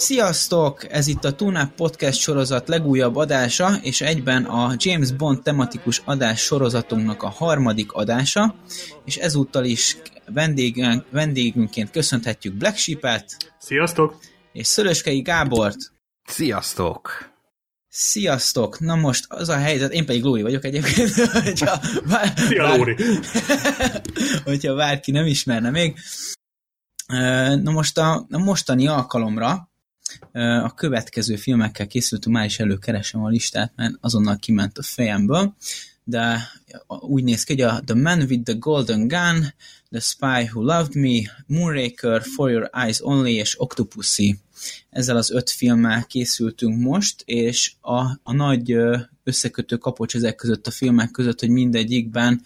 Sziasztok! Ez itt a Tune Up Podcast sorozat legújabb adása, és egyben a James Bond tematikus adás sorozatunknak a harmadik adása, és ezúttal is vendégünként köszönhetjük Black Sheep-et. Sziasztok! És Szöröskei Gábort. Sziasztok! Sziasztok! Na most az a helyzet, én pedig Lóri vagyok egyébként, Szia, Lóri! Hogyha bárki nem ismerne még. Na most a mostani alkalomra a következő filmekkel készültünk, már is előkeresem a listát, mert azonnal kiment a fejemből, de úgy néz ki, hogy a The Man with the Golden Gun, The Spy Who Loved Me, Moonraker, For Your Eyes Only és Octopussy. Ezzel az 5 filmmel készültünk most, és a nagy összekötő kapocs ezek között a filmek között, hogy mindegyikben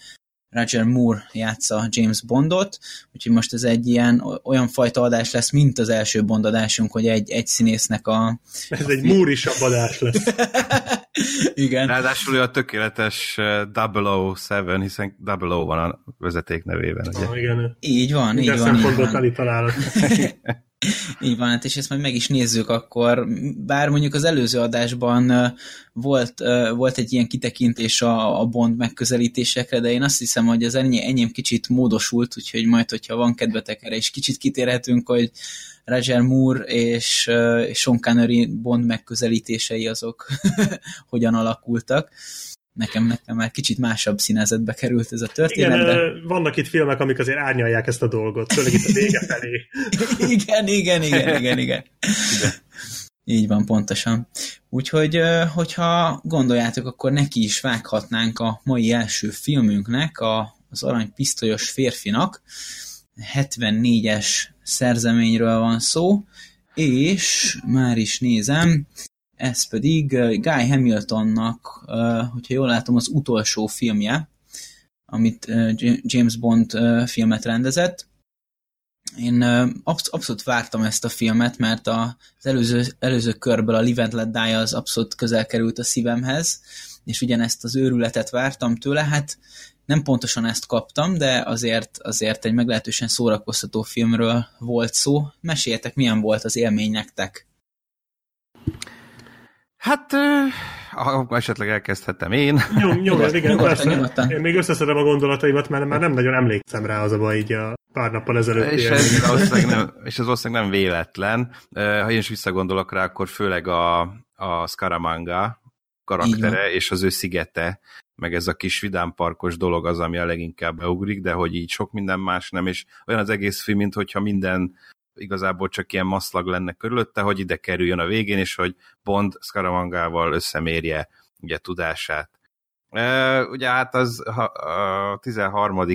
Roger Moore játsza James Bondot, úgyhogy most ez egy ilyen olyan fajta adás lesz, mint az első Bond adásunk, hogy egy színésznek a... Ez egy Moore-isabb adás lesz. Igen. Ráadásul a tökéletes 007, hiszen 00 van a vezeték nevében. Ah, igen. Így van, így van. Így van, és ezt majd meg is nézzük akkor. Bár mondjuk az előző adásban volt egy ilyen kitekintés a Bond megközelítésekre, de én azt hiszem, hogy az enyém kicsit módosult, úgyhogy majd, hogyha van kedvetek erre, és kicsit kitérhetünk, hogy Roger Moore és Sean Connery Bond megközelítései azok hogyan alakultak. Nekem már kicsit másabb színezetbe került ez a történet. Igen, de... vannak itt filmek, amik azért árnyalják ezt a dolgot, főleg itt a vége felé. Igen. Így van, pontosan. Úgyhogy, hogyha gondoljátok, akkor neki is vághatnánk a mai első filmünknek, az Aranypisztolyos férfinak. 74-es szerzeményről van szó, és már is nézem, ez pedig Guy Hamiltonnak, hogyha jól látom, az utolsó filmje, amit James Bond filmet rendezett. Én abszolút vártam ezt a filmet, mert az előző körből a Live and Let Die az abszolút közel került a szívemhez, és ugyanezt az őrületet vártam tőle, hát nem pontosan ezt kaptam, de azért egy meglehetősen szórakoztató filmről volt szó. Meséljetek, milyen volt az élmény nektek? Hát, esetleg elkezdhetem én. Nyugodtan. Én még összeszedem a gondolataimat, mert már nem nagyon emlékszem rá, az a baj így a pár nappal ezelőtt. És ez ország nem véletlen. Ha én is visszagondolok rá, akkor főleg a Scaramanga karaktere és az ő szigete, meg ez a kis vidámparkos dolog az, ami a leginkább beugrik, de hogy így sok minden más nem, és olyan az egész film, mint hogyha minden igazából csak ilyen maszlag lenne körülötte, hogy ide kerüljön a végén, és hogy Bond Scaramangával összemérje ugye tudását. Ugye hát a 13. azt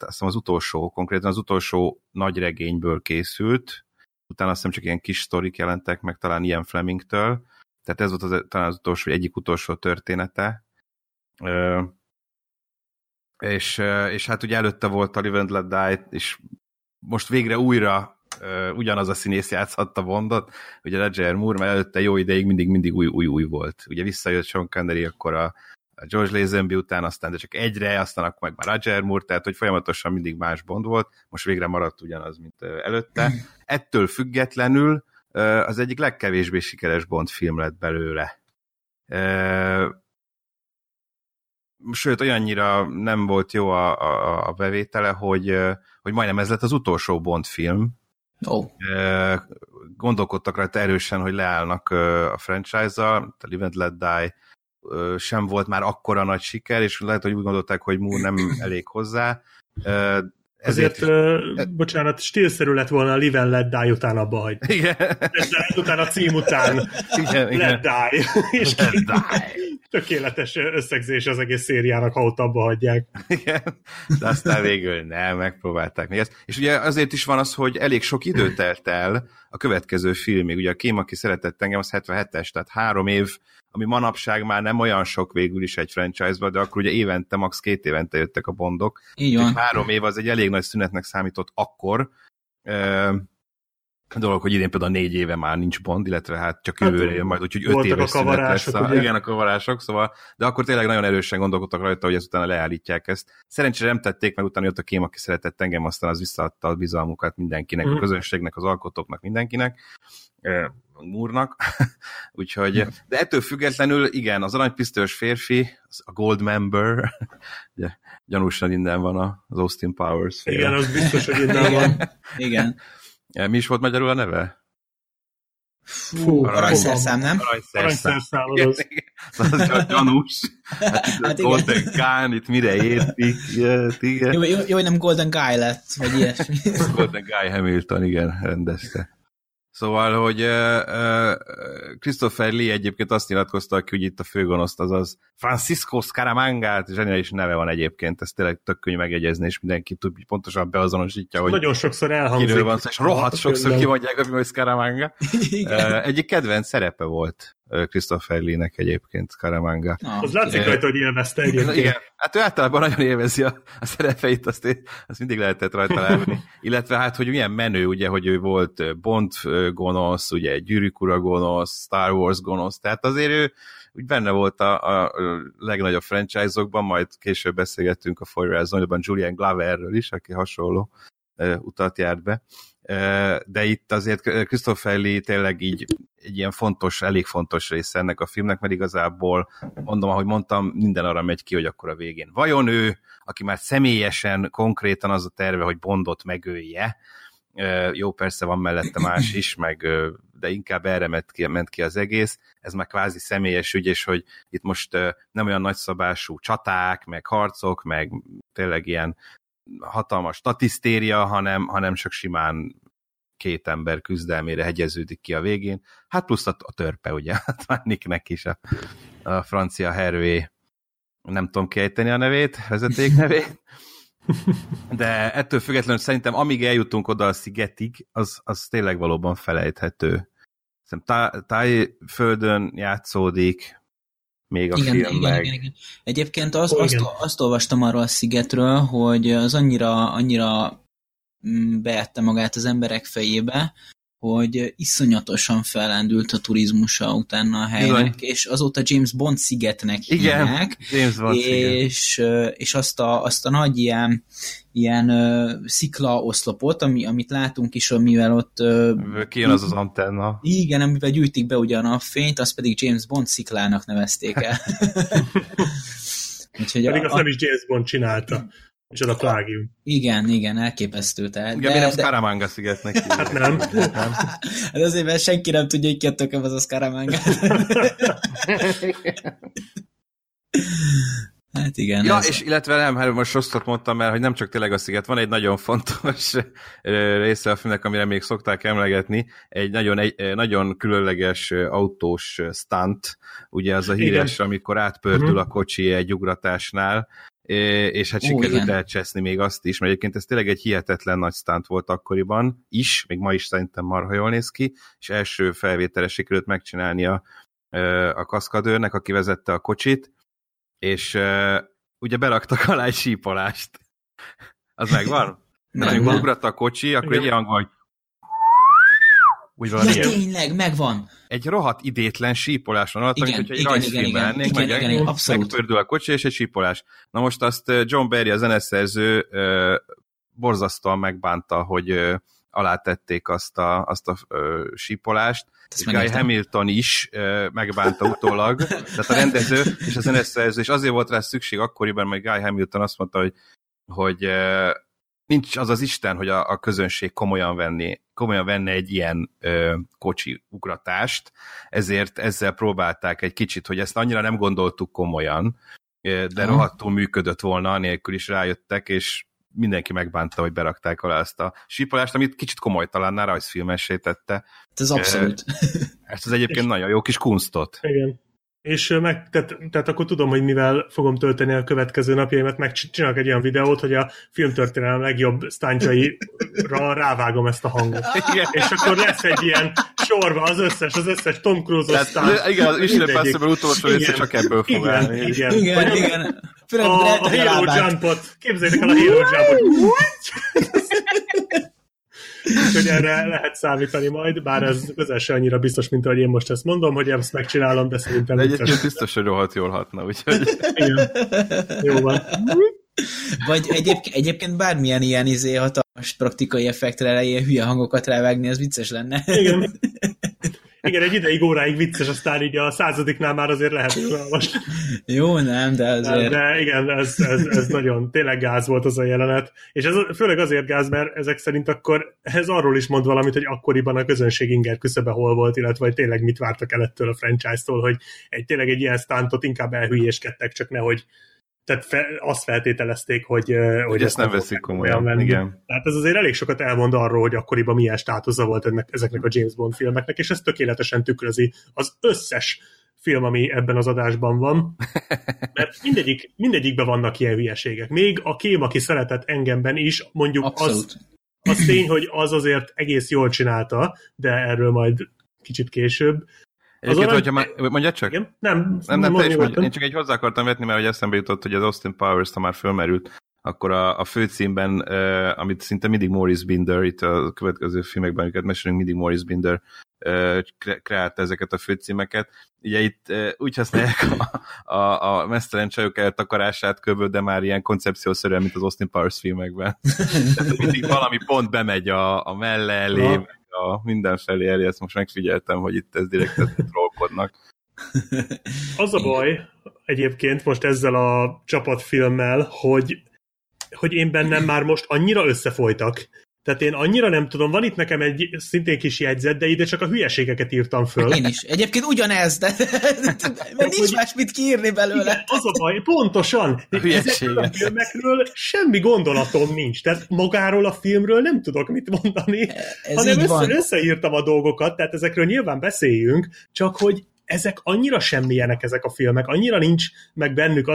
hiszem konkrétan az utolsó nagy regényből készült, utána azt hiszem csak ilyen kis sztorik jelentek meg talán Ian Flemingtől, tehát ez volt talán az utolsó, egyik története. És hát ugye előtte volt a Live and Let Die, és most végre újra ugyanaz a színész játszhatta Bondot, ugye Roger Moore, mert előtte jó ideig mindig új volt. Ugye visszajött Sean Connery, akkor a George Lazenby után, aztán de csak egyre, aztán akkor meg már Roger Moore, tehát hogy folyamatosan mindig más Bond volt, most végre maradt ugyanaz, mint előtte. Ettől függetlenül az egyik legkevésbé sikeres Bond film lett belőle. Sőt, olyannyira nem volt jó a bevétele, hogy majdnem ez lett az utolsó Bond film. Oh. Gondolkodtak rajta erősen, hogy leállnak a franchise-zal, a Live and Let Die sem volt már akkora nagy siker, és lehet, hogy úgy gondolták, hogy Moore nem elég hozzá. Bocsánat, stílszerű lett volna a Live and Let Die után abba hagyni. Igen. Utána a cím után. Igen. Let Die. És tökéletes összegzés az egész szériának, ha ott abba hagyják. Igen, de aztán végül nem, megpróbálták még ezt. És ugye azért is van az, hogy elég sok idő telt el a következő filmig. Ugye a Kém, aki szeretett engem, az 77-es, tehát 3 év, ami manapság már nem olyan sok végül is egy franchise-ba, de akkor ugye évente, max 2 évente jöttek a Bondok. Így van. 3 év az egy elég nagy szünetnek számított akkor. Dolog, hogy idén például 4 éve már nincs Bond, illetve hát csak jövőre jön majd, úgyhogy 5 éves szünet lesz. Igen, a kavarások, szóval, de akkor tényleg nagyon erősen gondolkodtak rajta, hogy ezután leállítják ezt. Szerencsére nem tették, mert utána jött a Kém, aki szeretett engem, aztán az visszaadta a bizalmukat mindenkinek, a közönségnek, az alkotóknak, mindenkinek, Moore-nak, úgyhogy, de ettől függetlenül, igen, az aranypisztolyos férfi, a Gold Member, ugye, gyanúsan innen van az Austin Powers. Fél. Igen, az biztos, hogy innen van. Igen. Mi is volt magyarul a neve? Fú, aranyszerszám, nem? Aranyszerszám, az. Az a gyanús. Hát Golden Gun, itt mire értik? Igen. Jó, hogy nem Golden Guy lett, vagy ilyesmi. Golden Guy Hamilton, igen, rendezte. Szóval, hogy Christopher Lee egyébként azt nyilatkozta, aki úgy itt a főgonoszt, azaz Francisco Scaramanga, zseniális neve van egyébként, ezt tényleg tök könnyű megjegyezni, és mindenki pontosan beazonosítja, hogy nagyon sokszor elhangzik. Kiről van szó, és rohadt sokszor kimondják, hogy Scaramanga. Egy kedvenc szerepe volt Christopher Lee-nek egyébként Scaramanga. Az látszik rajta, hogy élvezte egyébként. Igen, hát ő általában nagyon élvezi a szerepeit, azt mindig lehetett rajta látni. Illetve hát, hogy milyen menő, ugye, hogy ő volt Bond gonosz, ugye Gyűrűk ura gonosz, Star Wars gonosz, tehát azért ő úgy benne volt a legnagyobb franchise-okban, majd később beszélgettünk a For Your Eyes Only-ban Julian Gloverről is, aki hasonló utat járt be. De itt azért Christopher Lee tényleg így egy ilyen fontos, elég fontos része ennek a filmnek, mert igazából mondom, ahogy mondtam, minden arra megy ki, hogy akkor a végén. Vajon ő, aki már személyesen, konkrétan az a terve, hogy Bondot megölje, jó, persze van mellette más is, meg, de inkább erre ment ki az egész. Ez már kvázi személyes ügy, és hogy itt most nem olyan nagyszabású csaták, meg harcok, meg tényleg ilyen hatalmas statisztéria, hanem csak simán 2 ember küzdelmére hegyeződik ki a végén. Hát plusz a törpe, ugye? Hát már Nicknek is a francia hervé, nem tudom kiejteni a nevét, vezeték nevét. De ettől függetlenül szerintem amíg eljutunk oda a szigetig, az tényleg valóban felejthető. Szerintem Tájföldön játszódik még a film meg. Igen. Egyébként azt olvastam arról a szigetről, hogy az annyira beette magát az emberek fejébe, hogy iszonyatosan fellendült a turizmusa utána a helynek, igen. És azóta James Bond szigetnek hívják, és azt a nagy ilyen sziklaoszlopot, amit látunk is, amivel ott... kijön az antenna. Igen, amivel gyűjtik be ugyan a napfényt, azt pedig James Bond sziklának nevezték el. Úgyhogy pedig azt nem is James Bond csinálta. Micsoda plágium. Igen, elképesztő. Tehát, igen, miért nem Scaramanga szigetnek? Hát nem. Hát azért, mert senki nem tudja, hogy ki a tököm az a Scaramanga. Hát igen. Ja, és illetve nem, most rosszat mondtam, mert hogy nem csak tényleg a sziget, van egy nagyon fontos része a filmnek, amire még szokták emlegetni, egy nagyon különleges autós stunt, ugye az a híres, igen. Amikor átpördül a kocsi egy ugratásnál, és hát sikerült elcseszni még azt is, mert egyébként ez tényleg egy hihetetlen nagy stunt volt akkoriban is, még ma is szerintem marha jól néz ki, és első felvételre sikerült megcsinálni a kaszkadőrnek, aki vezette a kocsit, és ugye beraktak alá egy sípolást. Az megvan? De amikor ugrott a kocsi, akkor egy hang vagy ugyan, ja, tényleg, megvan. Egy rohadt idétlen sípolás van alatt, mint hogyha egy rajzfilmben lennék, megpördül a kocsi, és egy sípolás. Na most azt John Barry, a zeneszerző borzasztóan megbánta, hogy alátették azt a sípolást. Guy Hamilton is megbánta utólag, tehát a rendező és a zeneszerző, és azért volt rá szükség akkoriban, mert Guy Hamilton azt mondta, hogy nincs az az Isten, hogy a közönség komolyan venne egy ilyen kocsi ugratást, ezért ezzel próbálták egy kicsit, hogy ezt annyira nem gondoltuk komolyan, de rohadtul működött volna, anélkül is rájöttek, és mindenki megbánta, hogy berakták alá ezt a sípolást, amit kicsit komolytalanná rajzfilmessé tette. Ez abszolút. Ez az egyébként nagyon jó kis kunstot. Igen. és tehát akkor tudom, hogy mivel fogom tölteni a következő napjaimat, megcsinálok egy olyan videót, hogy a filmtörténelem legjobb sztántjaira rávágom ezt a hangot. Igen. És akkor lesz egy ilyen sorba az összes Tom Cruise-os sztánt. Igen, az Isten Persze-ből utolsó része csak ebből fog állni. Igen. A Hero Jump-ot. Képzeljétek el a Hero Jump-ot. Hogy erre lehet számítani majd, bár ez közel se annyira biztos, mint ahogy én most ezt mondom, hogy ezt megcsinálom, de szerintem... De egyébként biztos, hogy rohadt jól hatna, úgyhogy... Igen, jó van. Vagy egyébként bármilyen ilyen hatalmas praktikai effektre ilyen hülye hangokat rávágni, az vicces lenne. Igen. Igen, egy ideig, óráig vicces, aztán így a 100. már azért lehet most. Jó, nem, de azért... De igen, ez nagyon, tényleg gáz volt az a jelenet. És ez főleg azért gáz, mert ezek szerint akkor ez arról is mond valamit, hogy akkoriban a közönség inger küszöbe hol volt, illetve hogy tényleg mit vártak el ettől a franchise-tól, hogy tényleg egy ilyen sztántot inkább elhülyéskedtek, csak nehogy... Tehát azt feltételezték, hogy ezt nem veszik komolyan. Igen. Tehát ez azért elég sokat elmond arról, hogy akkoriban milyen státusza volt ezeknek a James Bond filmeknek, és ez tökéletesen tükrözi az összes film, ami ebben az adásban van. Mert mindegyikben vannak ilyen hülyeségek. Még a Kém, aki szeretett engemben is, mondjuk az tény, hogy az azért egész jól csinálta, de erről majd kicsit később. Egyébként, hogyha már... Mondjad csak? Igen? Nem, te is mondjad. Én csak egy hozzá akartam vetni, mert hogy eszembe jutott, hogy az Austin Powers, ha már fölmerült, akkor a főcímben, amit szinte mindig Morris Binder, itt a következő filmekben, amiket mesélünk, mindig Morris Binder kreálta ezeket a főcímeket. Ugye itt úgy használják a mesztelen csajok eltakarását kb., de már ilyen koncepciószerűen, mint az Austin Powers filmekben. Tehát mindig valami pont bemegy a melle elé, mindenfelé elé, ezt most megfigyeltem, hogy itt ez direkt trollkodnak. Az a baj egyébként most ezzel a csapatfilmmel, hogy én bennem már most annyira összefolytak. Tehát én annyira nem tudom, van itt nekem egy szintén kis jegyzet, de ide csak a hülyeségeket írtam föl. Én is. Egyébként ugyanez, de nincs más mit kiírni belőle. Igen, az a baj, pontosan. Ezekről a filmekről semmi gondolatom nincs. Tehát magáról a filmről nem tudok mit mondani, hanem összeírtam a dolgokat, tehát ezekről nyilván beszéljünk, csak hogy ezek annyira semmilyenek ezek a filmek, annyira nincs meg bennük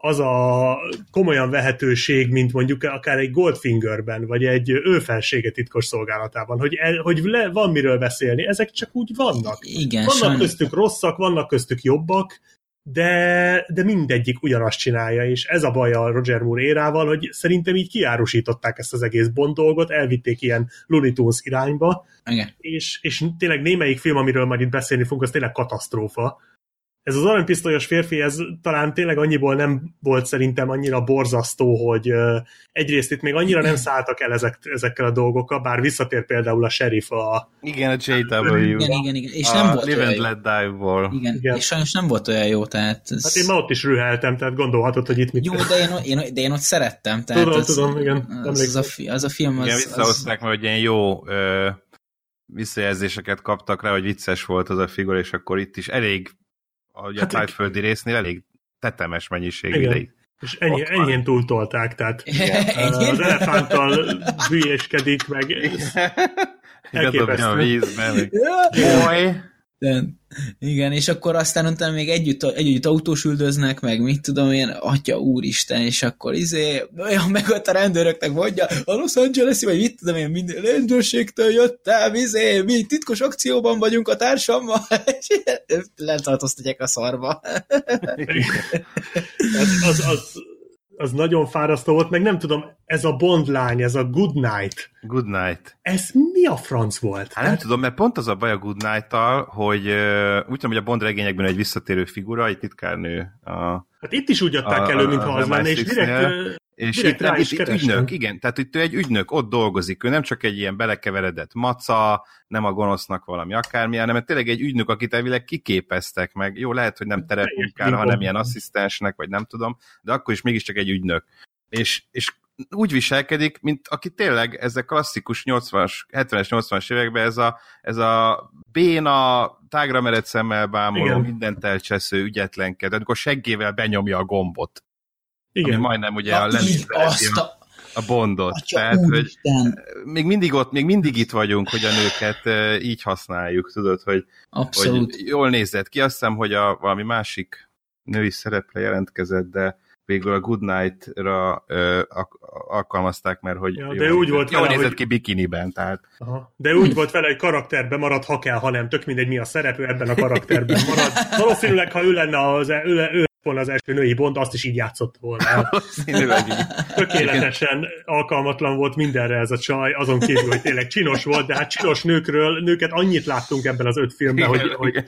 az a komolyan vehetőség, mint mondjuk akár egy Goldfingerben, vagy egy Ő felsége titkos szolgálatában, hogy van miről beszélni, ezek csak úgy vannak. Igen, vannak sajnos. Köztük rosszak, vannak köztük jobbak, de mindegyik ugyanazt csinálja, és ez a baj a Roger Moore érával, hogy szerintem így kiárusították ezt az egész Bond dolgot, elvitték ilyen Looney Tunes irányba, és tényleg némelyik film, amiről majd itt beszélni fogunk, az tényleg katasztrófa. Ez az aranypisztolyos férfi, ez talán tényleg annyiból nem volt szerintem annyira borzasztó, hogy egyrészt itt még annyira nem szálltak el ezekkel a dolgokkal, bár visszatér például a sheriff a... Igen, a JW. Igen. És nem volt Live and Let Die-ból. Igen, és sajnos nem volt olyan jó, tehát... Ez... Hát én ma ott is rüheltem, tehát gondolhatod, hogy itt mit... Jó, de én ott szerettem, tehát... Tudom, igen. Az a film az... Igen, visszahozták, mert ilyen jó... visszajelzéseket kaptak rá, hogy vicces volt az a figura, és akkor itt is elég... a tájföldi résznél elég tetemes mennyiség ideig. És enyhén túltolták, tehát az elefánttal hülyéskedik, meg elképesztő. A vízben. Igen, és akkor aztán utána még együtt autós üldöznek, meg mit tudom én, atya úristen, és akkor olyan megölt a rendőröknek, mondja, a Los Angeles-i, vagy mit tudom én, minden rendőrségtől jöttem, mi titkos akcióban vagyunk a társammal, és letartóztatják a szarba. Az nagyon fárasztó volt, meg nem tudom, ez a Bond lány, ez a Goodnight. Ez mi a franc volt? Hát nem tudom, mert pont az a baj a Goodnight-tal, hogy úgy tudom, hogy a Bond regényekben egy visszatérő figura, egy titkárnő. Hát itt is úgy adták elő, mintha az lenne, és direkt rá is ügynök, igen, tehát itt ő egy ügynök, ott dolgozik, ő nem csak egy ilyen belekeveredett maca, nem a gonosznak valami akármilyen, hanem tényleg egy ügynök, akit elvileg kiképeztek meg, jó, lehet, hogy nem terepmunkára, hanem ilyen asszisztensnek, vagy nem tudom, de akkor is mégiscsak egy ügynök. És úgy viselkedik, mint aki tényleg ez a klasszikus 70-es, 80-as években ez a béna, tágra mered szemmel bámoló, mindent elcsesző, ügyetlenkedő, amikor seggével benyomja a gombot. Igen. Ami majdnem ugye a lenni a Bondot. Atya, tehát, hogy még mindig itt vagyunk, hogy a nőket így használjuk, tudod, hogy jól nézett ki. Azt hiszem, hogy valami másik női szerepre jelentkezett, de végül a Goodnight-ra alkalmazták, mert hogy ja, jól nézett ki bikiniben. Tehát. Aha. De úgy volt vele, hogy karakterben marad, ha kell, ha nem. Tök mindegy, mi a szerep, ebben a karakterben marad. Valószínűleg, ha ő lenne az első női Bond, azt is így játszott volna. Tökéletesen alkalmatlan volt mindenre ez a csaj, azon kívül, hogy tényleg csinos volt, de hát csinos nőket annyit láttunk ebben az 5 filmben, hogy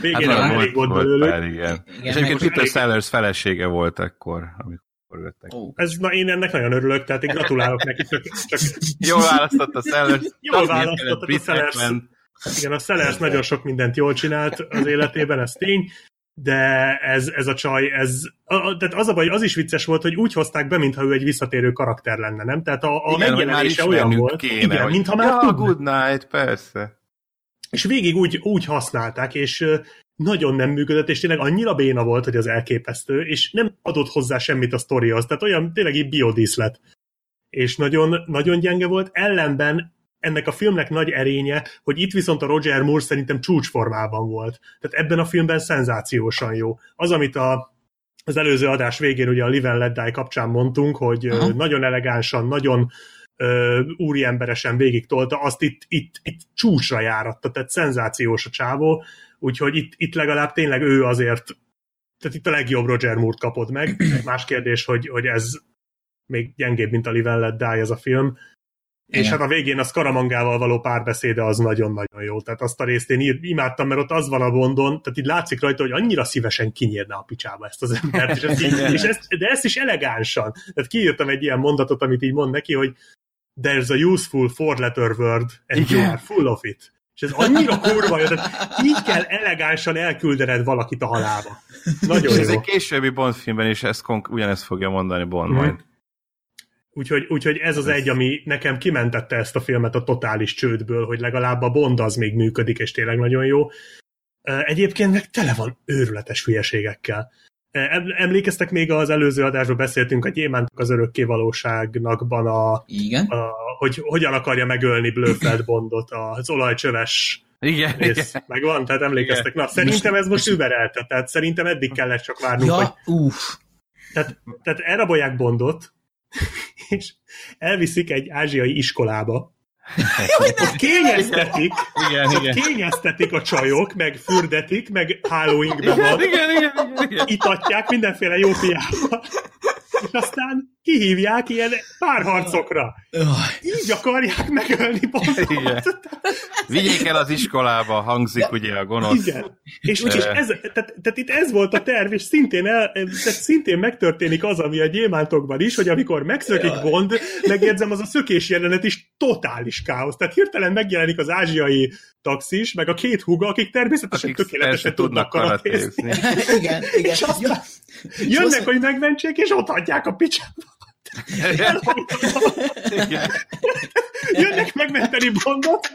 végén hát, elég volt belőlük. Igen. És egyébként Peter Sellers felesége volt ekkor, amikor forgatták. Én ennek nagyon örülök, tehát én gratulálok neki. Csak... Jól választott a Sellers. Jól választott a Sellers. Igen, a Sellers nagyon sok mindent jól csinált az életében, ez tény. De ez a csaj, tehát az a baj, az is vicces volt, hogy úgy hozták be, mintha ő egy visszatérő karakter lenne, nem? Tehát a megjelenése olyan volt, kéne, igen, hogy... mintha már tudnánk. Goodnight, persze. És végig úgy használták, és nagyon nem működött, és tényleg annyira béna volt, hogy az elképesztő, és nem adott hozzá semmit a sztorihoz, tehát olyan tényleg így biodíszlet. És nagyon, nagyon gyenge volt, ellenben ennek a filmnek nagy erénye, hogy itt viszont a Roger Moore szerintem csúcsformában volt. Tehát ebben a filmben szenzációsan jó. Az, amit az előző adás végén ugye a Live and Let Die kapcsán mondtunk, hogy nagyon elegánsan, nagyon úriemberesen végigtolta, azt itt csúcsra járatta, tehát szenzációs a csávó, úgyhogy itt legalább tényleg ő azért, tehát itt a legjobb Roger Moore-t kapod meg. Más kérdés, hogy ez még gyengébb, mint a Live and Let Die ez a film. Igen. És hát a végén a Scaramangával való párbeszéde az nagyon-nagyon jó. Tehát azt a részt én imádtam, mert ott az van a Bondon, tehát így látszik rajta, hogy annyira szívesen kinyírna a picsába ezt az embert, de ezt is elegánsan. Tehát kiírtam egy ilyen mondatot, amit így mond neki, hogy there's a useful four-letter word and you are full of it. És ez annyira kurva jó, tehát így kell elegánsan elküldened valakit a halálba. Nagyon és jó. Ez egy későbbi Bond filmben is ugyanezt fogja mondani Bond majd. Úgyhogy ez az egy, ami nekem kimentette ezt a filmet a totális csődből, hogy legalább a Bond az még működik, és tényleg nagyon jó. Egyébként meg tele van őrületes hülyeségekkel. Emlékeztek, még az előző adásban beszéltünk a gyémántok az örökkévalóságnakban, hogy hogyan akarja megölni Blofeld Bondot, az olajcsöves. Igen, igen. Megvan, tehát emlékeztek. Na, szerintem ez most überelte, tehát szerintem eddig kellett csak várnunk, Tehát elrabolják Bondot, és elviszik egy ázsiai iskolába. Kényeztetik a csajok, meg fürdetik, meg hálóinkben van. Igen. Itatják mindenféle jó piával. És aztán kihívják ilyen párharcokra. Így akarják megölni Bondot. Vigyék el az iskolába, hangzik ugye a gonosz. Igen. És tehát itt ez volt a terv, és szintén megtörténik az, ami a gyémántokban is, hogy amikor megszökik Bond, megjegyzem, az a szökés jelenet is totális káosz. Tehát hirtelen megjelenik az ázsiai taxis, meg a két húga, akik természetesen tökéletesen tudnak karatézni. Igen. És aztán jönnek, hogy megmentsék, és ott adják a picsába. Jönnek megmenteni Bondot,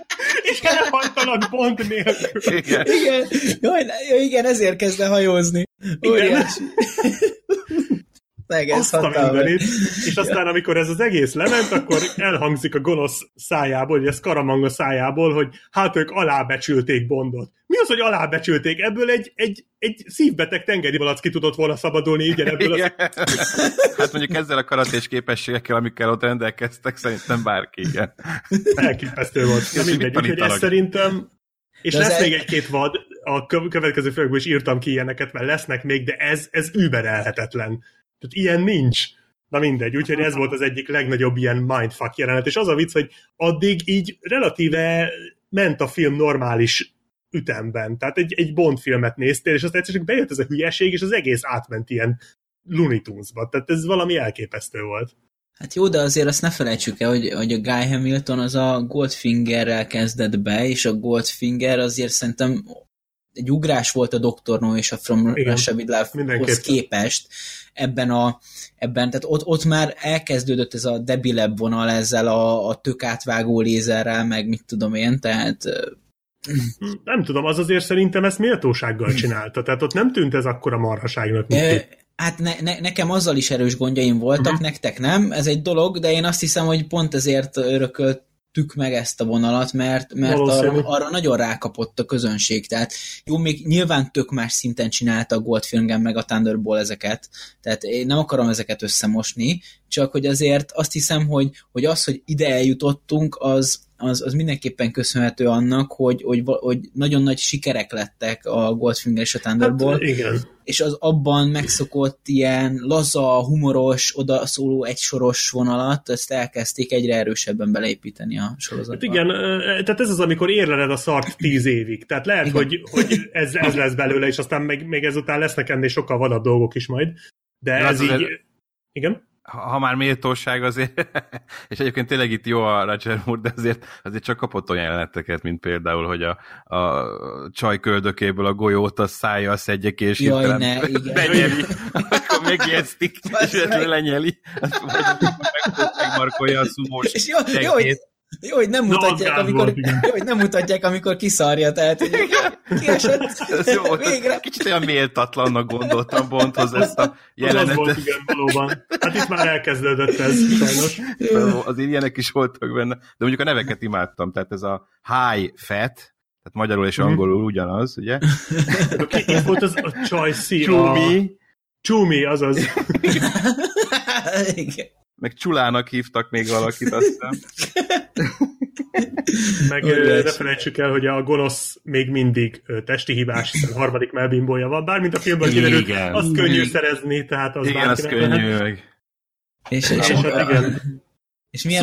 és elhajtanak Bond nélkül. Igen, ezért kezd el hajózni. Óriási. És aztán, amikor ez az egész lement, akkor elhangzik a gonosz szájából, vagy a Scaramanga szájából, hogy hát ők alábecsülték Bondot. Mi az, hogy alábecsülték? Ebből egy szívbeteg tengeri malacki tudott volna szabadulni, igen, ebből az... Hát mondjuk ezzel a karatés képességekkel, amikkel ott rendelkeztek, szerintem bárki, igen. Elképesztő volt. Na mindegy, úgyhogy ezt szerintem... És de lesz még egy-két vad, a következő filmekből is írtam ki ilyeneket, mert lesznek még, de ez überelhetetlen. Tehát ilyen nincs. Na mindegy, úgyhogy ez volt az egyik legnagyobb ilyen mindfuck jelenet, és az a vicc, hogy addig így relatíve ment a film normális ütemben. Tehát egy Bond filmet néztél, és aztán egyszerűen bejött ez a hülyeség, és az egész átment ilyen Looney Tunes-ba. Tehát ez valami elképesztő volt. Hát jó, de azért azt ne felejtsük el, hogy a Guy Hamilton az a Goldfingerrel kezdett be, és a Goldfinger azért szerintem egy ugrás volt a Doktornó és a From Russia With Love-hoz képest ebben, tehát ott már elkezdődött ez a debilebb vonal ezzel a tök átvágó lézerrel, meg mit tudom én, tehát... Nem tudom, az azért szerintem ezt méltósággal csinálta, tehát ott nem tűnt ez akkora marhaságnak. Hát nekem azzal is erős gondjaim voltak, nektek nem, ez egy dolog, de én azt hiszem, hogy pont ezért örököltük meg ezt a vonalat, mert arra nagyon rákapott a közönség. Tehát jó, még nyilván tök más szinten csinálta a Goldfinger meg a Thunderball ezeket, tehát én nem akarom ezeket összemosni, csak hogy azért azt hiszem, hogy az, hogy ide eljutottunk, az mindenképpen köszönhető annak, hogy nagyon nagy sikerek lettek a Goldfinger és a Thunderball. Hát, igen. És az abban megszokott ilyen laza, humoros, odaszóló egysoros vonalat, ezt elkezdték egyre erősebben beleépíteni a sorozatba. Hát igen, tehát ez az, amikor érleled a szart 10 évig. Tehát lehet, hogy ez lesz belőle, és aztán még ezután lesznek ennél sokkal vadabb dolgok is majd. De ja, ez így... Igen? Ha már méltóság azért, és egyébként tényleg itt jó a Roger Moore, de azért csak kapott olyan jeleneteket, mint például, hogy a csaj köldökéből a golyót a szájjal szedje ki, és jaj, ne, igen. Benyeli, akkor megjegyztik, és illetve lenyeli, megmarkolja a szumós. Jó, hogy nem mutatják, amikor kiszarja, tehát hogy kiesett jó, végre. Kicsit olyan méltatlannak gondoltam Bondhoz ezt a jelenetet. Az volt, igen, valóban. Hát itt már elkezdődött ez, sajnos. Azért ilyenek is voltak benne, de mondjuk a neveket imádtam, tehát ez a high fat, tehát magyarul és angolul ugyanaz, ugye? Itt volt az a csajszi, Csumi, azaz. Igen. Meg Csulának hívtak még valakit, aztán. Meg ne felejtsük el, hogy a gonosz még mindig testi hibás, hiszen harmadik melbimbója van, bármint a filmben kiderült, azt könnyű szerezni, tehát az igen, az könnyű meg. És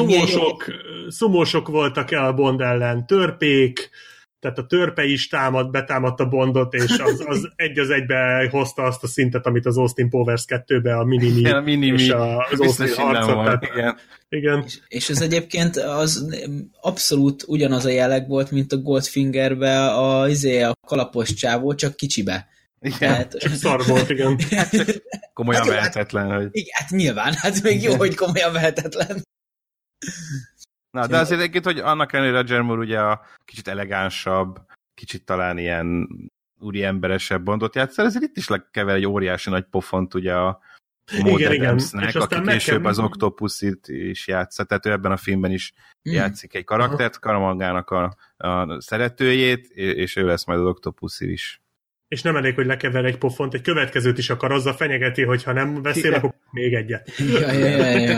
szumósok voltak el a Bond ellen, törpék, tehát a törpe is betámadta Bondot, és az egy az egybe hozta azt a szintet, amit az Austin Powers 2-be a minimi és az Austin harcot. Igen. És ez egyébként az abszolút ugyanaz a jelleg volt, mint a Goldfingerbe a kalapos csávó, csak kicsibe. Igen, tehát... csak szar volt, igen. Komolyan hát, vehetetlen. Hát, hogy... Igen, hát nyilván, hát még jó, hogy komolyan vehetetlen. Na, de azért egyébként, hogy annak ellenére Roger Moore ugye a kicsit elegánsabb, kicsit talán ilyen úriemberesebb Bondot játsszer, ezért itt is lekever egy óriási nagy pofont ugye a Modedemsnek, aki később az Octopussy-t is játsza, tehát ő ebben a filmben is játszik egy karaktert, Scaramangának a szeretőjét, és ő lesz majd az Octopussy is. És nem elég, hogy lekever egy pofont, egy következőt is akar, azzal fenyegeti, hogyha nem beszél, akkor még egyet.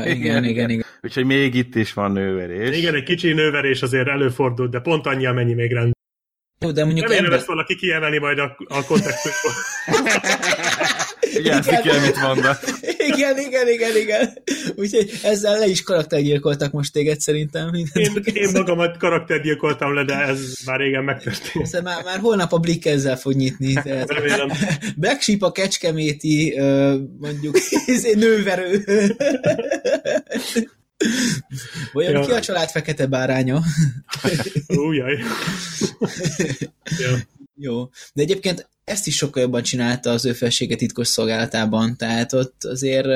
Igen. Úgyhogy még itt is van nőverés. Igen, egy kicsi nőverés azért előfordul, de pont annyi, amennyi még rend. Jó, de mondjuk... Remélem, ezt valaki kiemelni majd a kontextusból. Igen, ki mit mondnak. Igen. Úgyhogy ezzel le is karaktergyilkoltak most téged szerintem. Én magamat karaktergyilkoltam le, de ez már régen megtörtént. Szóval már holnap a Blick ezzel fog nyitni. Tehát. Remélem. Black Sheep a kecskeméti, mondjuk, nőverő. Vajon ki a család fekete báránya? Újjaj. Jó. De egyébként ezt is sokkal jobban csinálta az Ő felsége titkos szolgálatában, tehát ott azért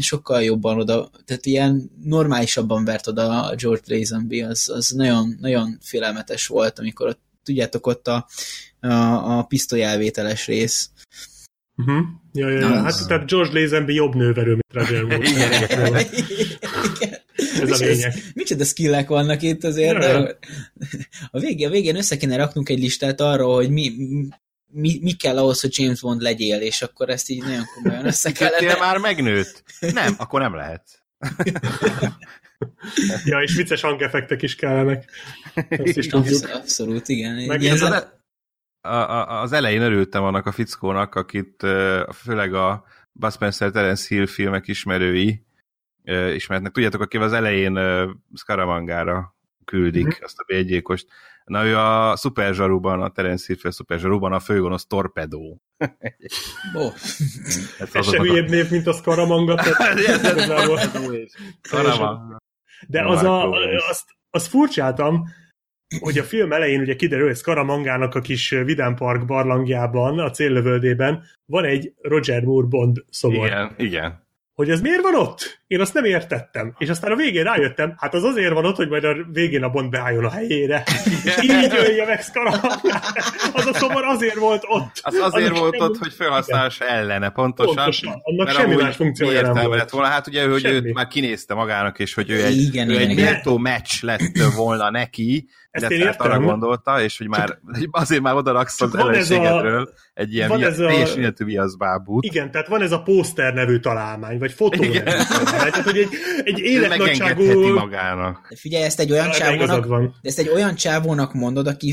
sokkal jobban oda, tehát ilyen normálisabban vert oda a George Lazenby, az nagyon, nagyon félelmetes volt, amikor ott, tudjátok, ott a pisztolyelvételes rész. Ja. Hát tehát George Lazenby jobb nőverő, mint Roger Moore. Igen. Ez a lényeg. Micsoda skillek vannak itt azért. De a végén össze kéne raknunk egy listát arról, hogy mi kell ahhoz, hogy James Bond legyél, és akkor ezt így nagyon komolyan össze kellene. Te már megnőtt? Nem, akkor nem lehet. Ja, és vicces hangeffektek is kellenek. Ezt is tudjuk. Abszolút, igen. Az elején örültem annak a fickónak, akit főleg a Bud Spencer, Terence Hill filmek ismerői ismertnek. Tudjátok, akivel az elején Scaramangára küldik azt a bélygyilkost. Na, ő a szuperzsarúban, a Terence Hill fél szuperzsarúban a főgonosz torpedó. Ez se hülyébb név, mint a Scaramanga. De azt furcsáltam, hogy a film elején ugye kiderül, hogy Scaramangának a kis vidámpark barlangjában, a céllövöldében van egy Roger Moore Bond szobor. Igen. hogy ez miért van ott? Én azt nem értettem. És aztán a végén rájöttem, hát az azért van ott, hogy majd a végén a Bond beálljon a helyére. És így ölje meg Scaramangát. Az a szobor azért volt ott. Az azért annak volt ott, hogy felhasználás ellene, pontosan. Annak semmi más funkciója nem volt. Volna. Hát ugye, hogy semmi. Őt már kinézte magának, és hogy ő egy méltó meccs lett volna neki, de hát arra gondolta, és hogy már azért már oda raksz az ellenségedről egy ilyen teljes életű viaszbábút. Igen, tehát van ez a pószter nevű találmány, vagy fotó nevű találmány, tehát hogy egy életnagyságú... magának. Figyelj, ezt egy olyan csávónak mondod, aki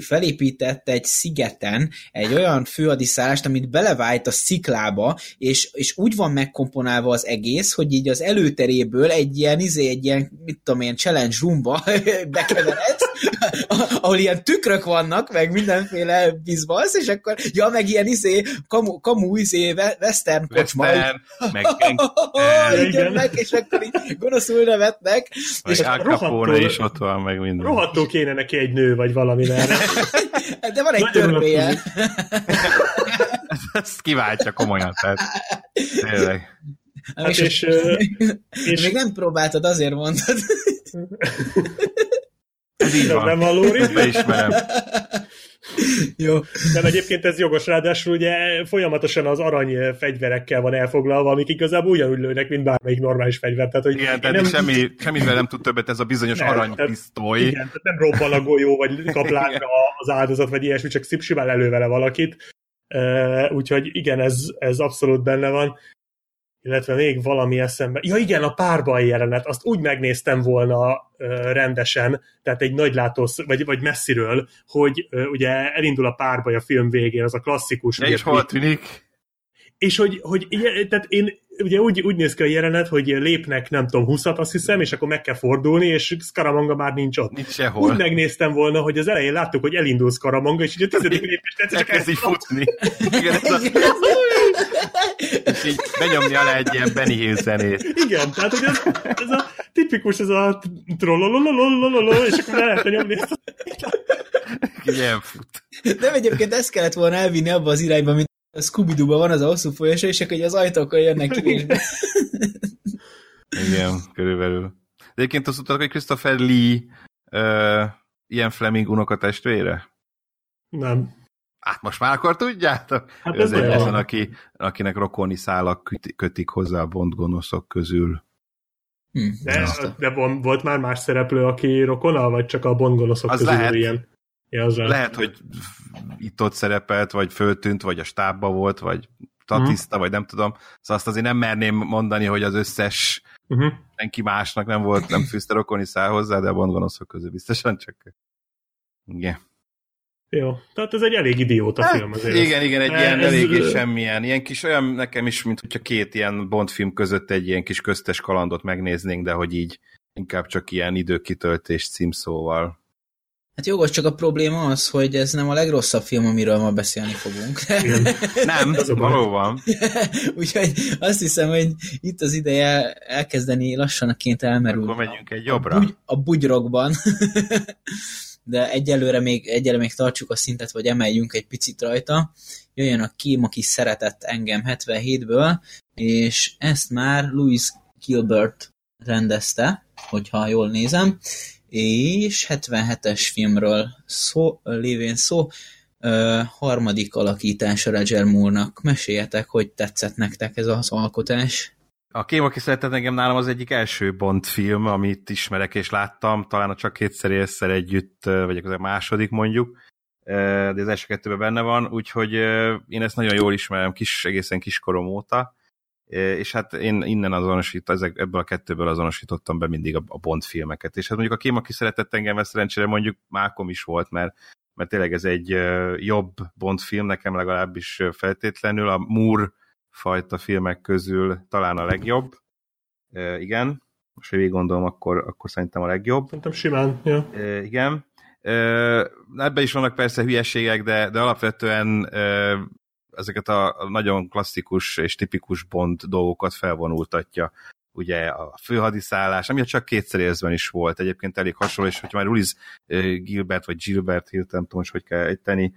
felépített egy szigeten egy olyan főadiszállást, amit belevált a sziklába, és úgy van megkomponálva az egész, hogy így az előteréből egy ilyen mit tudom én, challenge roomba bekeveredsz, ahol ilyen tükrök vannak, meg mindenféle bizbasz, és akkor, ja, meg ilyen kamu western kocsma. Igen, meg, és akkor így gonoszul nevetnek. Vagy és Al Capone is ott van, meg minden. Rohadtul kéne neki egy nő, vagy valami erre. De van egy törpéje. Ezt kiváltja komolyan, tehát tényleg. Hát és még nem próbáltad, azért mondtad. Ez így van. Nem valóri. Beismerem. Jó. Nem, egyébként ez jogos, ráadásul ugye folyamatosan az arany fegyverekkel van elfoglalva, amik igazából ugyanúgy lőnek, mint bármelyik normális fegyver. Tehát, hogy igen, tehát nem... semmivel nem tud többet ez a bizonyos aranypisztoly. Igen, tehát nem robban a golyó, vagy kap lángra az áldozat, vagy ilyesmi, csak simán lelő vele valakit. Úgyhogy igen, ez abszolút benne van. Illetve még valami eszembe... Ja igen, a párbaj jelenet, azt úgy megnéztem volna rendesen, tehát egy nagy látós, vagy messziről, hogy ugye elindul a párbaj a film végén, az a klasszikus... És hol tűnik? És hogy tehát én ugye úgy néz ki a jelenet, hogy lépnek, nem tudom, 20-at, azt hiszem, és akkor meg kell fordulni, és Scaramanga már nincs ott. Nincs sehol. Úgy megnéztem volna, hogy az elején láttuk, hogy elindul Scaramanga, és ugye a 10. lépést egyszer csak elkezd futni. Igen, és így benyomja le egy ilyen Benny Hill zenét. Igen, tehát hogy ez a tipikus, ez a trollolololololololol, és akkor le lehetne nyomni ezt. Igen, fut. Nem, egyébként ezt kellett volna elvinni abba az irányba, mint a Scooby-Dooban van az a hosszú folyosó, és akkor az ajtókkal jönnek kívésbe. Igen, körülbelül. De egyébként azt utalak, hogy Christopher Lee Ian Fleming unokatestvére? Nem. Hát most már akkor tudjátok? Hát ő azért az, akinek rokoni szálak kötik hozzá a Bond gonoszok közül. De volt már más szereplő, aki rokona, vagy csak a Bond gonoszok az közül lehet. Ilyen? Ja, lehet, hogy itt-ott szerepelt, vagy föltűnt, vagy a stábba volt, vagy statiszta, vagy nem tudom. Szóval azt azért nem merném mondani, hogy az összes senki másnak nem volt, nem fűzte rokoni szál hozzá, de a Bond gonoszok közül biztosan csak... Igen. Jó, tehát ez egy elég idióta film azért. Igen, egy ilyen eléggé semmilyen. Ilyen kis olyan nekem is, mint hogyha két ilyen Bond film között egy ilyen kis köztes kalandot megnéznénk, de hogy így inkább csak ilyen időkitöltés címszóval. Hát jogos, csak a probléma az, hogy ez nem a legrosszabb film, amiről ma beszélni fogunk. Nem, valóban. Úgyhogy azt hiszem, hogy itt az ideje elkezdeni lassanaként elmerülni. Akkor megyünk egy jobbra. A bugyrokban. De egyelőre még tartsuk a szintet, vagy emeljünk egy picit rajta. Jöjjön a Kém, aki szeretett engem 77-ből, és ezt már Louis Gilbert rendezte, hogyha jól nézem, és 77-es filmről szó, harmadik alakítása Roger Moore-nak. Meséljetek, hogy tetszett nektek ez az alkotás. A Kém, aki szeretett engem, nálam az egyik első Bond film, amit ismerek és láttam, talán a Csak kétszer élszel együtt, vagy az a második mondjuk, de az első kettőben benne van, úgyhogy én ezt nagyon jól ismerem, egészen kiskorom óta, és hát én innen ebből a kettőből azonosítottam be mindig a Bond filmeket, és hát mondjuk a Kém, aki szeretett engem, ezt szerencsére mondjuk mákom is volt, mert tényleg ez egy jobb Bond film, nekem legalábbis feltétlenül, a Moore fajta filmek közül talán a legjobb. Igen. Most, hogy végig gondolom, akkor szerintem a legjobb. Szerintem simán, ja. Igen. Ebben is vannak persze hülyeségek, de alapvetően ezeket a nagyon klasszikus és tipikus Bond dolgokat felvonultatja. Ugye a főhadiszállás, ami csak kétszer érzben is volt. Egyébként elég hasonló, és hogyha már Louis Gilbert, vagy Gilbert hirtelen, nem tudom, hogy kell ejteni,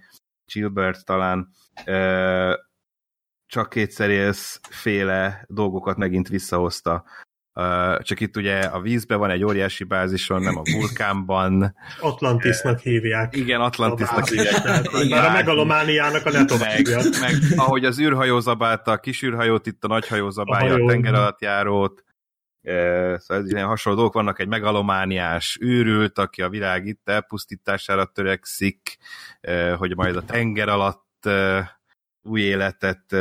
Gilbert talán csak kétszer élsz féle dolgokat megint visszahozta. Csak itt ugye a vízben van egy óriási bázison, nem a vulkánban. Atlantisnak hívják. Igen, Atlantisnak hívják. Már a megalomániának a netovágja. Meg, ahogy az űrhajó zabálta a kis űrhajót, itt a nagyhajó zabálja a tengeralattjárót. Szóval ez ilyen hasonló dolgok vannak, egy megalomániás űrült, aki a világ itt elpusztítására törekszik, hogy majd a tenger alatt új életet,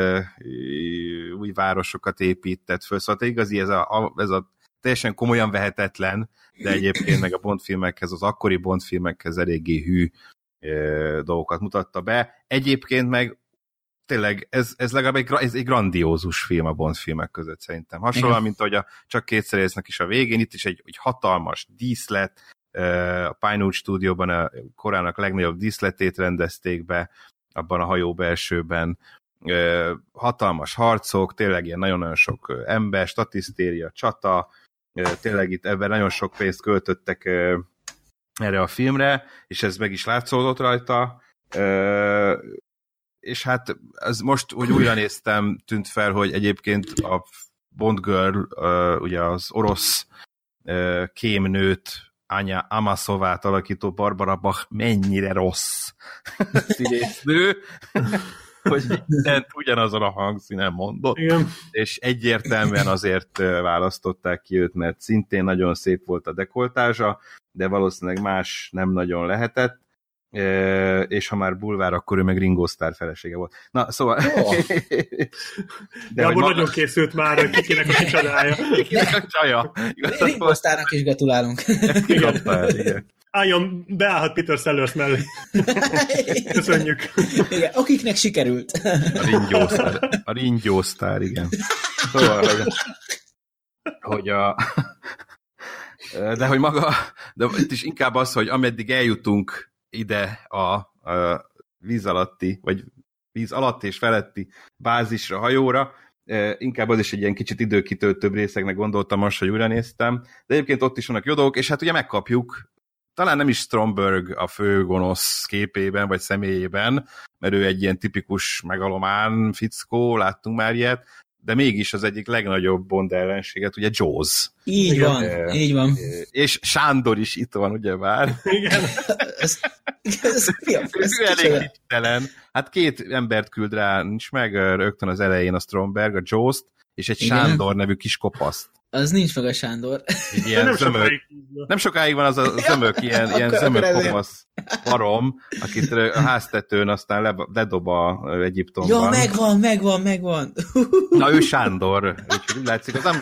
új városokat épített föl. Szóval igazi, ez a teljesen komolyan vehetetlen, de egyébként meg a Bond-filmekhez, az akkori Bond-filmekhez eléggé hű dolgokat mutatta be. Egyébként meg tényleg, ez legalább egy grandiózus film a Bond-filmek között szerintem. Hasonlóan, mint ahogy csak kétszer észnek is a végén, itt is egy hatalmas díszlet, a Pinewood stúdióban a korának legnagyobb díszletét rendezték be, abban a hajó belsőben, hatalmas harcok, tényleg ilyen nagyon-nagyon sok ember, statisztéria, csata, tényleg itt ebben nagyon sok pénzt költöttek erre a filmre, és ez meg is látszódott rajta, és hát ez most, hogy újra néztem, tűnt fel, hogy egyébként a Bond Girl, ugye az orosz kémnőt, Anya Amasovát alakító Barbara Bach mennyire rossz színésznő, hogy mindent ugyanazon a hangszínen mondott, igen. És egyértelműen azért választották ki őt, mert szintén nagyon szép volt a dekoltázsa, de valószínűleg más nem nagyon lehetett, és ha már bulvár, akkor ő meg Ringo Starr felesége volt. Na, szóval... Oh. De abban nagyon készült már, hogy kikinek a kicsadája. Kikinek a csaja. Ringo Starrnak is gratulálunk. Igen. Álljon, beállhat Peter Sellers mellé. Köszönjük. Igen, akiknek sikerült. A Ringo Starr, igen. Szóval, hogy a... De hogy maga... De itt is inkább az, hogy ameddig eljutunk ide a víz alatti, vagy víz alatti és feletti bázisra, hajóra. Inkább az is egy ilyen kicsit időkitöltőbb részeknek gondoltam most, hogy újra néztem. De egyébként ott is vannak jó dolgok, és hát ugye megkapjuk, talán nem is Stromberg a fő gonosz képében, vagy személyében, mert ő egy ilyen tipikus megalomán fickó, láttunk már ilyet, de mégis az egyik legnagyobb Bond ellenséget, ugye Jaws. Így igen, van, így van. És Sándor is itt van, ugye már. Igen. Ez elég hittelen. Hát két embert küld rá, nincs meg rögtön az elején a Stromberg, a Jaws-t, és egy igen. Sándor nevű kis kopaszt. Az nincs meg a Sándor. Ilyen nem, zömök, nem sokáig van az a zömök, ilyen zömök kopasz parom, akit a háztetőn aztán ledob a Egyiptomban. Ja, megvan. Na, ő Sándor. Úgyhogy látszik, az nem,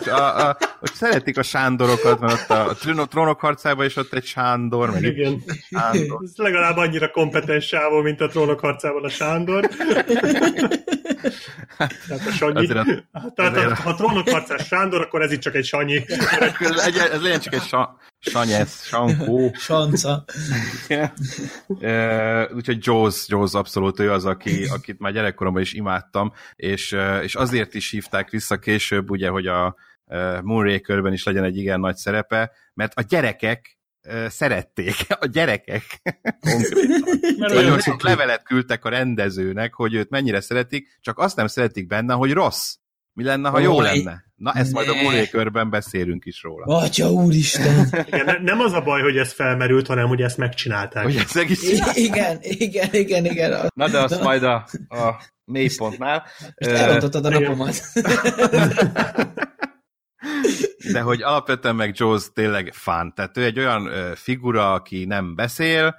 hogy szeretik a Sándorokat, mert ott a Trónok harcában is ott egy Sándor. Meg igen. Sándor. Ez legalább annyira kompetens sávó, mint a Trónok harcában a Sándor. Tehát a Sanyi. Ha Trónok harcás Sándor, akkor ez itt csak egy Sanyi. Ez legyen csak egy Sanyesz, Sankó. Sanca. Yeah. Úgyhogy Jaws abszolút ő az, akit már gyerekkoromban is imádtam, és azért is hívták vissza később, ugye, hogy a Moonrakerben is legyen egy igen nagy szerepe, mert a gyerekek szerették, a gyerekek nagyon sok levelet küldtek a rendezőnek, hogy őt mennyire szeretik, csak azt nem szeretik benne, hogy rossz. Mi lenne, ha jó lenne? Na, ezt majd a Moonrakerben beszélünk is róla. Atya úristen! Igen, nem az a baj, hogy ez felmerült, hanem hogy ezt megcsinálták. Hogy ezt igen. Na, de azt majd a mélypontnál. Most elrontottad a napomat. De hogy alapvetően meg Jaws tényleg fán. Tehát ő egy olyan figura, aki nem beszél,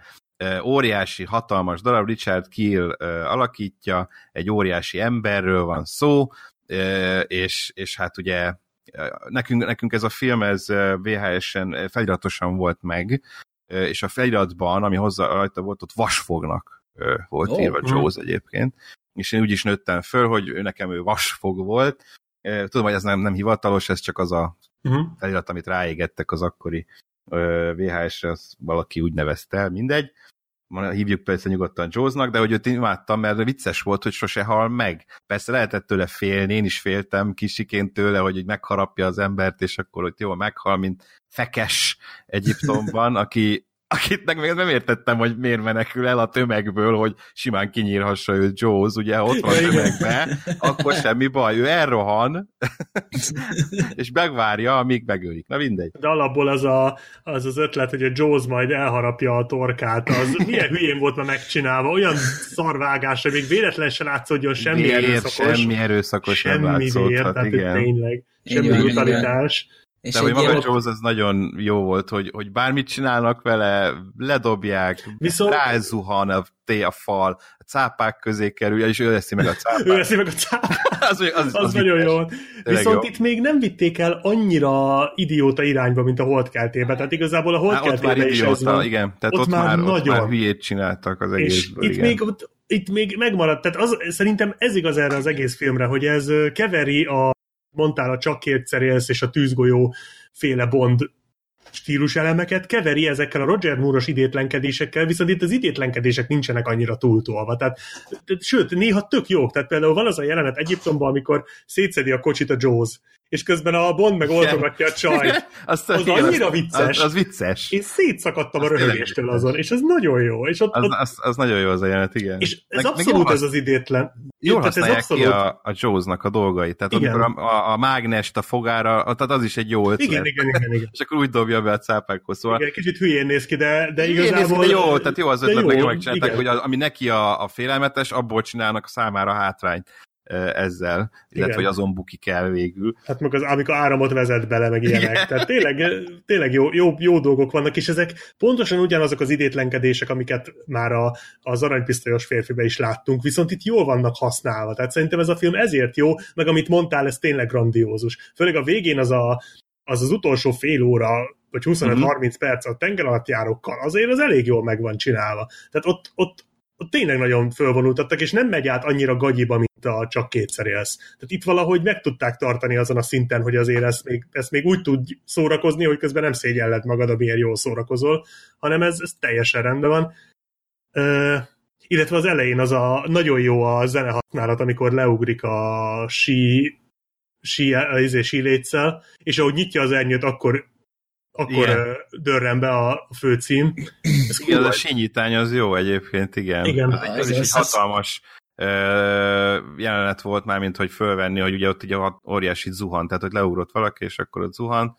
óriási, hatalmas darab, Richard Kiel alakítja, egy óriási emberről van szó, és hát ugye nekünk ez a film, ez VHS-en feliratosan volt meg, és a feliratban, ami hozzá rajta volt, ott vasfognak volt írva Jaws egyébként, és én úgy is nőttem föl, hogy nekem ő vasfog volt. Tudom, hogy ez nem hivatalos, ez csak az a felirat, amit ráégettek az akkori VHS-re, azt valaki úgy nevezte el, mindegy. Hívjuk persze nyugodtan Jaws-nak, de hogy őt imádtam, mert vicces volt, hogy sose hal meg. Persze lehetett tőle félni, én is féltem kisiként tőle, hogy megharapja az embert, és akkor ott jól meghal, mint Fekes Egyiptomban, aki akitnek még nem értettem, hogy miért menekül el a tömegből, hogy simán kinyírhassa őt Jaws, ugye ott van a tömegben, akkor semmi baj, ő elrohan, és megvárja, amíg megölik. Na mindegy. De alapból az ötlet, hogy a Jaws majd elharapja a torkát, az milyen hülyén volt már megcsinálva, olyan szarvágás, hogy még véletlen se látszódjon semmi erőszakos. Semmi erőszakos nem látszódhat, tehát igen. Tényleg, semmi brutalitás. De hogy maga Jaws az nagyon jó volt, hogy bármit csinálnak vele, ledobják, viszont... rázuhan a fal, a cápák közé kerül, és ő eszi meg a cápát. Ő eszi meg a cápát. az nagyon jó. Viszont jó. Itt még nem vitték el annyira idióta irányba, mint a Holdkeltében. Tehát igazából a Holdkeltében is idióta, ez van. Igen. Tehát ott már hülyét csináltak az egészből. És itt még megmaradt. Tehát szerintem ez igaz erre az egész filmre, hogy ez keveri mondtál a Csak kétszer élsz és a tűzgolyó féle Bond stílus elemeket, keveri ezekkel a Roger Moore-os idétlenkedésekkel, viszont itt az idétlenkedések nincsenek annyira túltolva. Tehát, sőt, néha tök jók. Tehát például van az a jelenet Egyiptomban, amikor szétszedi a kocsit a Jaws, és közben a Bond meg oltogatja a csajt. Az annyira vicces. Az vicces. Én szétszakadtam a röhögéstől azon, és ez nagyon jó. És az nagyon jó az a jelenet, igen. És ez abszolút ez az idétlen. Jól használják abszolút... ki a Jaws-nak a dolgait. Tehát amikor a mágnest a fogára, tehát az is egy jó ötlet. Igen. És akkor úgy dobja be a cápákhoz. Szóval... Igen, kicsit hülyén néz ki, de igazából... Ki, de jó, tehát jó az ötlet, meg jól megcsinálták, hogy ami neki a félelmetes, abból csinálnak számára hátrányt ezzel, illetve hogy azon bukik el végül. Hát meg amikor áramot vezet bele, meg ilyenek. Igen. Tehát tényleg jó dolgok vannak, és ezek pontosan ugyanazok az idétlenkedések, amiket már az Aranypisztolyos férfiben is láttunk, viszont itt jól vannak használva. Tehát szerintem ez a film ezért jó, meg amit mondtál, ez tényleg grandiózus. Főleg a végén az utolsó fél óra, vagy 25-30 perc a tengeralattjárókkal, azért az elég jól meg van csinálva. Tehát ott tényleg nagyon fölvonultattak, és nem megy át annyira gagyiba, mint a Csak kétszer élsz. Tehát itt valahogy meg tudták tartani azon a szinten, hogy azért ezt még úgy tud szórakozni, hogy közben nem szégyelled magad, amiért jól szórakozol, hanem ez teljesen rendben van. Illetve az elején az a nagyon jó a zenehasználat, amikor leugrik a síléccel, és ahogy nyitja az ernyőt, akkor dörren be a főcím. Igen, a sínyítány az jó egyébként, igen. Ez is egy hatalmas jelenet volt már, mint hogy fölvenni, hogy ugye ott ugye óriásit zuhan, tehát hogy leugrott valaki, és akkor ott zuhan.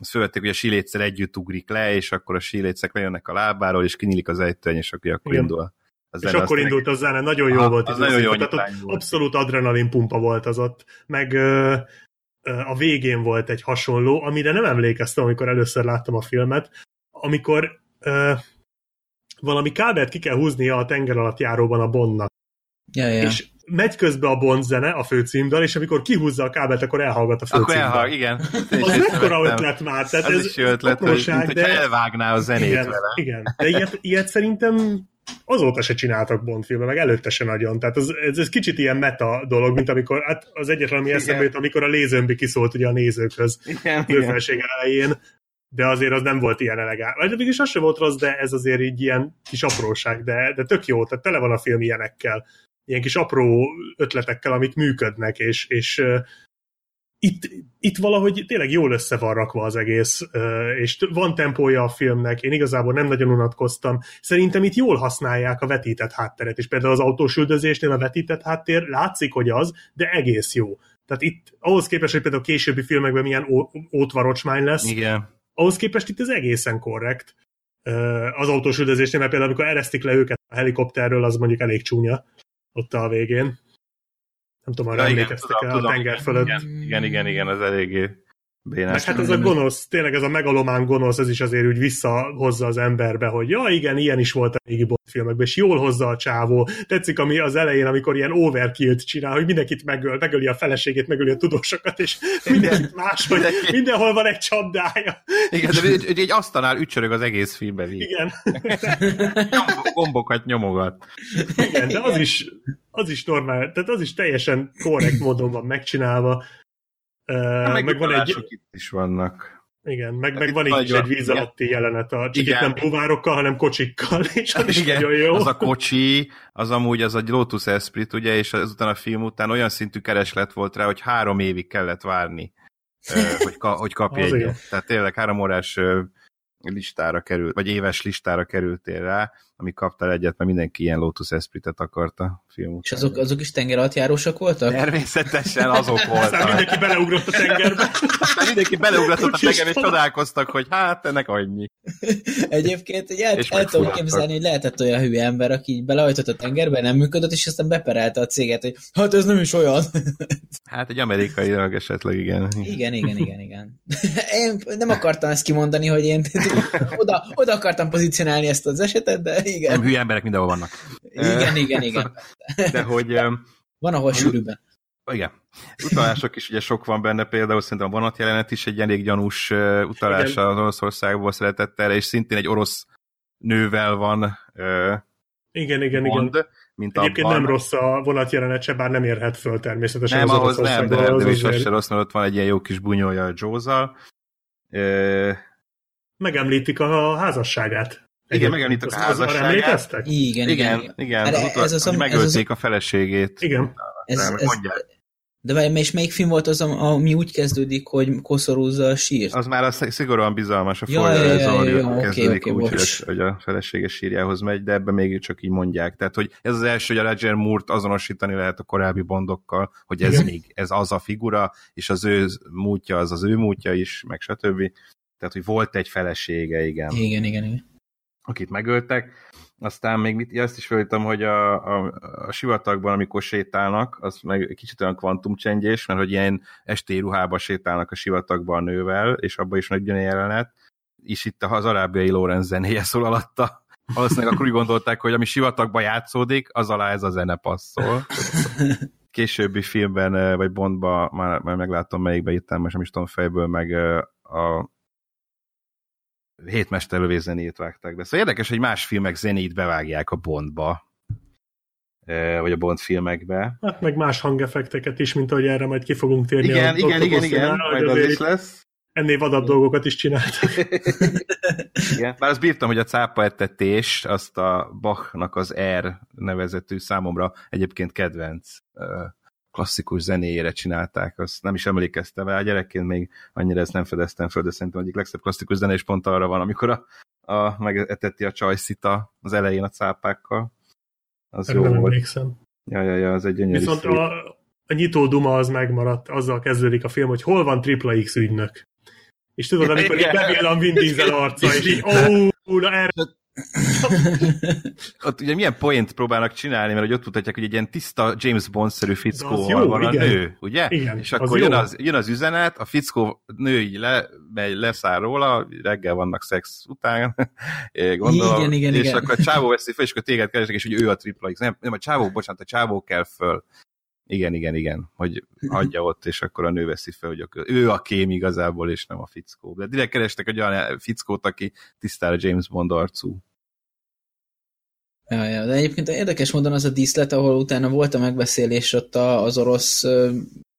Azt fölvették, hogy a síléccel együtt ugrik le, és akkor a síléccek lejönnek a lábáról, és kinyílik az ejtőny, és akkor indul. És akkor indult a zene, nagyon jó volt. Az nagyon jó nyitány volt. Abszolút adrenalin pumpa volt az ott. Meg... a végén volt egy hasonló, amire nem emlékeztem, amikor először láttam a filmet, amikor valami kábelt ki kell húznia a tengeralattjáróban a Bondnak. Yeah. És megy közbe a Bond zene a főcímdal, és amikor kihúzza a kábelt, akkor elhallgat a főcímdal. Akkor elhallgat, igen. Az mekkora ötlet már, tehát az ez is ötlet, apróság, hogy elvágná a zenét vele. Igen, de ilyet szerintem azóta se csináltak Bond filmben, meg előtte se nagyon. Tehát ez kicsit ilyen meta dolog, mint amikor, hát az egyetlen, ami eszembe jut, amikor a Lazenby kiszólt ugye a nézőkhöz főfelség elején, de azért az nem volt ilyen elegáns. De mégis az sem volt rossz, de ez azért így ilyen kis apróság, de tök jó, tehát tele van a film ilyenekkel, ilyen kis apró ötletekkel, amik működnek, és itt valahogy tényleg jól össze van rakva az egész, és van tempója a filmnek, én igazából nem nagyon unatkoztam. Szerintem itt jól használják a vetített hátteret, és például az autós üldözésnél a vetített háttér látszik, hogy az, de egész jó. Tehát itt ahhoz képest, hogy például a későbbi filmekben milyen ótvarocsmány lesz, igen, ahhoz képest itt ez egészen korrekt. Az autós üldözésnél, mert például amikor eresztik le őket a helikopterről, az mondjuk elég csúnya ott a végén. Nem tudom, arra emlékeztek el a tenger fölött. Igen, ez eléggé bénás. Meg hát ez a gonosz, tényleg ez a megalomán gonosz, ez is azért úgy visszahozza az emberbe, hogy ja, igen, ilyen is volt a régi Bond filmekben, és jól hozza a csávó. Tetszik, ami az elején, amikor ilyen overkill-t csinál, hogy mindenkit megöli a feleségét, megöli a tudósokat, és mindenkit máshogy, mindenhol van egy csapdája. Igen, de egy asztalnál ücsörög az egész filmben. Igen. Gombokat nyomogat. Igen, de az is normál, tehát az is teljesen korrekt módon van megcsinálva. Meg van egy... itt is vannak. Igen, meg van így is egy víz alatti jelenet, csak itt nem puvárokkal, hanem kocsikkal, és az is nagyon jó. Az a kocsi, az amúgy az a Lotus Esprit, ugye, és azután a film után olyan szintű kereslet volt rá, hogy 3 évig kellett várni, hogy kapja egyet. Tehát tényleg 3 órás listára került, vagy éves listára kerültél rá, ami kaptál egyet, mert mindenki ilyen Lotus Esprit-et akarta film után. És azok is tengeralattjárósak voltak? Természetesen azok voltak. Aztán mindenki beleugrott a tengerbe. És csodálkoztak, hogy hát ennek annyi. Egyébként el tudom képzelni, hogy lehetett olyan hű ember, aki így belehajtott a tengerbe, nem működött, és aztán beperelte a céget, hogy hát ez nem is olyan. Hát egy amerikai rag esetleg, igen. Igen. Én nem akartam ezt kimondani, hogy én oda akartam pozícionálni ezt az esetet, de igen. Nem hülye emberek mindenhol vannak. Igen. De hogy... Van, ahol sűrűben. Igen. Utalások is ugye sok van benne, például szerintem a vonatjelenet is egy elég gyanús utalás az Oroszországból szeretettel, és szintén egy orosz nővel van igen. Mint egyébként abban. Nem rossz a vonatjelenet se, bár nem érhet föl természetesen. Nem, ahhoz nem, de is az se rossz, mert ott van egy ilyen jó kis bunyója a Jaws-zal. Megemlítik a házasságát. Igen, megemlítik a házasságát. Igen. Ez megölték a feleségét. Igen. De várj, és melyik film volt az, ami úgy kezdődik, hogy koszorúzza a sírt? Az már az szigorúan bizalmas, a forradalom kezdődik úgy, hogy a felesége sírjához megy, de ebben még csak így mondják. Tehát, hogy ez az első, hogy a Roger Moore-t azonosítani lehet a korábbi Bondokkal, hogy ez még, ez az a figura, és az ő múltja, az az ő múltja is, meg stb. Tehát, hogy volt egy felesége, igen. Akit megöltek. Aztán még azt is felültem, hogy a sivatagban, amikor sétálnak, az meg kicsit olyan kvantumcsengyés, mert hogy ilyen esti ruhába sétálnak a sivatagban a nővel, és abban is nagy jelenet, és itt az arábiai Lorenz zenéje szól alatta. Valószínűleg akkor úgy gondolták, hogy ami sivatagban játszódik, az alá ez a zene passzol. Későbbi filmben, vagy Bondban, már meglátom melyikbe írtam, most nem is tudom fejből, meg a Hétmesterlövész zenét vágták be. Szóval érdekes, hogy más filmek zenét bevágják a Bondba, vagy a Bond filmekbe. Hát meg más hangeffekteket is, mint ahogy erre majd ki fogunk térni. Igen, majd az is lesz. Ennél vadabb dolgokat is csináltak. Igen, bár azt bírtam, hogy a cápaetetés, azt a Bachnak az R nevezetű számomra egyébként kedvenc klasszikus zenéjére csinálták, azt nem is emlékeztem el, gyerekként még annyira ezt nem fedeztem föl, de szerintem egyik legszebb klasszikus zene is pont arra van, amikor megeteti a csajszita az elején a cápákkal. Az jó volt. Emlékszem. Ja, az egy gyönyörű. Viszont a nyitó duma az megmaradt, azzal kezdődik a film, hogy hol van XXX ügynök. És tudod, amikor így bevillan Vin Diesel arca, és így ott ugye milyen poént próbálnak csinálni, mert hogy ott mutatják, hogy egy ilyen tiszta James Bond-szerű fickóval van a nő, ugye? Igen, és akkor jön az üzenet, a fickó nő így leszáll róla, reggel vannak szex után, gondolom, igen. Akkor a csávó veszi föl, és akkor téged keresnek, és hogy ő a XXX, nem a csávó, bocsánat, a csávó kell föl. Igen, hogy hagyja ott, és akkor a nő veszi fel, hogy ő a kém igazából, és nem a fickó. De direkt kerestek egy olyan fickót, aki tisztára James Bond arcú. Ja, de egyébként érdekes módon az a díszlet, ahol utána volt a megbeszélés ott az orosz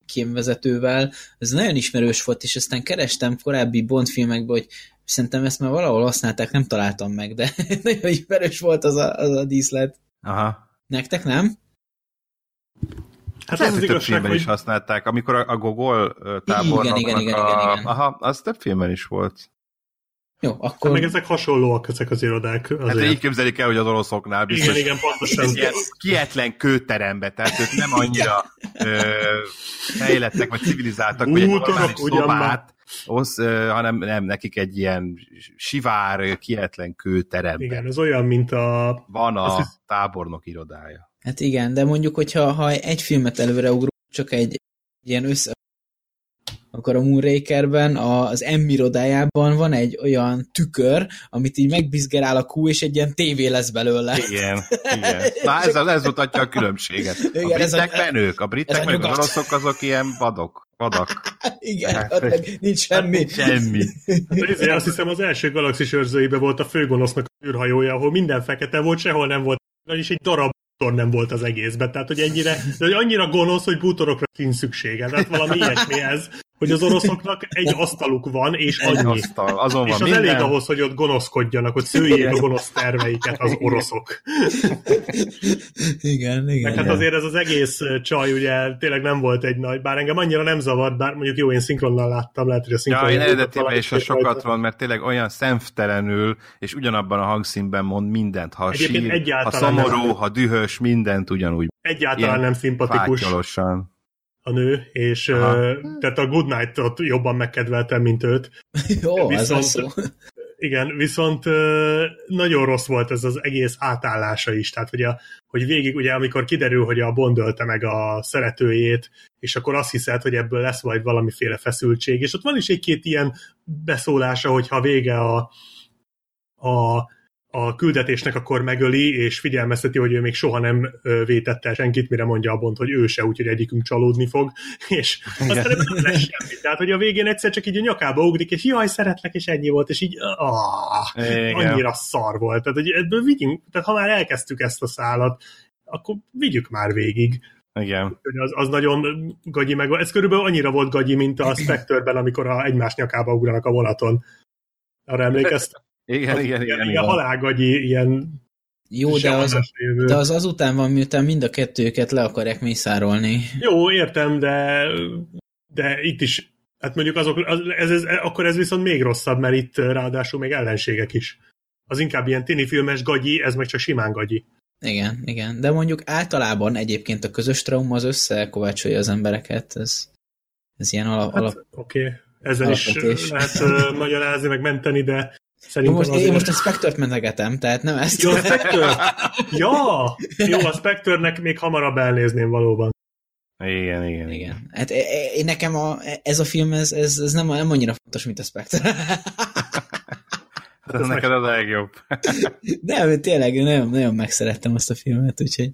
kémvezetővel, ez nagyon ismerős volt, és aztán kerestem korábbi Bond filmekben, hogy szerintem ezt már valahol használták, nem találtam meg, de nagyon ismerős volt az a díszlet. Aha. Nektek nem? Hát lehet, hogy több filmben is használták, amikor a Gogol tábornoknak igen. Aha, az több filmben is volt. Jó, akkor... Hát meg ezek hasonlóak, ezek az irodák. Azért. Hát így képzelik el, hogy az oroszoknál biztos igen, pontosan. Ilyen kietlen kőterembe, tehát ők nem annyira fejlettek, vagy civilizáltak, hogy egy normális szobát, hanem nem, nekik egy ilyen sivár, kietlen kőterembe. Igen, ez olyan, mint a... Van a tábornok irodája. Hát igen, de mondjuk, hogyha egy filmet előreugrunk, csak egy ilyen akkor a Moonrakerben, az M irodájában van egy olyan tükör, amit így megbizgerál a kú, és egy ilyen tévé lesz belőle. Igen. Na ez mutatja a különbséget. Igen, a britek menők, az oroszok azok ilyen vadak. Igen, nincs semmi. Hát, azt hiszem az első galaxis őrzőiben volt a főgonosznak a űrhajója, ahol minden fekete volt, sehol nem volt, és egy darab nem volt az egészben, tehát hogy annyira gonosz, hogy bútorokra kint szüksége, tehát valami ilyesmi ez, hogy az oroszoknak egy asztaluk van, és annyi. Asztal, azon és van az minden. Elég ahhoz, hogy ott gonoszkodjanak, hogy szőjék a gonosz terveiket az oroszok. Igen, igen. Meg hát azért ez az egész csaj, ugye tényleg nem volt egy nagy, bár engem annyira nem zavart, bár mondjuk jó, én szinkronnal láttam, lehet, hogy a szinkron... Ja, én eredetében is sokat van, mert tényleg olyan szemtelenül, és ugyanabban a hangszínben mond mindent, ha egyébként sír, ha szomorú, ha dühös, mindent ugyanúgy. Egyáltalán nem szimpatikus. Fátyolosan. A nő, és tehát a Goodnight-ot jobban megkedveltem, mint őt. Jó, viszont, igen, viszont nagyon rossz volt ez az egész átállása is, tehát hogy végig, ugye amikor kiderül, hogy a Bond ölte meg a szeretőjét, és akkor azt hiszed, hogy ebből lesz vagy valamiféle feszültség, és ott van is egy-két ilyen beszólása, hogyha vége a küldetésnek, akkor megöli, és figyelmezteti, hogy ő még soha nem vétette senkit, mire mondja a Bond, hogy ő se, úgyhogy egyikünk csalódni fog, és aztán nem lesz semmi. Tehát, hogy a végén egyszer csak így a nyakába ugrik, és jaj, szeretlek, és ennyi volt, és így annyira szar volt. Tehát, hogy ebből vigyünk, tehát ha már elkezdtük ezt a szálat, akkor vigyük már végig. Igen. Az nagyon gagyi meg. Ez körülbelül annyira volt gagyi, mint a Spectre-ben, amikor egymás nyakába ugranak a vonaton. Arra emlékeztem? Igen. Halálgagyi ilyen... Jó, de az azután van, miután mind a kettőket le akarják mészárolni. Jó, értem, de itt is, hát mondjuk akkor ez viszont még rosszabb, mert itt ráadásul még ellenségek is. Az inkább ilyen tinifilmes gagyi, ez meg csak simán gagyi. Igen, igen, de mondjuk általában egyébként a közös trauma az összekovácsolja az embereket, ez ilyen oké, ezzel is lehet magyarázni, meg menteni, de Én most a Spectre-t mentegetem, tehát nem ezt. Jó, a Spectre! Ja! Jó, a Spectre-nek még hamarabb elnézném valóban. Igen. Hát nekem ez a film, ez nem annyira fontos, mint a Spectre. Hát ez neked a legjobb. Nem, tényleg, nagyon megszerettem azt a filmet, úgyhogy...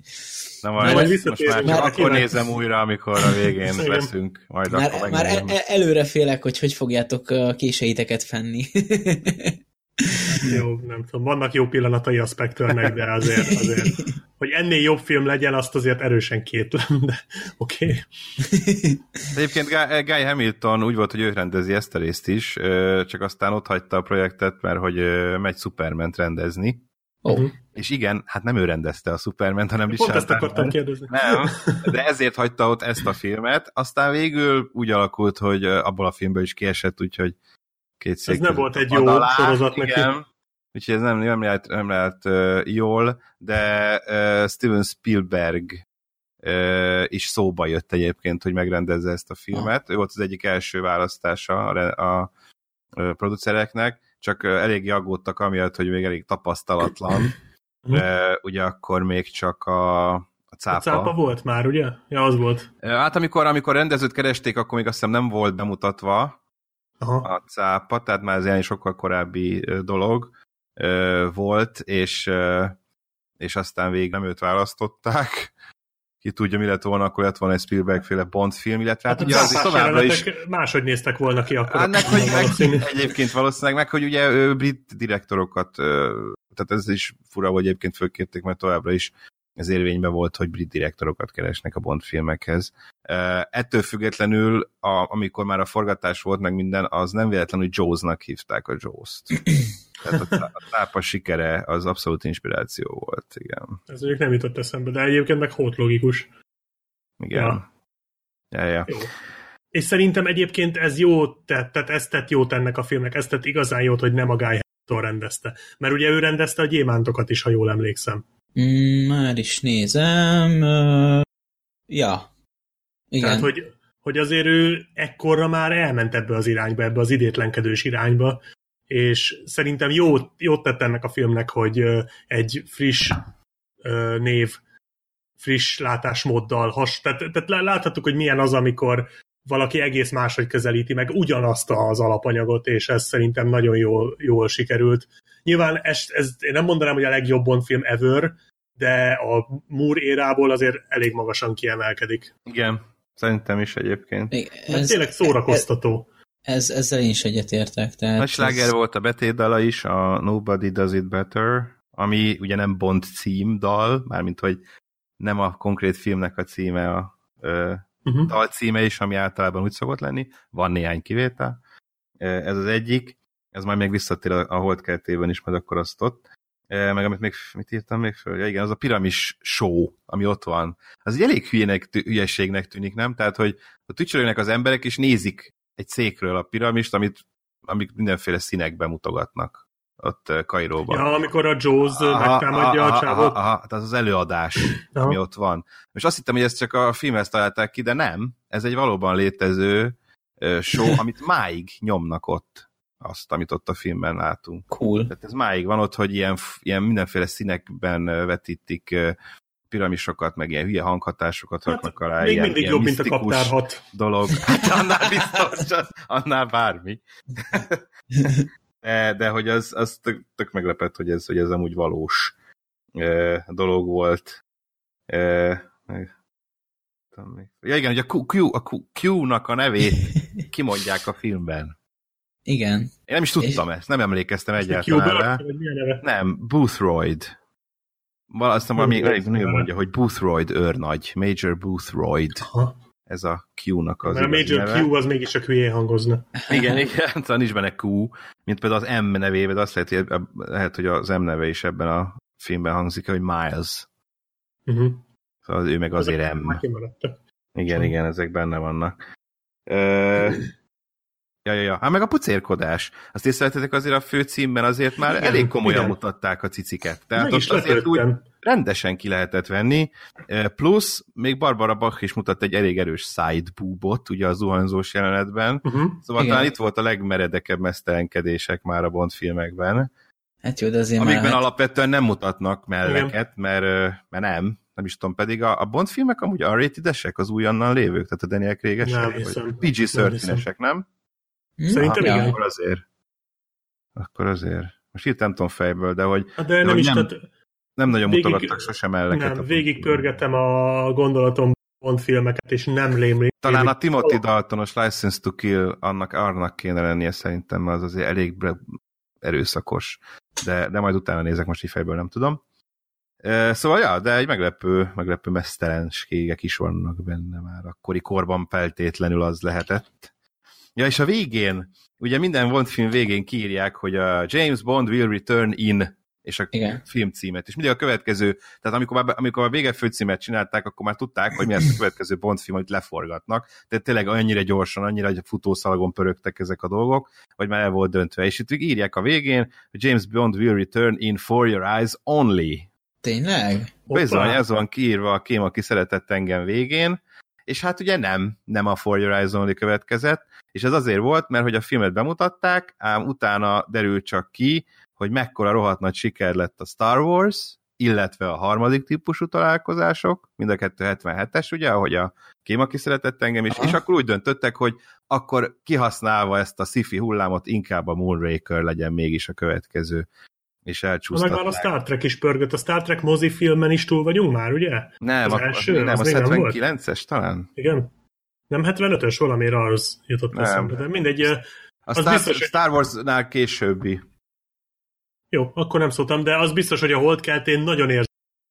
Na majd most már akkor nézem újra, amikor a végén leszünk. Majd már előre félek, hogy fogjátok a késeiteket fenni. Jó, nem tudom. Vannak jó pillanatai a Spectre-nek, de azért, hogy ennél jobb film legyen, azt azért erősen kétlem, de oké. Egyébként Guy Hamilton úgy volt, hogy ő rendezi ezt a részt is, csak aztán ott hagyta a projektet, mert hogy megy Superman-t rendezni. Oh. És igen, hát nem ő rendezte a Superman-t, hanem Richard. Pont ezt akartam kérdezni. Nem, de ezért hagyta ott ezt a filmet, aztán végül úgy alakult, hogy abból a filmből is kiesett, úgyhogy ez nem volt egy jó sorozat neki. Úgyhogy ez nem lehet jól, de Steven Spielberg is szóba jött egyébként, hogy megrendezze ezt a filmet. Ő volt az egyik első választása a producereknek, csak eléggé aggódtak amiatt, hogy még elég tapasztalatlan. Ugye akkor még csak a cápa. A cápa volt már, ugye? Ja, az volt. Hát amikor rendezőt keresték, akkor még azt hiszem nem volt bemutatva. Aha. A cápa, tehát már ez ilyen sokkal korábbi dolog volt, és aztán végig nem őt választották. Ki tudja, mi lett volna, akkor lett volna egy Spielberg-féle Bond film, illetve hát ugye azért továbbra is... Máshogy néztek volna ki akkor. Hát egyébként valószínűleg meg, hogy ugye brit direktorokat, tehát ez is fura, hogy egyébként fölkérték, mert továbbra is ez érvényben volt, hogy brit direktorokat keresnek a Bond filmekhez. Ettől függetlenül, amikor már a forgatás volt meg minden, az nem véletlenül, hogy Jaws-nak hívták a Jaws-t. Tehát a cápa sikere az abszolút inspiráció volt, igen. Ez mondjuk nem jutott eszembe, de egyébként meg hót logikus. Igen. Ja. És szerintem egyébként ez jó tett, tehát ez tett jót ennek a filmnek, ez tett igazán jót, hogy nem a Guy Hamilton rendezte. Mert ugye ő rendezte a gyémántokat is, ha jól emlékszem. Már is nézem. Ja. Igen. Tehát, hogy azért ő ekkorra már elment ebbe az irányba, ebbe az idétlenkedős irányba, és szerintem jót tett ennek a filmnek, hogy egy friss név, friss látásmóddal tehát láthattuk, hogy milyen az, amikor valaki egész máshogy közelíti meg ugyanazt az alapanyagot, és ez szerintem nagyon jól sikerült. Nyilván ez én nem mondanám, hogy a legjobb Bond film ever, de a Moore érából azért elég magasan kiemelkedik. Igen, szerintem is egyébként. Ez tényleg szórakoztató. Ezzel én is egyetértek. Nagy sláger volt a betétdala is, a Nobody Does It Better, ami ugye nem Bond címdal, mármint hogy nem a konkrét filmnek a címe a dalcíme is, ami általában úgy szokott lenni, van néhány kivétel. Ez az egyik, ez majd még visszatér a holdkeretében is, majd akkor azt ott. Meg amit még, mit írtam még föl? Ja, igen, az a piramis show, ami ott van. Az egy elég hülyeségnek tűnik, nem? Tehát, hogy a tücsörögnek az emberek is nézik egy székről a piramist, amit mindenféle színekbe mutogatnak ott Kairóban. Ja, amikor a Jaws megtámadja a csávot. Tehát az előadás, ami ott van. És azt hittem, hogy ezt csak a filmhez találták ki, de nem. Ez egy valóban létező show, amit máig nyomnak ott. Azt, amit ott a filmben látunk. Cool. Tehát ez máig van ott, hogy ilyen mindenféle színekben vetítik piramisokat, meg ilyen hülye hanghatásokat raknak alá. Még ilyen, mindig ilyen jobb, mint a Kaptár 6 dolog. Hát annál biztos, annál bármi. De hogy az tök meglepett, hogy ez amúgy valós dolog volt. Ja igen, hogy a Q-nak a nevét kimondják a filmben. Igen. Én nem is tudtam ezt, nem emlékeztem egyáltalán rá. Nem, Boothroyd. Aztán valami nő mondja, hogy Boothroyd őrnagy. Major Boothroyd. Aha. Ez a Q-nak az igazi neve. A Major Q az mégis csak hülyén hangozna. Igen, szóval nincs benne Q, mint például az M nevében, de azt lehet, hogy az M neve is ebben a filmben hangzik, hogy Miles. Szóval ő meg azért M. Igen, ezek benne vannak. Ja. Hát meg a pucérkodás. Azt észrevettetek, azért a főcímben azért már elég komolyan mutatták a ciciket. Tehát ott azért úgy rendesen ki lehetett venni. Plusz még Barbara Bach is mutat egy elég erős side boobot, ugye a zuhanyzós jelenetben. Szóval talán itt volt a legmeredekebb mesztelenkedések már a Bond filmekben. Hát jó, de azért amikben alapvetően nem mutatnak melleket, mert nem is tudom, pedig a Bond filmek amúgy R-rated-esek, az újonnan lévők, tehát a Daniel Craig-esek, PG-13-esek, nem? Szerintem igen. Akkor azért. Most írtam nem tudom fejből, de hogy, de nem, de, hogy is, nem nagyon végig, mutogattak sosem melleket. Nem, végig pörgetem a gondolatom Bond filmeket, és nem lémlik. Talán a Timothy Daltonos License to Kill, annak kéne lennie szerintem, az azért elég erőszakos. De majd utána nézek, most így fejből nem tudom. Szóval, ja, de egy meglepő mesztelenségek is vannak benne már. Akkori korban feltétlenül az lehetett. Ja, és a végén, ugye minden Bond film végén kiírják, hogy a James Bond will return in, és a film címet. És mindig a következő, tehát amikor már vége főcímet csinálták, akkor már tudták, hogy mi lesz a következő Bond film, amit leforgatnak. Tehát tényleg annyira gyorsan, annyira hogy a futószalagon pörögtek ezek a dolgok, vagy már el volt döntve. És itt írják a végén, hogy James Bond will return in For Your Eyes Only. Tényleg? Bizony, ez van kiírva a kém, aki szeretett engem végén. És hát ugye nem a For Your Eyes Only következett, és ez azért volt, mert hogy a filmet bemutatták, ám utána derült csak ki, hogy mekkora rohadt nagy siker lett a Star Wars, illetve a harmadik típusú találkozások, mind a 277-es, ugye, ahogy a kém, aki szeretett engem is, és akkor úgy döntöttek, hogy akkor kihasználva ezt a sci-fi hullámot, inkább a Moonraker legyen mégis a következő. És elcsúsztatták. Meg már a Star Trek is pörgött. A Star Trek mozifilmen is túl vagyunk már, ugye? Nem, az 79-es talán. Igen. Nem, 75-ös valamire az jutott eszembe, de mindegy. Star Warsnál későbbi. Jó, akkor nem szóltam, de az biztos, hogy a holdkeltén nagyon érzem.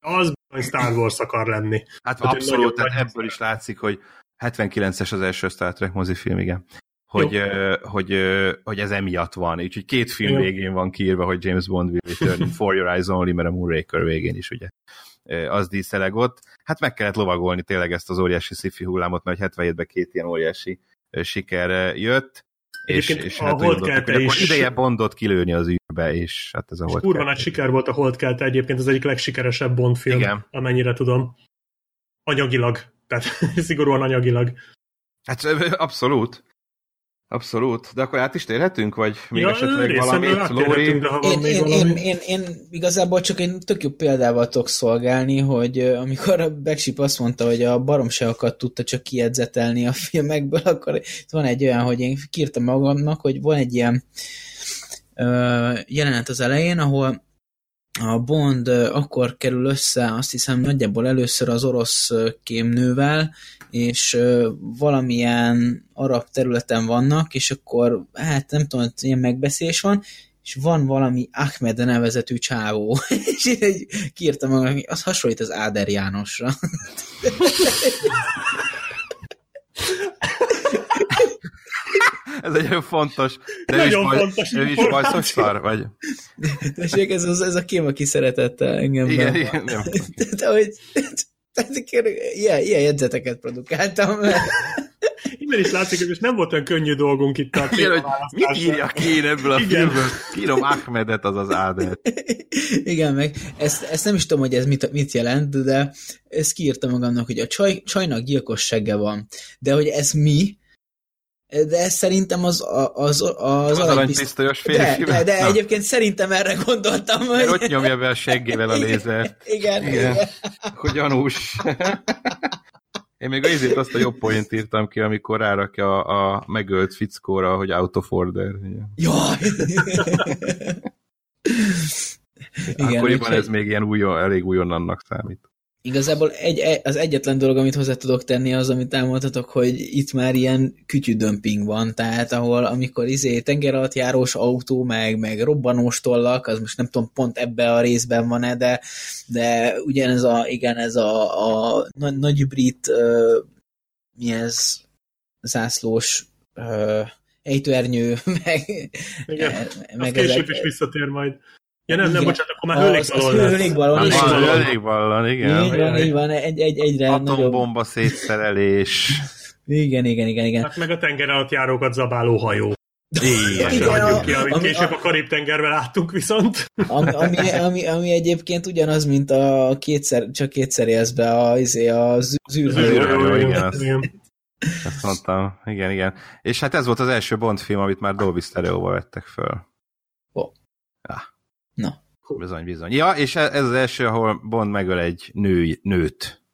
Az bizony Star Wars akar lenni. Hát abszolút, tehát ebből is látszik, hogy 79-es az első Star Trek mozifilm, igen. Hogy ez emiatt van. Úgyhogy két film végén van kiírva, hogy James Bond will return in For Your Eyes Only, mert a Moonraker végén is, ugye, az díszeleg ott. Hát meg kellett lovagolni tényleg ezt az óriási sci-fi hullámot, mert 77-ben két ilyen óriási siker jött. És hát holdkelte is. Ideje Bondot kilőni az űrbe, és hát ez a holdkelte. Kurva nagy siker volt a holdkelte, egyébként az egyik legsikeresebb Bond film, amennyire tudom. Anyagilag. Tehát szigorúan anyagilag. Hát abszolút. De akkor át is térhetünk, vagy még esetleg valamit, Lóri? Én igazából csak egy tök jó példával tudok szolgálni, hogy amikor a Backship azt mondta, hogy a baromságokat tudta csak kiedzetelni a filmekből, akkor itt van egy olyan, hogy én kiírtam magamnak, hogy van egy ilyen jelenet az elején, ahol a Bond akkor kerül össze, azt hiszem nagyjából először az orosz kémnővel, és valamilyen arab területen vannak, és akkor, hát nem tudom, ilyen megbeszélés van, és van valami Ahmed nevezetű csávó, és én kiírtam magam, az hasonlít az Áder Jánosra. Ez egy olyan fontos. Ő is bajszos szar, vagy? Tessék, ez a kém, aki szeretettel engem. Igen, nem. Ilyen jegyzeteket produkáltam. Innen is látszik, hogy most nem volt olyan könnyű dolgunk itt a témaválasztásra. Mit írjak én ebből a filmből? Írom Ahmedet, azaz Áder. Igen, meg ezt nem is tudom, hogy ez mit jelent, de ezt kiírta magamnak, hogy a csajnak gyilkossága van. De hogy ez mi? De ez szerintem az aranypisztolyos férfi. De egyébként szerintem erre gondoltam, hogy... Mert ott nyomja be a seggével a lézert. Igen. Akkor gyanús. Én még azért azt a jobb poént írtam ki, amikor rárakja a megölt fickóra, hogy out of order. Jaj! Akkoriban ez még ilyen elég újonnannak számít. Igazából az egyetlen dolog, amit hozzá tudok tenni, az, amit elmondhatok, hogy itt már ilyen kütyüdömping van, tehát ahol amikor tengeralattjárós autó, meg robbanós tollak, az most nem tudom, pont ebben a részben van-e, de ugyanez ez a nagy brit zászlós ejtőernyő, meg később is visszatér majd. Ja, nem, bocsánat, akkor már hőlékballon, igen. Így van, egyre nagyobb. Atombomba szétszerelés. Igen. Hát meg a tenger alatt járókat zabáló hajó. Igen, adjuk ki, amit később a Karib-tengerben láttunk viszont. Ami egyébként ugyanaz, mint a csak kétszer élsz be az űrhajó. Igen. Azt mondtam, igen. És hát ez volt az első Bond film, amit már Dolby Stereo-ba vettek föl. Na. Bizony. Ja, és ez az első, ahol Bond megöl egy nőt.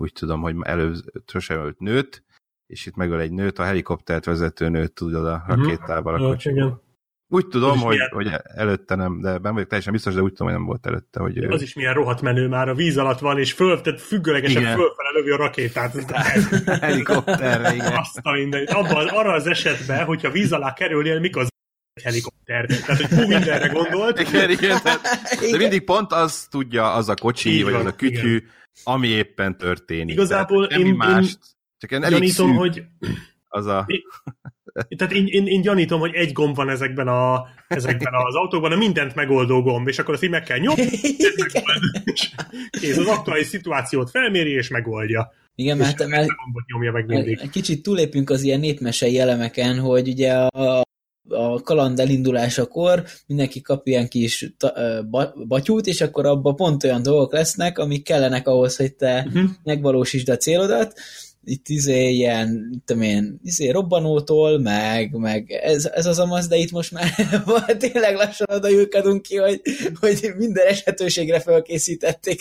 Úgy tudom, hogy először ölt nőt, és itt megöl egy nőt, a helikoptert vezető nőt, tudod, a rakétával a kocsiból. Úgy tudom, hogy előtte nem, de nem vagyok teljesen biztos, de úgy tudom, hogy nem volt előtte. Hogy az is milyen rohadt menő már, a víz alatt van, és függőlegesen fölfele lövi a rakétát. Helikopterre, igen. Azt a minden. Arra az esetben, hogyha víz alá kerülnél, mikor az helikopter. Tehát, hogy mindenre gondolt. Igen. De mindig pont az tudja, az a kocsi, így vagy van, az a kütyű, igen, ami éppen történik. Igazából tehát, én gyanítom, hogy tehát én gyanítom, hogy egy gomb van ezekben az autókban, a mindent megoldó gomb, és akkor azt így meg kell nyomni, és kész, az aktuális szituációt felméri, és megoldja. Igen, mert egy kicsit túlépünk az ilyen népmesei elemeken, hogy ugye a kaland elindulásakor mindenki kap ilyen kis batyút, és akkor abban pont olyan dolgok lesznek, amik kellenek ahhoz, hogy te megvalósítsd a célodat. Itt robbanótól, meg ez az amaz, de itt most már tényleg lassan odajulkadunk ki, hogy minden esetőségre felkészítették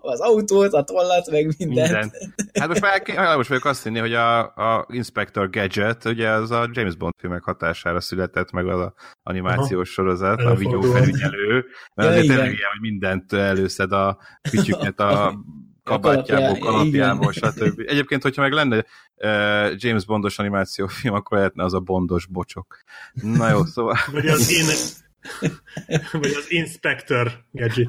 az autót, a tollat, meg mindent. Hát most már hajlamos vagyok azt hinni, hogy a Inspector Gadget, ugye az a James Bond filmek hatására született, meg az animációs sorozat, a videófelügyelő, mert azért tényleg ilyen, hogy mindent előszed a kütyüket a kabátjából, kalapjából, stb. Egyébként, hogyha meg lenne James Bondos animációfilm, akkor lehetne az a Bondos bocsok. Na jó, szóval... Vagy az Inspector Gadget.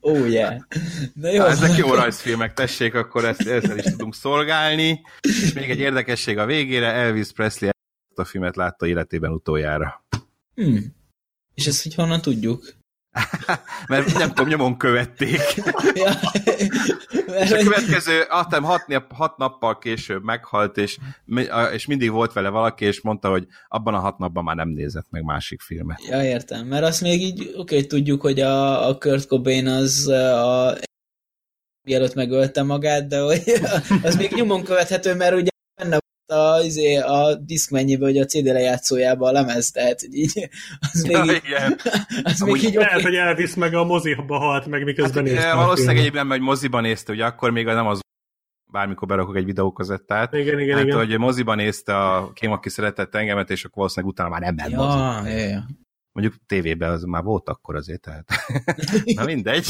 Oh yeah. Na jó. Ezek jó rajzfilmek, tessék, akkor ezzel is tudunk szolgálni. És még egy érdekesség a végére, Elvis Presley ezt a filmet látta életében utoljára. És ezt hogy honnan tudjuk? Mert nem tudom, nyomon követték. És a következő, aztán 6 nappal később meghalt, és mindig volt vele valaki, és mondta, hogy abban a 6 napban már nem nézett meg másik filmet. Ja, értem, mert azt még így oké, tudjuk, hogy a Kurt Cobain az mielőtt megölte magát, de az még nyomon követhető, mert ugye benne a diszkmennyiből, hogy a CD lejátszójába a lemez, tehát így az még így lehet, hogy elvisz meg a moziba halt, meg miközben néztem. Valószínűleg egyébként, hogy moziban nézte, ugye akkor még nem az, bármikor berakok egy videókazettát, igen. Hogy moziban nézte a kém, aki szeretett engemet, és akkor valószínűleg utána már nem ment moziban. Ja. Mondjuk tévében az már volt akkor azért, tehát na mindegy.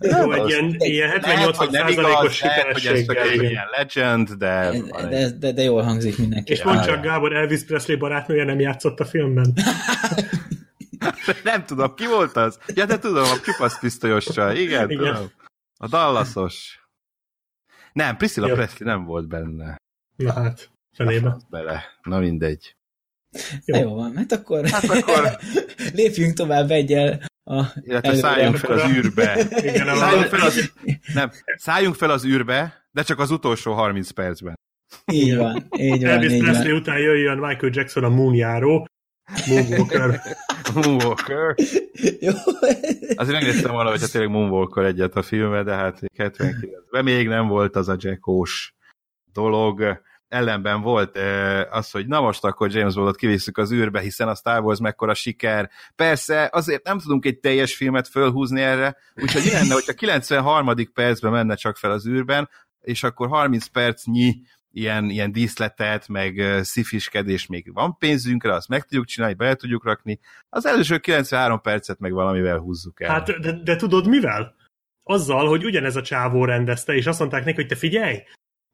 Jó, ilyen 78%-os sikerességgel. Hogy ez ilyen legend, de jól hangzik mindenki. És mondd csak, Gábor, Elvis Presley barátnője nem játszott a filmben. Nem tudom, ki volt az? Ja, de tudom, a csupasz pisztolyossal. Igen. Tudom. A Dallasos. Nem, Priscilla Presley nem volt benne. Na hát, fenébe. Bele. Na mindegy. Jó. Na, jó van, hát akkor... lépjünk tovább egyel. Illetve szálljunk fel az űrbe. Igen, szálljunk fel az űrbe, de csak az utolsó 30 percben. Így van, így van. Elvis Presley után jöjjön Michael Jackson a Moonjáró. Moonwalker. Moonwalker. Jó. Azért megnéztem volna, hogyha tényleg Moonwalker egyet a filmbe, de hát 79-ben még nem volt az a jackós dolog. Ellenben volt az, hogy na most akkor James Bondot kivisszük az űrbe, hiszen a Star Wars mekkora siker. Persze, azért nem tudunk egy teljes filmet fölhúzni erre, úgyhogy mi lenne, hogyha 93. percben menne csak fel az űrben, és akkor 30 percnyi ilyen díszletet, meg szifiskedés még van pénzünkre, azt meg tudjuk csinálni, bele tudjuk rakni. Az első 93 percet meg valamivel húzzuk el. Hát, de tudod mivel? Azzal, hogy ugyanez a csávó rendezte, és azt mondták neki, hogy te figyelj,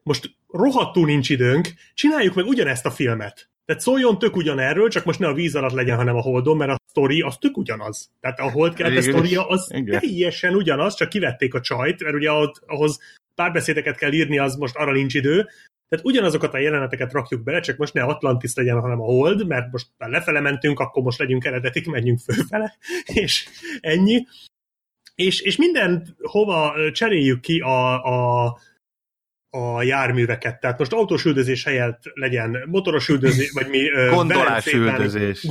most rohadtul nincs időnk, csináljuk meg ugyanezt a filmet. Tehát szóljon tök ugyanerről, csak most ne a víz alatt legyen, hanem a Holdon, mert a sztori az tök ugyanaz. Tehát a Holdkeret a sztoria az teljesen ugyanaz, csak kivették a csajt, mert ugye ahhoz párbeszédeket kell írni, az most arra nincs idő. Tehát ugyanazokat a jeleneteket rakjuk bele, csak most ne Atlantis legyen, hanem a Hold, mert most már lefele mentünk, akkor most legyünk eredetik, menjünk fölfele, és ennyi. És mindent hova cseréljük ki a járműveket. Tehát most autós üldözés helyett legyen motoros üldözés, vagy mi... Gondolás üldözés,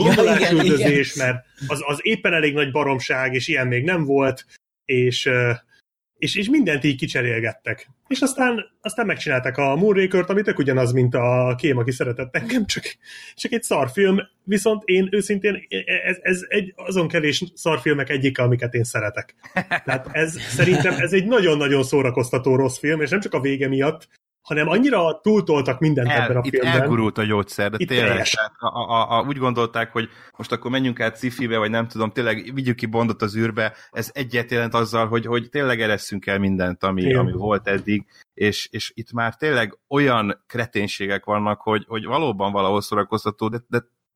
mert az éppen elég nagy baromság, és ilyen még nem volt, és mindent így kicserélgettek. És aztán megcsinálták a Moonrakert, ami tök ugyanaz, mint a kém, aki szeretett engem, csak egy szarfilm, viszont én őszintén, ez azon kevés szarfilmek egyike, amiket én szeretek. Tehát szerintem egy nagyon-nagyon szórakoztató rossz film, és nem csak a vége miatt, hanem annyira túltoltak mindent ebben a filmben. Itt elgurult a gyógyszer, de itt tényleg. Úgy gondolták, hogy most akkor menjünk át sci-fibe, vagy nem tudom, tényleg vigyük ki Bondot az űrbe, ez egyet jelent azzal, hogy tényleg eresszünk el mindent, ami volt eddig, és itt már tényleg olyan kreténségek vannak, hogy valóban valahol szórakoztató, de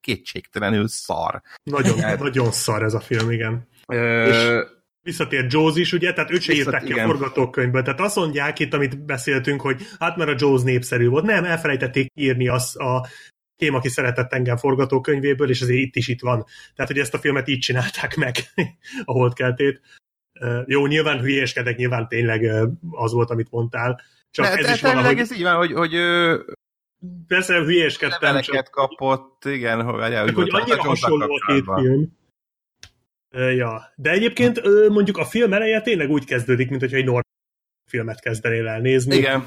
kétségtelenül szar. Nagyon szar ez a film, igen. És visszatér Jaws is, ugye? Tehát őt se írták ki a forgatókönyvből. Tehát azt mondják itt, amit beszéltünk, hogy hát már a Jaws népszerű volt. Nem, elfelejtették írni azt a kém, aki szeretett engem forgatókönyvéből, és azért itt van. Tehát, hogy ezt a filmet így csinálták meg, a Holdkeltét. Jó, nyilván hülyéskedek, nyilván tényleg az volt, amit mondtál. Csak ez is valahogy... Ez így van, hogy persze hülyéskedtem. Leveleket kapott, igen. Hogy annyira hasonló a két film. Ja, de egyébként mondjuk a film eleje tényleg úgy kezdődik, mint hogyha egy normális filmet kezdenél el nézni. Igen.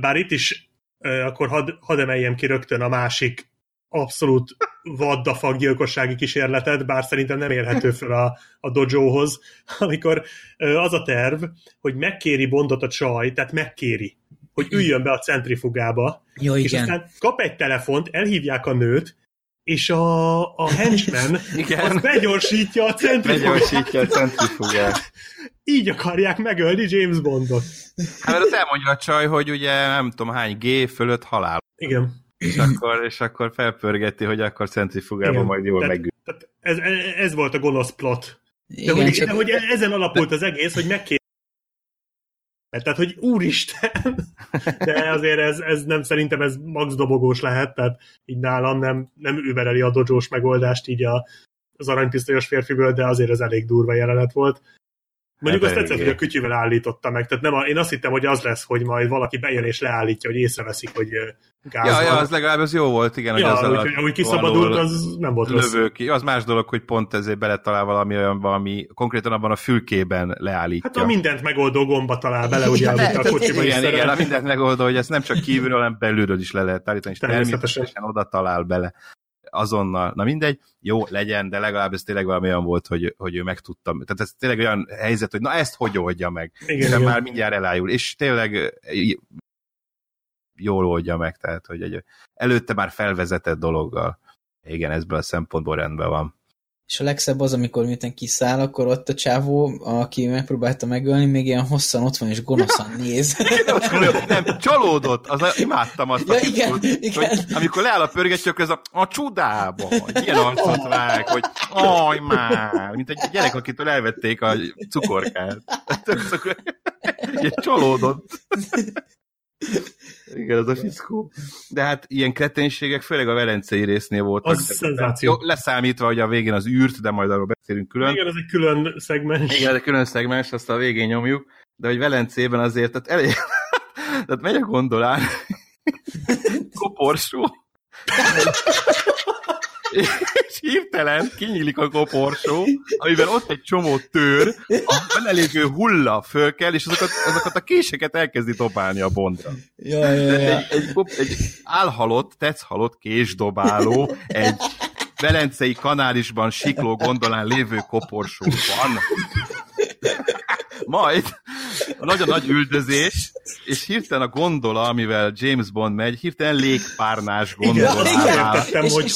Bár itt is, akkor hadd emeljem ki rögtön a másik abszolút vaddafag gyilkossági kísérletet, bár szerintem nem érhető fel a dojohoz, amikor az a terv, hogy megkéri Bondot a csaj, tehát megkéri, hogy üljön be a centrifugába, jó, és aztán kap egy telefont, elhívják a nőt, és a henchman az begyorsítja a centrifugát. Így akarják megölni James Bondot. Hát mert azt elmondja a csaj, hogy ugye nem tudom hány G fölött halál. Igen. És akkor felpörgeti, hogy akkor centrifugába majd jól megül. Ez volt a gonosz plot. Igen, de hogy ezen alapult az egész, hogy megkérdezett. Tehát, hogy úristen! De azért ez nem, szerintem ez max dobogós lehet, tehát így nálam nem übereli a dojós megoldást így az aranypisztolyos férfiből, de azért ez elég durva jelenet volt. Mondjuk azt tetszett, hogy a kütyüvel állította meg, tehát nem én azt hittem, hogy az lesz, hogy majd valaki bejön és leállítja, hogy észreveszik, hogy gáz van. Ja, az legalább ez jó volt, igen. Ja, hogy kiszabadult, az nem volt rossz. Az más dolog, hogy pont ezért beletalál valami olyan, valami konkrétan abban a fülkében leállítja. Hát a mindent megoldó gomba talál bele, ugye, amit a kocsiban is szerel. Igen, a mindent megoldó, hogy ezt nem csak kívülről, hanem belülről is le lehet állítani, és természetesen oda talál bele. Azonnal, na mindegy, jó, legyen, de legalább ez tényleg valami olyan volt, hogy ő megtudta. Tehát ez tényleg olyan helyzet, hogy na ezt hogy oldja meg? Igen. Már mindjárt elájul, és tényleg jól oldja meg, tehát hogy előtte már felvezetett dologgal. Igen, ezből a szempontból rendben van. És a legszebb az, amikor miután kiszáll, akkor ott a csávó, aki megpróbálta megölni, még ilyen hosszan ott van, és gonoszan néz. Nem, csalódott, imádtam azt. Igen. Hogy, amikor leáll a pörgető, ez a csodába, hogy ilyen arcot vág, hogy aj már, mint egy gyerek, akitől elvették a cukorkát. Ilyen csalódott. Igen, az a fickó. De hát ilyen kreténségek főleg a velencei résznél voltak. Az szenzáció. Jó, leszámítva, hogy a végén az űrt, de majd arról beszélünk külön. Igen, ez egy külön szegmens. Igen, ez egy külön szegmens, azt a végén nyomjuk. De hogy Velencében azért, tehát elég... Tehát megy a gondolán. Koporsó. És hirtelen kinyílik a koporsó, amiben ott egy csomó tőr, a belelégő hulla föl kell, és azokat a késeket elkezdi dobálni a Bondra. Egy álhalott, tetszhalott késdobáló, egy velencei kanálisban sikló gondolán lévő koporsóban. Majd a nagyon nagy üldözés, és hirtelen a gondola, amivel James Bond megy, hirtelen légpárnás gondolával.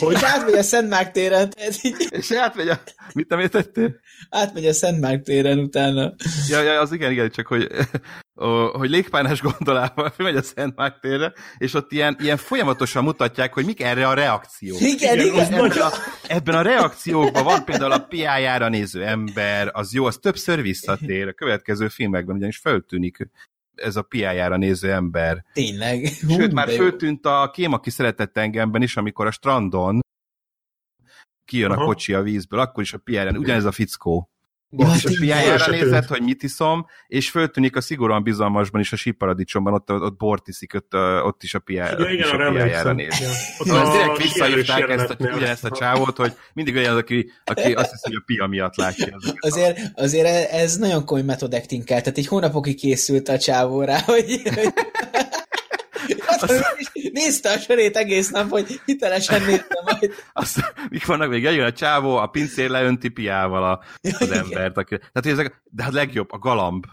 És átmegy a Szentmárk-téren. És átmegy a... Mit nem értettél? Átmegy a Szentmárk-téren utána. Ja, az igen, csak hogy légpárnás gondolával megy a Szentmárk-térre, és ott ilyen folyamatosan mutatják, hogy mik erre a reakciók. Igen. Ebben a reakciókban van például a piájára néző ember, az jó, az többször visszatér. A következő filmekben ugyanis feltűnik ez a piájára néző ember. Tényleg. Sőt, már föltűnt a Kém, aki szeretett engemben is, amikor a strandon kijön a kocsi a vízből, akkor is a piájára, ugyanez a fickó. És a piájára nézett, hogy mit iszom, és föltűnik a szigorúan bizalmasban is, a síparadicsomban, ott bort iszik, ott is a piájára nézett. Most direkt visszaírták ugyanezt a csávót, hogy mindig olyan az, aki azt hisz, hogy a pia miatt látja. Azért ez nagyon komoly metodekting kell, tehát egy hónapokig készült a csávó rá, hogy... Nézte a sörét egész nap, hogy hitelesen nézte majd. Mik vannak még? Eljön a csávó, a pincér leönti piával az embert. Tehát, de a legjobb, a galamb.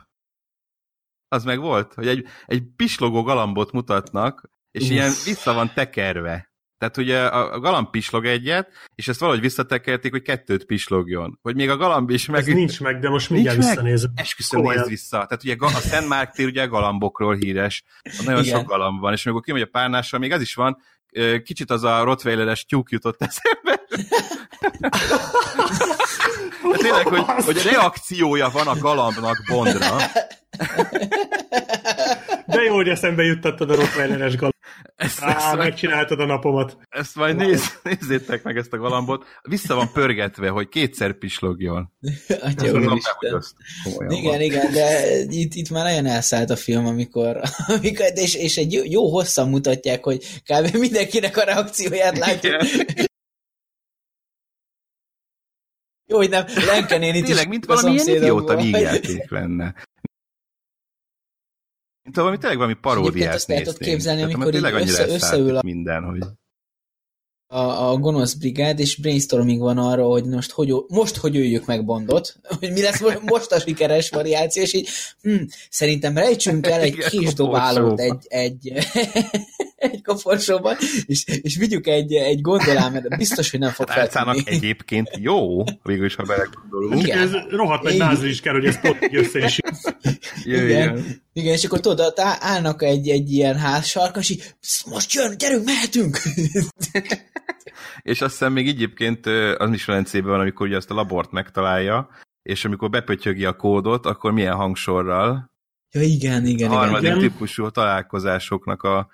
Az meg volt, hogy egy pislogó galambot mutatnak, és ilyen vissza van tekerve. Tehát, hogy a galamb pislog egyet, és ezt valahogy visszatekerték, hogy kettőt pislogjon. Hogy még a galamb is meg... Ez nincs meg, de most mindjárt visszanézem. Esküszöm, nézd vissza. Tehát ugye a Szentmárk-tér ugye a galambokról híres. Nagyon sok galamb van, és amikor kimegy a párnással, még az is van, kicsit az a rottweileres tyúk jutott eszembe. Tényleg, hogy reakciója van a galambnak Bondra. De jó, hogy eszembe juttattad a rottweileres galambot. Megcsináltad a napomat. Ezt majd nézzétek meg ezt a galambot. Vissza van pörgetve, hogy kétszer pislogjon. Atya úristen. Igen, de itt már nagyon elszállt a film, amikor és egy jó hosszan mutatják, hogy kb. Mindenkinek a reakcióját látjuk. Jó, hogy nem, Lenken én itt tényleg, mint valami ilyen idióta vígjáték lenne. Tényleg valami paródiát néztünk. Képzelni, tehát, amikor tényleg annyira összeül minden, hogy... A gonosz brigád, és brainstorming van arra, hogy most hogy öljük meg Bondot, hogy mi lesz most a sikeres variáció, és így szerintem rejtsünk el egy késdobálót egy koporsóban, és vigyük egy gondolám, mert biztos, hogy nem fog feltűnni. Egyébként jó, végül is, ha belegondolunk. Ez rohadt nagy názli is kell, hogy ez pontig össze is. Igen, és akkor tudod, állnak egy ilyen házsarkas, így most jön, gyerünk, mehetünk! És azt hiszem még egyébként az is Velencében van, amikor ugye azt a labort megtalálja, és amikor bepötyögi a kódot, akkor milyen hangsorral? Ja, igen. A harmadik típusú találkozásoknak a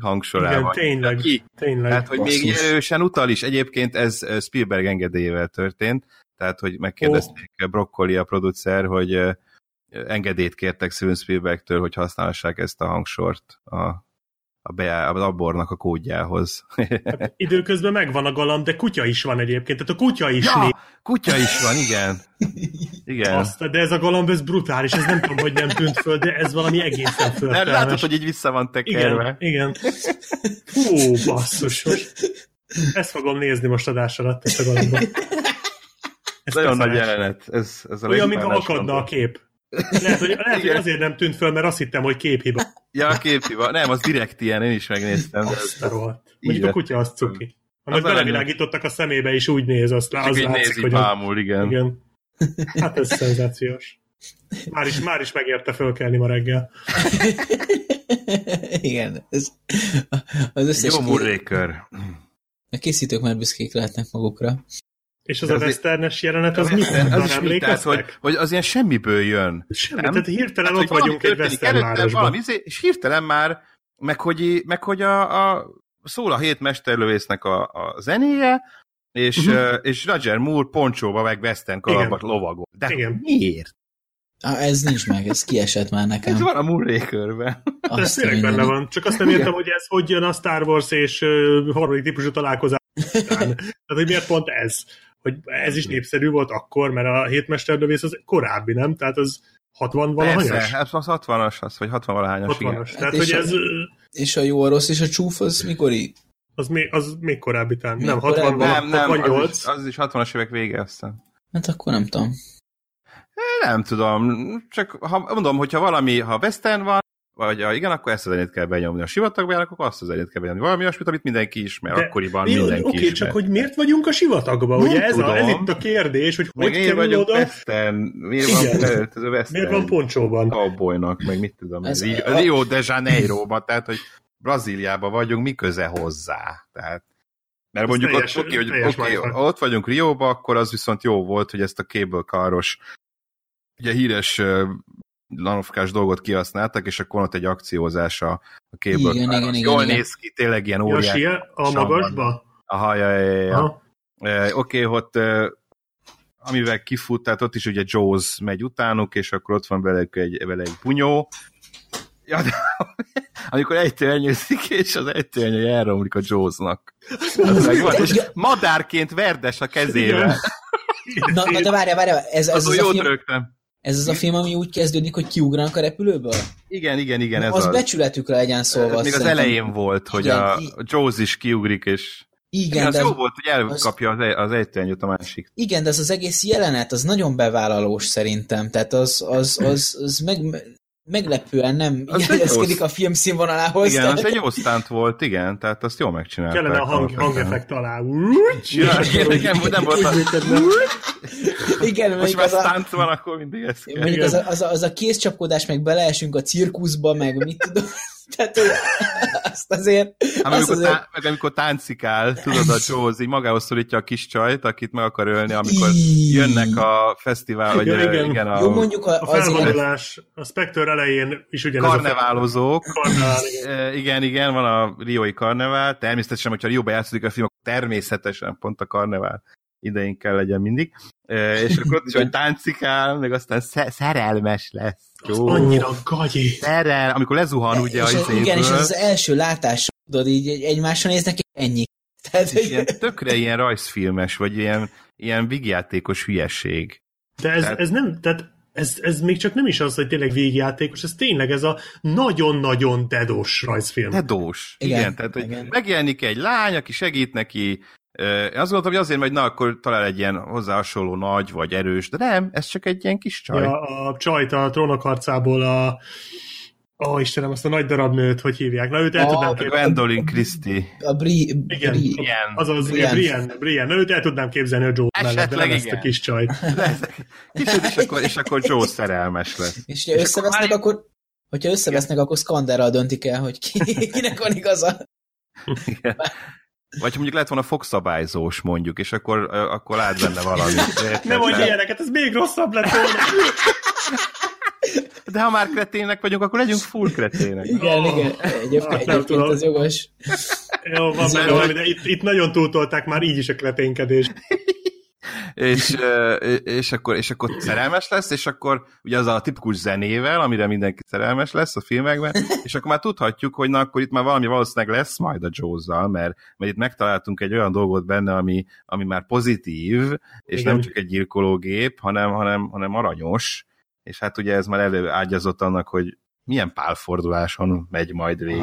hangsorával. Igen, tényleg. Tehát, hogy még erősen utal is. Egyébként ez Spielberg engedélyével történt, tehát, hogy megkérdezték Broccoli a producer, hogy engedélyt kértek Steven Spielbergtől, hogy használhassák ezt a hangsort az abbornak a kódjához. Hát időközben megvan a galamb, de kutya is van egyébként, tehát a kutya is kutya is van, igen. De ez a galamb, ez brutális, ez nem tudom, hogy nem tűnt föl, de ez valami egészen föltelmes. Látod, hogy így vissza van tekerve. Igen. Hú, basszusos. Ezt fogom nézni most adás alatt, ezt a galambot. Nagyon nagy jelenet. Ez a olyan, mintha akadna a kép. Lehet, hogy azért nem tűnt föl, mert azt hittem, hogy képhiba. Ja, a képhiba. Nem, az direkt ilyen, én is megnéztem. Azt a rohadt. Mondjuk a kutya az cuki. Annak belevilágítottak a szemébe, és úgy néz. Az így látszik, hogy bámul, igen. Hát ez szenzációs. Már is megérte fölkelni ma reggel. Igen. Az összes jó Moonraker. A készítők már büszkék lehetnek magukra. És az a westernes jelenet, az mit emlékeztek? Hogy az ilyen semmiből jön. Semmi, nem? Tehát hirtelen hát, ott vagyunk egy westernvárosban. És hirtelen már, meg hogy a szól a hét mesterlövésznek a zenéje, és Roger Moore poncsóba meg western kalapot lovagol. De miért? Ez nincs meg, ez kiesett már nekem. Ez van a Moonrakerben. Ez tényleg benne van. Csak azt nem értem, hogy ez hogy jön a Star Wars és harmadik típusú találkozás után. Tehát, hogy miért pont ez? Hogy ez is népszerű volt akkor, mert a hétmesterlövész az korábbi, nem? Tehát az 60-valahányas? Persze, az 60-as az, vagy 60-valahányas, igen. Tehát, és, hogy ez... és a jó, a rossz és a csúf, az mikori? Az még korábbi tán. Nem, 68. Az is 60-as évek vége aztán. Hát akkor nem tudom. Nem tudom, csak mondom, hogyha valami, ha western van, vagy igen, akkor ezt az zenét kell benyomni. A sivatagban, akkor azt az zenét kell benyomni. Valami olyasmit, amit mindenki ismer, de akkoriban mindenki ismer. Csak hogy miért vagyunk a sivatagban? Ugye ez itt a kérdés, hogy meg hogy kerül oda? Miért van poncsóban? Cowboynak, meg mit tudom. Rio de Janeiro-ban, tehát, hogy Brazíliában vagyunk, mi köze hozzá? Tehát... Mert mondjuk teljes, ott ott vagyunk Rióba, akkor az viszont jó volt, hogy ezt a cable car-os, ugye híres lanovkás dolgot kihasználtak, és akkor ott egy akciózás a cable car-os. Jól néz ki, tényleg ilyen óriás. A magasba? Aha, ja. Ott amivel kifut, tehát ott is ugye Jaws megy utánuk, és akkor ott van vele egy bunyó. Ja, de amikor ejtőernyőzik, és az ejtőernyő elromlik a Jaws-nak. És madárként verdes a kezével. Na de várjál, ez az a film, ami úgy kezdődik, hogy kiugranak a repülőből? Igen, na, ez az. Az becsületükre legyen szólva. Még az elején volt, hogy igen, a Jaws is kiugrik, és... Igen, de az jó volt, hogy elkapja az ejtőernyőt a másik. Igen, de az egész jelenet, az nagyon bevállalós szerintem. Tehát az meg... meglepően nem jelezkedik a film színvonalához. Igen, az egy jó stunt volt, igen, tehát azt jól megcsinálták. Kellene a hangeffekt alá. Nem volt a... Igen, most már stunt van, akkor mindig ez kell. Mondjuk az a kézcsapkodás, meg beleesünk a cirkuszba, meg mit tudom. Tehát azt azért... Amikor táncikál, tudod, a Jaws így magához szorítja a kis csajt, akit meg akar ölni, amikor jönnek a fesztivál, vagy igen, a felvonulás, a Spectre elején is ugyanez. Karneválozók. Igen, van a riói karnevál. Természetesen, hogyha Rióba játszódik a film, akkor természetesen pont a karnevál idején kell legyen mindig. És akkor ott is, hogy táncikál, meg aztán szerelmes lesz. Jó. Az annyira gagyi. Szerel, amikor lezuhan, ugye a izéből. Igen, és az első látás, tudod, így egymásra néznek, ennyi. Tehát, ilyen, tökre ilyen rajzfilmes, vagy ilyen vígjátékos hülyeség. De ez nem, tehát ez még csak nem is az, hogy tényleg végjátékos, ez tényleg ez a nagyon-nagyon dedós rajzfilm. Dedós. Igen, tehát hogy megjelenik egy lány, aki segít neki. Én azt gondoltam, hogy azért, hogy na, akkor talál egy ilyen hozzá hasonló nagy, vagy erős, de nem, ez csak egy ilyen kis csaj. Ja, a csajt a Trónok harcából Istenem, azt a nagy darab nőt, hogy hívják? Na, őt el tudnám képzelni. Gwendolyn Christie. Brienne. Őt el tudnám képzelni a Joe mellett, de nem ezt a kis csajt. És akkor Joe szerelmes lesz. És ha összevesznek, akkor skanderral döntik el, hogy kinek van igaza. Igen. Vagy mondjuk lehet volna fogszabályzós, mondjuk, és akkor lát benne valami. Nem mondj ilyeneket, ez még rosszabb lett volna. De ha már kretének vagyunk, akkor legyünk full kretének. Igen. Egyébként az jogos. Jó, van benne, de itt nagyon túltolták már így is a kreténkedést. És akkor szerelmes lesz, és akkor ugye az a tipikus zenével, amire mindenki szerelmes lesz a filmekben, és akkor már tudhatjuk, hogy na, akkor itt már valami valószínűleg lesz majd a Jaws-zal, mert itt megtaláltunk egy olyan dolgot benne, ami már pozitív, és igen, nem csak egy gyilkológép, hanem aranyos, és hát ugye ez már előágyazott annak, hogy milyen pálforduláson megy majd végig.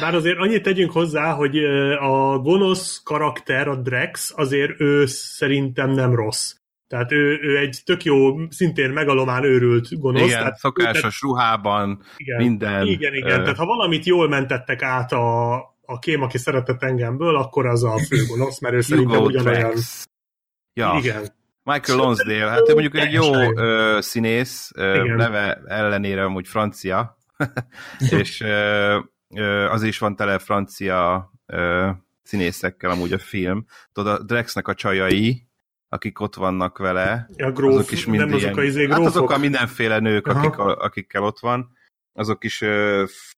Bár azért annyit tegyünk hozzá, hogy a gonosz karakter, a Drax, azért ő szerintem nem rossz. Tehát ő egy tök jó, szintén megalomán őrült gonosz. Igen, tehát szokásos ruhában, igen, minden. Igen, tehát ha valamit jól mentettek át a kém, aki szeretett engemből, akkor az a fő gonosz, mert ő szerintem ugyanolyan. Ja. Igen. Michael Lonsdale, hát ő mondjuk egy jó színész, neve ellenére amúgy francia, és az is van tele francia színészekkel amúgy a film. Tudod, a Draxnek a csajai, akik ott vannak vele, ja, gróf, azok is mind ilyen, hát azok a mindenféle nők, akikkel ott van, azok is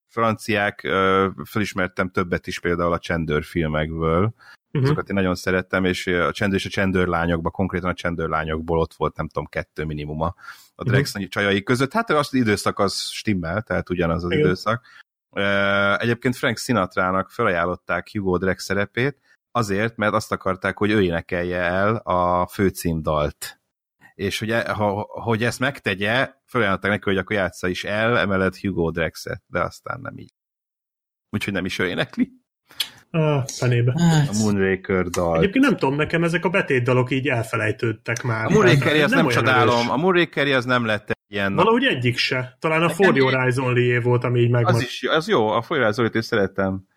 franciák, felismertem többet is például a csendőrfilmekből, azokat én nagyon szerettem, és a csendőr és a csendőrlányokban, konkrétan a csendőrlányokból ott volt, nem tudom, 2 minimuma a Drexlani csajai között. Hát az időszak az stimmel, tehát ugyanaz az időszak. Egyébként Frank Sinatrának felajánlották Hugo Drake szerepét, azért, mert azt akarták, hogy ő énekelje el a főcímdalt. És hogy ezt megtegye, felajánlották neki, hogy akkor játsza is el, emellett Hugo Drake-et, de aztán nem így. Úgyhogy nem is ő énekli. A fenébe. A Moonraker dal. Egyébként nem tudom, nekem ezek a betétdalok így elfelejtődtek már. A Moonrakeri az nem csodálom, erős. A Moonrakeri az nem lett ilyen... Valahogy egyik se. Talán a For Your Eyes Only volt, ami így megvan. Az jó, a For Your Eyes Only-t szerettem.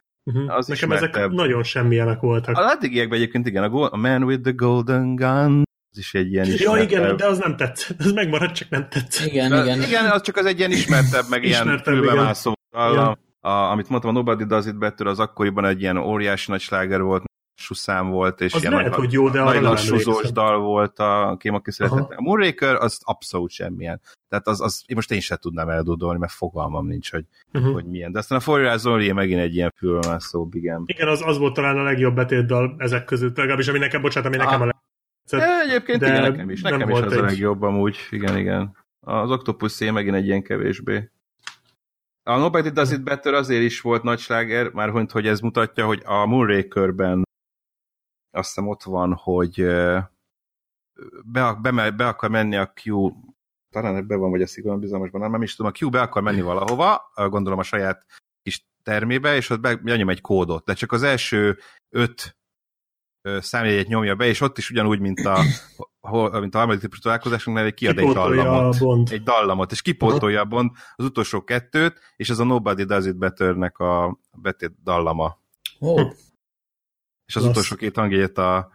Az nekem ezek nagyon semmilyenek voltak. Az addigiekben egyébként igen, a Man with the Golden Gun, az is egy ilyen ismertebb. Ja, igen, de az nem tetszett. Ez megmaradt, csak nem tetszett. Igen. Igen, az csak az egy ilyen ismertebb, meg ilyen fülbemászó dallam. Amit mondtam, a Nobody Does It Better, az akkoriban egy ilyen óriási nagy sláger volt, suszám volt, és az ilyen lehet, nagy, jó, de nagy lassúzós dal volt a kém, aki szeretett. A Moonraker az abszolút semmilyen. Tehát az most én sem tudnám eldudolni, mert fogalmam nincs, hogy milyen. De aztán a For Your Eyes Only megint egy ilyen fülbemászóbb, igen. Igen, az volt talán a legjobb betétdal ezek között, legalábbis ami nekem, bocsánat, ami nekem a legjobb. Egyébként igen, nekem is az a legjobb amúgy, igen. Az Octopussy megint egy ilyen kevésbé. A Nobody Does It Better azért is volt nagy sláger, márhogy, hogy ez mutatja, hogy a Moonrakerben azt hiszem ott van, hogy be akar menni a Q, talán ebben van, vagy a szigorúan bizalmasban, nem is tudom, a Q be akar menni valahova, gondolom a saját kis termébe, és ott benyom egy kódot, de csak az első 5 számjegyet nyomja be, és ott is ugyanúgy, mint a harmadik típus találkozásunknál, kiad egy dallamot, és kipótolja a Bond az utolsó 2, és ez a Nobody Does It Better-nek a betét dallama. Oh. És az utolsó 2 hangjegyet a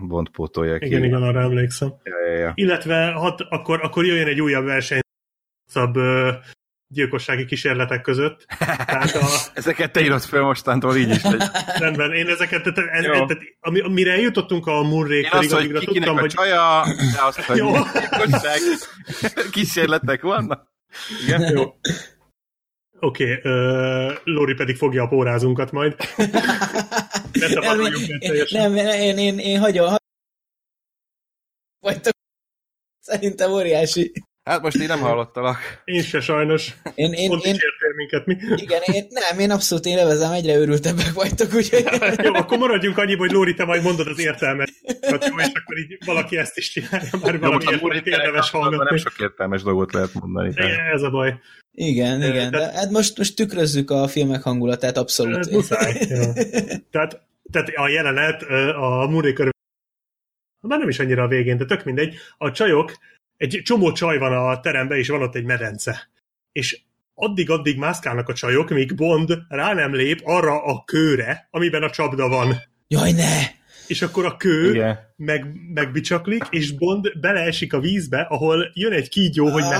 Bond pótolja ki. Igen, arra emlékszem. Ja. Illetve akkor jöjjön egy újabb verseny gyilkossági kísérletek között. Tehát ezeket te írod fel mostantól, így is. Rendben, én ezeket, tehát mire jutottunk a Moonrakerig, amíg tudtam, hogy... csaja, de azt, hogy gyilkosság kísérletek vannak. Igen? Jó. Oké, Lóri pedig fogja a pórázunkat majd. Én hagyom. Vagytok. Szerintem óriási. Hát most én nem hallottalak. Én se sajnos. Pont is értél minket mi. Igen, én abszolút élvezem, egyre őrültebbek vagytok, úgyhogy... Jó, akkor maradjunk annyiba, hogy Lóri, te majd mondod az értelmet. Hát jó, és akkor így valaki ezt is csinálja, már valami értelmet érdemes hallgatni. Nem sok értelmes dolgot lehet mondani. Ez a baj. Igen. De hát most tükrözzük a filmek hangulatát, abszolút. Ez muszáj. Tehát a jelenet a Moonraker... Már nem is annyira a végén, de tök mindegy. A csajok... Egy csomó csaj van a teremben, és van ott egy medence. És addig-addig mászkálnak a csajok, míg Bond rá nem lép arra a kőre, amiben a csapda van. Jaj, ne! És akkor a kő megbicsaklik, és Bond beleesik a vízbe, ahol jön egy kígyó, hogy meg...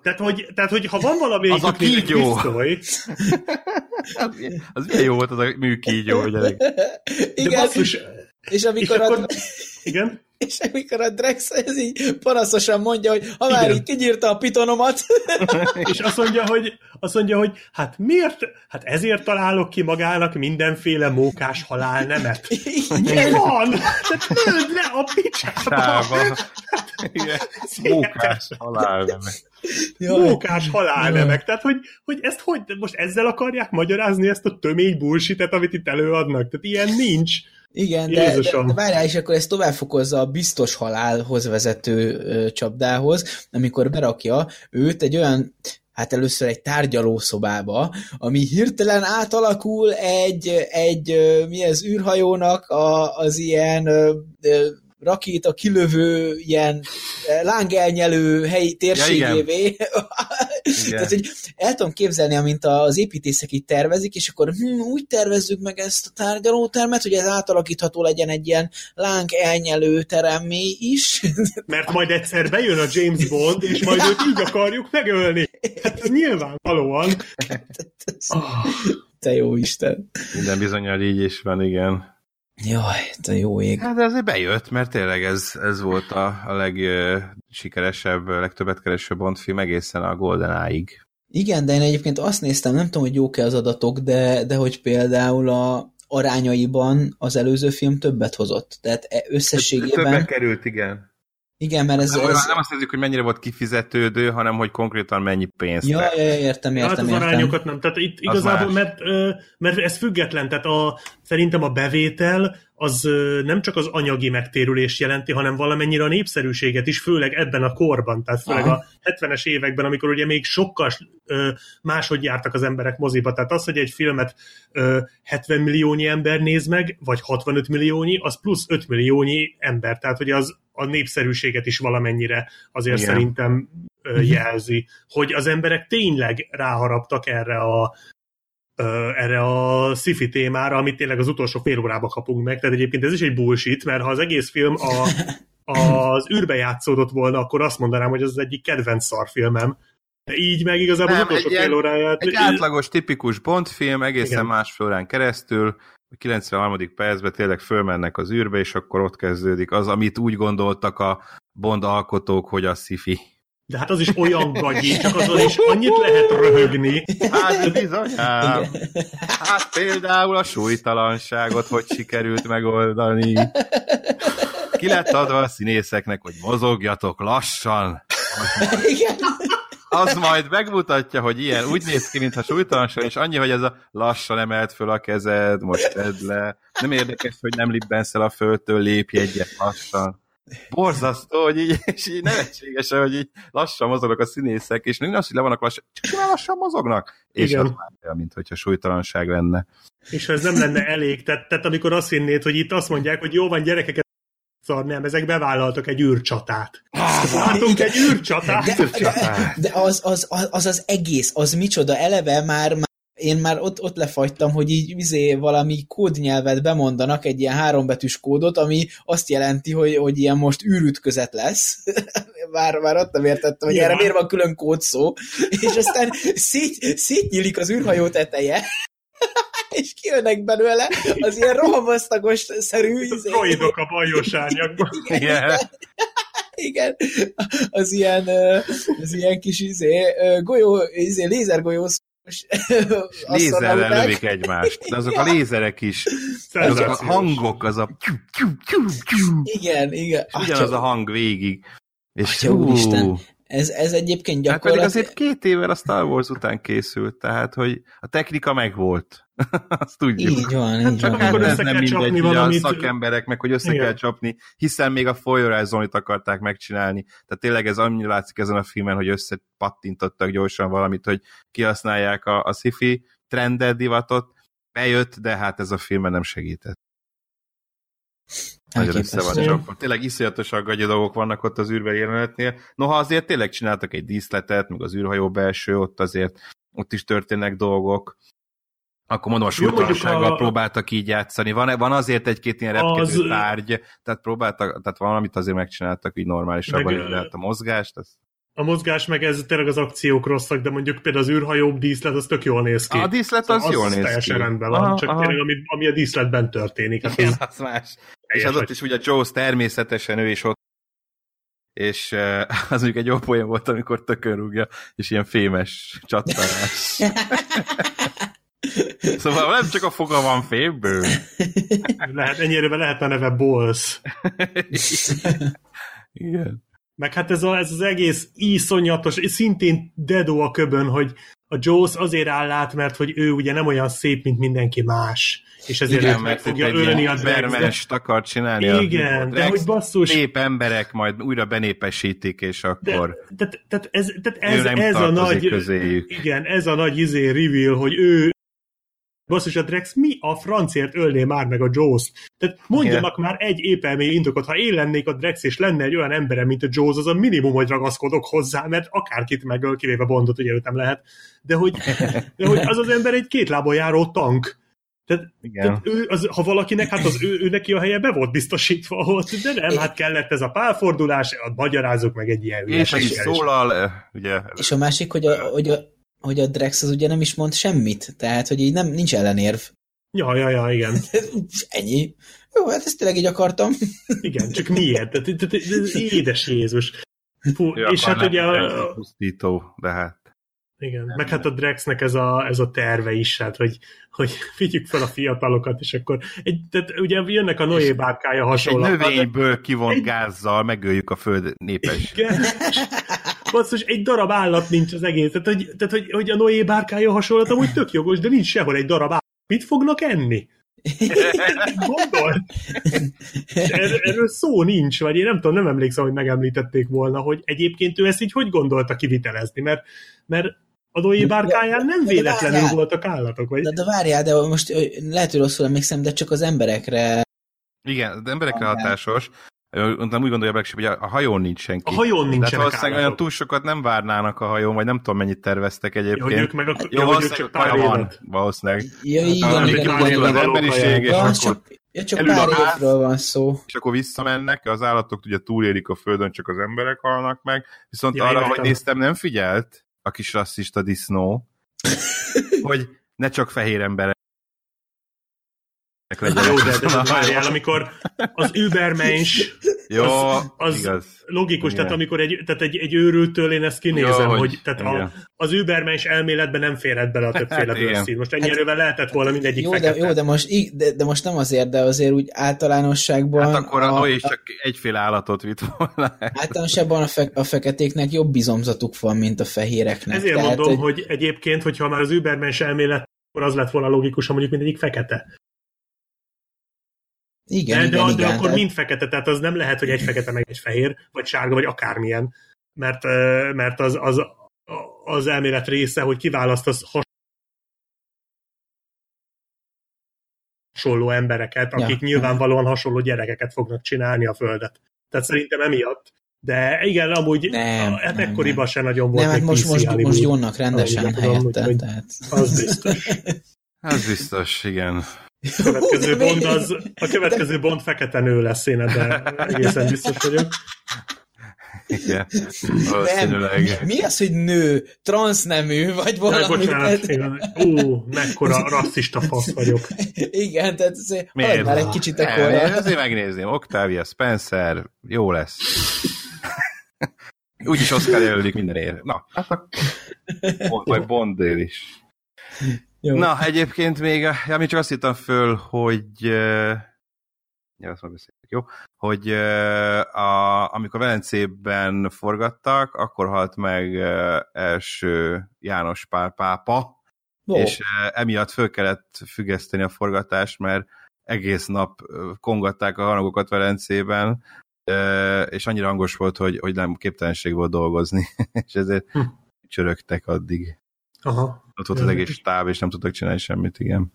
Tehát, hogy ha van valami... Az a kígyó! Az milyen jó volt az a műkígyó, ugye? Igen, basszus... És amikor a Drex ez így panaszosan mondja, hogy ha már így kinyírta a pitonomat. És azt mondja, hogy hát miért? Hát ezért találok ki magának mindenféle mókás halálnemet. Mi van? Tehát nőd le a picsába. Mókás halálnemek. Mókás halálnemek. Tehát, hogy ezt hogy? Most ezzel akarják magyarázni ezt a tömény bullshit-et, amit itt előadnak? Tehát ilyen nincs. Igen, de várjál, és akkor ez továbbfokozza a biztos halálhoz vezető csapdához, amikor berakja őt egy olyan, hát először egy tárgyalószobába, ami hirtelen átalakul egy űrhajónak az ilyen rakéta kilövő, ilyen lángelnyelő helyi térségévé. Tehát, hogy el tudom képzelni, amint az építészek így tervezik, és akkor úgy tervezzük meg ezt a tárgyalótermet, hogy ez átalakítható legyen egy ilyen lángelnyelő teremmé is. Mert majd egyszer bejön a James Bond, és majd őt így akarjuk megölni. Hát nyilvánvalóan. Te jó Isten. Minden bizonnyal így is van, igen. Jaj, te jó ég. Hát de azért bejött, mert tényleg ez volt a legsikeresebb, legtöbbet kereső Bond film egészen a GoldenEye-ig. Igen, de én egyébként azt néztem, nem tudom, hogy jók-e az adatok, de hogy például a arányaiban az előző film többet hozott. Tehát összességében... Többet került, igen. Igen, mert ez... Nem azt nézzük, hogy mennyire volt kifizetődő, hanem hogy konkrétan mennyi pénzt. Ja, értem. Hát az arányokat nem. Tehát itt igazából, mert ez független, tehát szerintem a bevétel az nem csak az anyagi megtérülést jelenti, hanem valamennyire a népszerűséget is, főleg ebben a korban, tehát főleg a 70-es években, amikor ugye még sokkal máshogy jártak az emberek moziba, tehát az, hogy egy filmet 70 milliónyi ember néz meg, vagy 65 milliónyi, az plusz 5 milliónyi ember, tehát hogy az a népszerűséget is valamennyire azért igen, szerintem jelzi, hogy az emberek tényleg ráharaptak erre a sci-fi témára, amit tényleg az utolsó fél órába kapunk meg, tehát egyébként ez is egy bullshit, mert ha az egész film az űrbe játszódott volna, akkor azt mondanám, hogy ez az egyik kedvenc szarfilmem. De így meg igazából nem, az utolsó fél óráját... Egy átlagos, tipikus Bond film, egészen igen, másfél órán keresztül, a 93. percben tényleg fölmennek az űrbe, és akkor ott kezdődik az, amit úgy gondoltak a Bond alkotók, hogy a sci-fi. De hát az is olyan gagyi, csak azon is annyit lehet röhögni. Hát bizonyám. Hát például a súlytalanságot hogy sikerült megoldani. Ki lett adva a színészeknek, hogy mozogjatok lassan. Igen. Az majd megmutatja, hogy ilyen úgy néz ki, mintha súlytalanság, és annyi, hogy ez a lassan emelt föl a kezed, most tedd le. Nem érdekes, hogy nem libbensz el a földtől, lépj egyet lassan. Borzasztó, hogy így, és így nevetséges, hogy így lassan mozognak a színészek, és nem az, hogy le vannak lassan, csak lassan mozognak. És igen, az már olyan, mint hogyha súlytalanság lenne. És ha ez nem lenne elég, tehát amikor azt hinnéd, hogy itt azt mondják, hogy jó van gyerekeket, nem, ezek bevállaltak egy űrcsatát. Látunk egy űrcsatát! De az egész, az micsoda, eleve már én ott lefagytam, hogy így valami kódnyelvet bemondanak, egy ilyen 3 betűs kódot, ami azt jelenti, hogy ilyen most űrütközet lesz. Már ott nem értettem, hogy erre miért van külön kódszó. És aztán szétnyílik az űrhajó teteje, és kijönnek belőle az ilyen rohamasztagos-szerű... Droidok a bajos árnyakban. Igen, az ilyen kis lézergolyó lézerrel lövik egymást. De azok a lézerek is. Azok a hangok, az a... Igen. Ugyanaz a hang végig. És úristen, ez egyébként gyakorlatilag... Hát pedig azért 2 évvel a Star Wars után készült, tehát hogy a technika megvolt. Azt tudjuk. Így van. Csak akkor ez nem mindegy, hogy a szakemberek meg, hogy össze kell csapni, hiszen még a For Your Eyes Only-t akarták megcsinálni. Tehát tényleg ez annyi látszik ezen a filmen, hogy összepattintottak gyorsan valamit, hogy kihasználják a sci-fi trendet, divatot. Bejött, de hát ez a filmen nem segített. Nagyon összevacsok. Tényleg iszonyatosan gagyi dolgok vannak ott az űrbe jelenetnél. Noha azért tényleg csináltak egy díszletet, meg az űrhajó belső, ott azért ott is történnek dolgok. Akkor mondom, a súlytalansággal próbáltak így játszani. Van azért egy-két ilyen repkedő tárgy, tehát próbáltak, tehát valamit azért megcsináltak így normálisabban, hogy lehet a mozgást. A mozgás meg ez tényleg az akciók rosszak, de mondjuk például az űrhajó díszlet, az tök jól néz ki. A díszlet az jól néz teljesen ki. Rendben van, csak tényleg ami a díszletben történik. Hát igen, az más. És az ott is ugye Jaws természetesen ő is ott. És az mondjuk egy jó poén volt, amikor tökön rúgja, és ilyen fémes csattanás. Szóval nem csak a foga van fémből. Ennyire lehet a neve Balls. Igen. Meg hát ez az egész iszonyatos, szintén dedó a köbön, hogy a Jaws azért áll át, mert hogy ő ugye nem olyan szép, mint mindenki más. És ezért igen, meg fogja ölni a Bermest akar csinálni. Igen, de hogy basszus... Nép emberek majd újra benépesítik, és akkor... Tehát ez a nagy... Közéjük. Igen, ez a nagy reveal, hogy ő... Basszus, a Drex mi a francért ölné már meg a Jaws-t? Tehát mondjanak már egy épelmély indokot, ha én lennék a Drex, és lenne egy olyan emberem, mint a Jaws, az a minimum, hogy ragaszkodok hozzá, mert akárkit megöl, kivéve Bondot, ugye őt nem lehet, de hogy az az ember egy 2 lábon járó tank. Tehát ő az, ha valakinek, hát az ő neki a helye be volt biztosítva ott, de nem, hát kellett ez a pálfordulás, magyarázok meg egy ilyen ügyes. És szólal, ugye... És a másik, hogy a Drex az ugye nem is mond semmit, tehát, hogy így nem, nincs ellenérv. Ja, igen. Ennyi. Jó, hát ezt tényleg így akartam. Igen, csak miért? Édes Jézus. Fú, és hát ugye a... pusztító, de hát. Igen, nem, meg hát a Drexnek ez a terve is, hát, hogy vigyük fel a fiatalokat, és akkor tehát ugye jönnek a Noé bárkája hasonlóan. Egy növényből kivont gázzal megöljük a föld népességet. Basszus, egy darab állat nincs az egész. Tehát, hogy a Noé bárkája hasonlata úgy tök jogos, de nincs sehol egy darab állat. Mit fognak enni? Gondolt? Erről szó nincs, vagy én nem tudom, nem emlékszem, hogy megemlítették volna, hogy egyébként ő ezt így hogy gondolta kivitelezni, mert a Noé bárkáján nem véletlenül voltak állatok. Vagy? De várjál, de most lehet, hogy rosszul emlékszem, de csak az emberekre. Igen, az emberekre hatásos. Nem úgy gondolja, hogy a hajón nincs senki. A hajón nincsenek állatok. Tehát valószínűleg túl sokat nem várnának a hajón, vagy nem tudom, mennyit terveztek egyébként. Jó, ők meg a valószínűleg. Ja, igen, az emberiség, és akkor elül a házról van szó. És akkor visszamennek, az állatok ugye túlélik a földön, csak az emberek halnak meg. Viszont arra, hogy néztem, nem figyelt a kis rasszista disznó, hogy ne csak fehér emberek. Jó, de várjál, amikor az übermensch az logikus, igen. Tehát amikor egy őrültől én ezt kinézem, jó, hogy tehát az übermensch elméletben nem férhet bele a többféle bőrszín. Most ennyi erővel lehetett volna mindegyik jó, fekete. De most nem azért, de azért úgy általánosságban... Hát akkor a Noé is csak egyféle állatot vitt volna. Általánosságban a feketéknek jobb bizomzatuk van, mint a fehéreknek. Ezért tehát, mondom, hogy egyébként, hogyha már az übermensch elmélet, akkor az lett volna logikus, ha mondjuk mindegyik fekete. Igen, akkor mind fekete, tehát az nem lehet, hogy egy fekete meg egy fehér, vagy sárga, vagy akármilyen, mert az elmélet része, hogy kiválasztasz hasonló embereket, akik nyilvánvalóan hasonló gyerekeket fognak csinálni a földet. Tehát szerintem emiatt. De igen, amúgy ekkoriban se nagyon volt. Nem, hát most jónak rendesen helyette. Az biztos. Az biztos, igen. A következő Bond fekete nő lesz, én ebben egészen biztos vagyok. Igen. Mi az, hogy nő? Transznemű? Vagy valami? Bocsánat, mekkora rasszista fasz vagyok. Igen, tehát azért hallod már egy kicsit ekkor. Azért megnézném. Octavia Spencer, jó lesz. Úgyis Oscar jelölik mindenért. Na, hát akkor majd Bond-dél is. Jó. Na, egyébként még, amit csak azt hittem föl, hogy amikor Velencében forgattak, akkor halt meg első János Pál pápa, és emiatt föl kellett függeszteni a forgatást, mert egész nap kongatták a harangokat Velencében, és annyira hangos volt, hogy nem képtelenség volt dolgozni, és ezért csörögtek addig. Aha. Ott volt az egész stáb, és nem tudtak csinálni semmit, igen.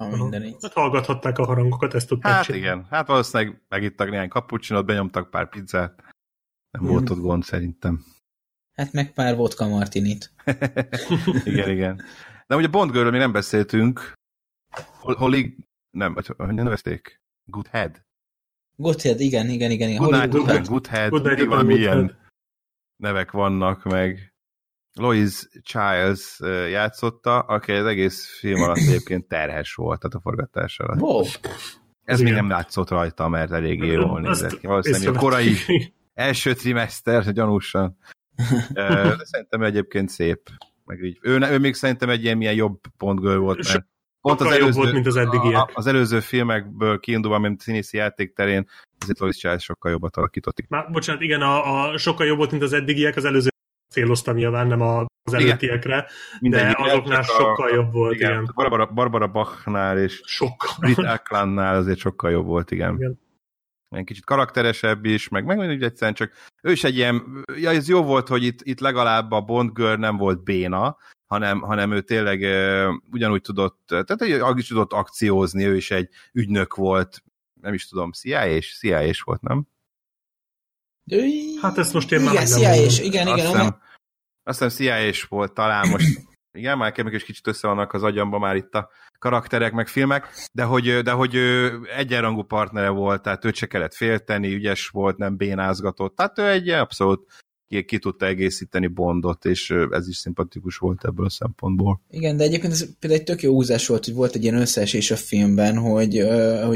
Hát hallgathatták a harangokat, ezt tudták csinálni. Hát igen, hát valószínűleg megittak néhány kapucsinot, benyomtak pár pizzát. Nem volt ott gond, szerintem. Hát meg pár vodka martinit. igen. De ugye Bond Girl-ről még nem beszéltünk. Holig... Nem, hogy nevezték? Goodhead. Goodhead, igen. Goodhead, valami ilyen nevek vannak, meg... Louise Childs játszotta, aki az egész film alatt egyébként terhes volt, tehát a forgatás alatt. Wow. Ez még nem látszott rajta, mert eléggé jól nézett ki. Valószínűleg a korai első trimester, gyanúsan. De szerintem egyébként szép. Meg így. Ő még szerintem egy ilyen jobb Bond girl volt, mert pont az előző, volt, mint az eddigiek. Az előző filmekből kiindulva, mint színészi játékterén, ezért Louise Childs sokkal jobbat alakítottak. Már bocsánat, igen, a sokkal jobb volt, mint az eddigiek, az előző céloztam nyilván, nem az előttiekre, de azoknál sokkal jobb volt. Igen. Barbara Bachnál és Brit Aklannál azért sokkal jobb volt, igen. Egy kicsit karakteresebb is, meg úgy egyszerűen csak ő is egy ilyen, ez jó volt, hogy itt legalább a Bond girl nem volt béna, hanem ő tényleg ugyanúgy tudott, tehát is tudott akciózni, ő is egy ügynök volt, nem is tudom, CIA-s volt, nem? Hát ezt most én már igen. Azt hiszem CIA-s volt talán most. Igen, már egy kicsit össze vannak az agyamban már itt a karakterek, meg filmek, de hogy egyenrangú partnere volt, tehát őt se kellett félteni, ügyes volt, nem bénázgatott. Tehát ő egy abszolút ki tudta egészíteni Bondot, és ez is szimpatikus volt ebből a szempontból. Igen, de egyébként ez például egy tök jó húzás volt, hogy volt egy ilyen összeesés a filmben, hogy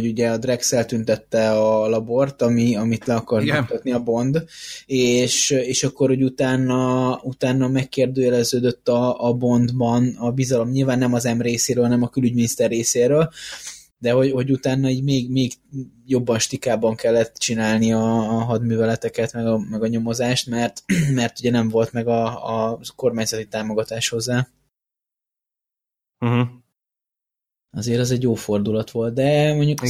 ugye a Drex eltüntette a labort, amit le akar mutatni a Bond, és akkor, hogy utána megkérdőjeleződött a Bondban a bizalom, nyilván nem az M részéről, hanem a külügyminiszter részéről, de hogy utána így még jobban stikában kellett csinálni a hadműveleteket, meg a nyomozást, mert ugye nem volt meg a kormányzati támogatás hozzá. Uh-huh. Azért az egy jó fordulat volt, de mondjuk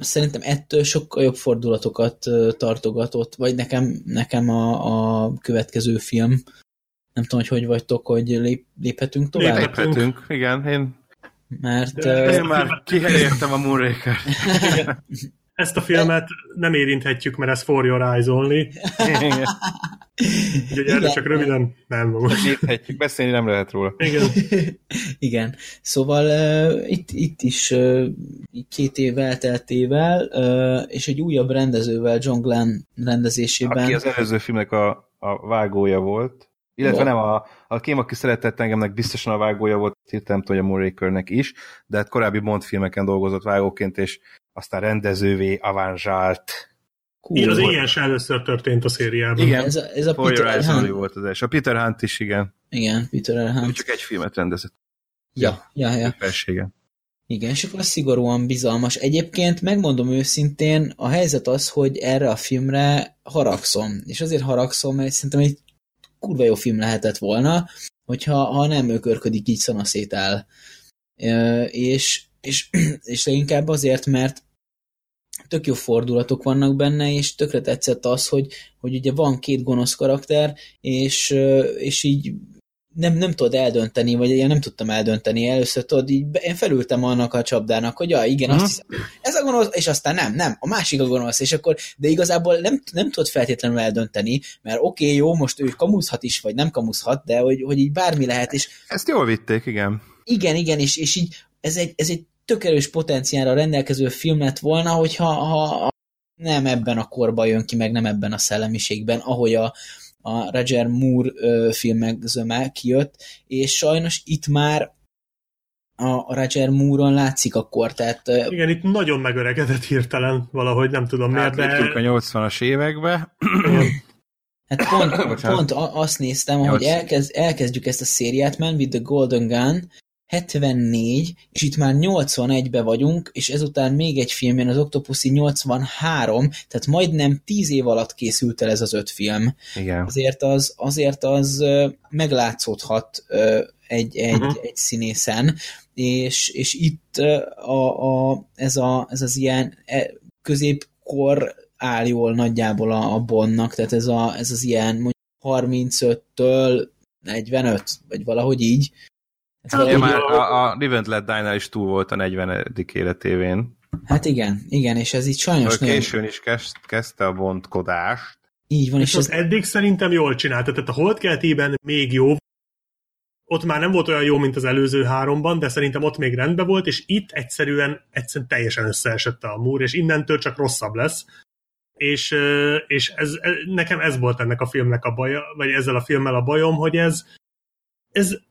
szerintem ettől sokkal jobb fordulatokat tartogatott, vagy nekem a következő film. Nem tudom, hogy vagytok, hogy léphetünk tovább? Léphetünk, igen, én... Mert, én már kihelértem a Moonraker. Ezt a filmet nem érinthetjük, mert ez For Your Eyes Only. Úgyhogy erre csak röviden nem magunk. Érthetjük, beszélni nem lehet róla. Igen. Igen. Szóval itt is 2 év elteltével, és egy újabb rendezővel, John Glenn rendezésében. Aki az előző filmnek a vágója volt. Illetve nem, a kém, aki szeretett engemnek biztosan a vágója volt, hirtelen hogy a Moonrakernek is, de hát korábbi Bond filmeken dolgozott vágóként, és aztán rendezővé avanzsált. Így az ilyen sem először történt a szériában. Igen, ez a Peter Hunt volt az első. A Peter Hunt is, igen. Igen, Peter Hunt. Ő csak egy filmet rendezett. Ja. Igen, és akkor szigorúan bizalmas. Egyébként megmondom őszintén, a helyzet az, hogy erre a filmre haragszom. És azért haragszom, mert szerintem egy kurva jó film lehetett volna, hogyha nem őkörködik így szanaszétál. És leginkább azért, mert tök jó fordulatok vannak benne, és tökre tetszett az, hogy ugye van 2 gonosz karakter, és így nem tudod eldönteni, vagy én nem tudtam eldönteni. Először tudod, így én felültem annak a csapdának, hogy igen, azt hiszem, ez a gonosz, és aztán nem, a másik a gonosz, és akkor, de igazából nem tudod feltétlenül eldönteni, mert oké, jó, most ő kamuzhat is, vagy nem kamuzhat, de hogy így bármi lehet. És ezt jól vitték, igen. Igen, és így ez egy tök erős potenciálra rendelkező film lett volna, hogyha nem ebben a korban jön ki, meg nem ebben a szellemiségben, ahogy a Roger Moore filmek zöme kijött, és sajnos itt már a Roger Moore-on látszik akkor, tehát... Igen, itt nagyon megöregedett hirtelen valahogy, nem tudom miért, de... Átléptük a 80-as évekbe. Hát pont azt néztem, hogy elkezdjük ezt a szériát, Man with the Golden Gun, 74, és itt már 81-be vagyunk, és ezután még egy film jön, az Octopussy 83, tehát majdnem 10 év alatt készült el ez az 5 film. Igen. Azért az meglátszódhat egy színészen, és itt ez az ilyen középkor áll jól nagyjából a Bondnak, tehát ez az ilyen mondjuk 35-től 45, vagy valahogy így. Hát, már a Live and Let Die-nál is túl volt a 40. életévén. Hát igen, és ez így sajnos... Későn is kezdte a bontkodást. Így van, és ez... eddig szerintem jól csinálta, tehát a Holdkeltében még jó. Ott már nem volt olyan jó, mint az előző 3-ban, de szerintem ott még rendben volt, és itt egyszerűen teljesen összeesett a Moore, és innentől csak rosszabb lesz. És nekem ez volt ennek a filmnek a baja, vagy ezzel a filmmel a bajom, hogy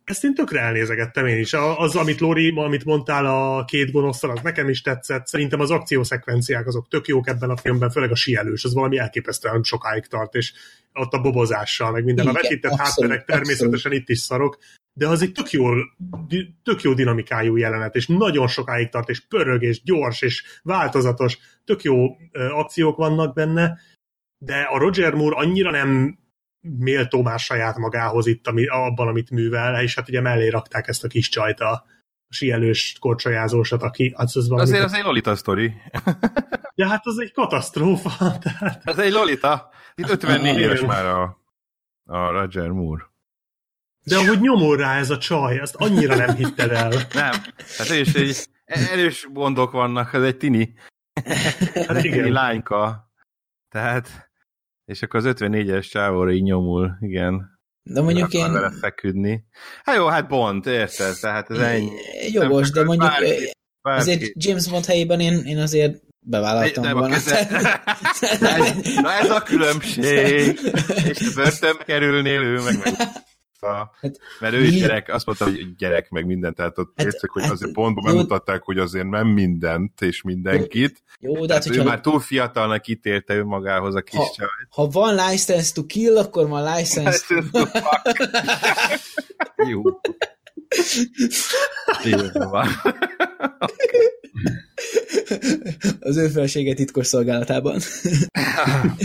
ezt én tökre elnézegettem én is. Az, amit Lori, amit mondtál a 2 gonosztal, az nekem is tetszett. Szerintem az akciószekvenciák azok tök jók ebben a filmben, főleg a síelős, az valami elképesztően sokáig tart, és ott a bobozással, meg minden. Igen, a vetített hátterek természetesen itt is szarok, de az egy tök jó dinamikájú jelenet, és nagyon sokáig tart, és pörög, és gyors, és változatos. Tök jó akciók vannak benne, de a Roger Moore annyira nem méltó már saját magához itt, abban, amit művel, és hát ugye mellé rakták ezt a kis csajt, a síelős korcsolyázósat, aki... Az egy Lolita sztori. Ja, hát az egy katasztrófa. Tehát... Az egy Lolita. Itt 54 éves már a Roger Moore. De ahogy nyomol rá ez a csaj, azt annyira nem hitted el. Nem. Hát és egy erős gondok vannak, ez egy tini. Hát egy tini lányka. Tehát... És akkor az 54-es csávóra így nyomul, igen. De mondjuk én... vele feküdni. Hát jó, hát Bond, érted? Tehát ez ennyi. Jogos, de mondjuk... Bárki. Azért James Bond helyében én azért Bevállaltam nem volna. Na ez a különbség. És börtönbe kerülnél ő meg. Hát, mert ő is gyerek, azt mondta, hogy gyerek meg mindent, tehát ott hát, értek, hogy azért pontban bemutatták, hogy azért nem mindent és mindenkit. Jó, de hát, ő már túl fiatalnak ítélte önmagához a kis csajt. Ha van license to kill, akkor van license to fuck. Jó. Jó, van. Az ő felesége titkos szolgálatában.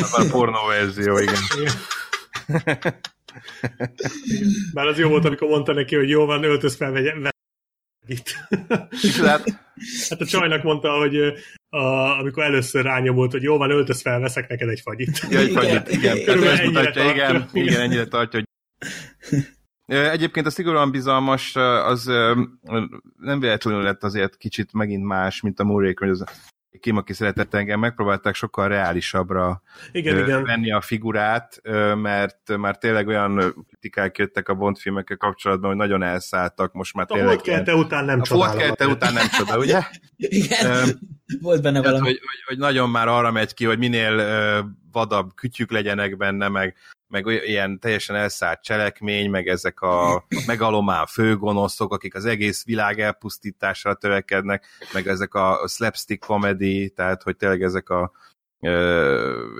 A pornó verzió, igen. Már az jó volt, amikor mondta neki, hogy jó van, öltöz fel, vegyen itt. Hát a csajnak mondta, hogy amikor először rányomult, hogy jó van, öltöz fel, veszek neked egy fagyit. Igen. Körülbelül ennyire tartja. Igen, ennyire tartja, hogy... Egyébként a szigorúan bizalmas, az nem véletlenül lett azért kicsit megint más, mint a Moonraker, hogy az Kim, aki szeretett engem, megpróbálták sokkal reálisabbra venni a figurát, mert már tényleg olyan kritikák jöttek a Bond filmekkel kapcsolatban, hogy nagyon elszálltak, most már tényleg... A Holdkelte után nem csodál, ugye? Igen, volt benne valami. Hogy nagyon már arra megy ki, hogy minél vadabb kütyük legyenek benne, meg ilyen teljesen elszállt cselekmény, meg ezek a megalomán főgonoszok, akik az egész világ elpusztítására törekednek, meg ezek a slapstick comedy, tehát hogy tényleg ezek a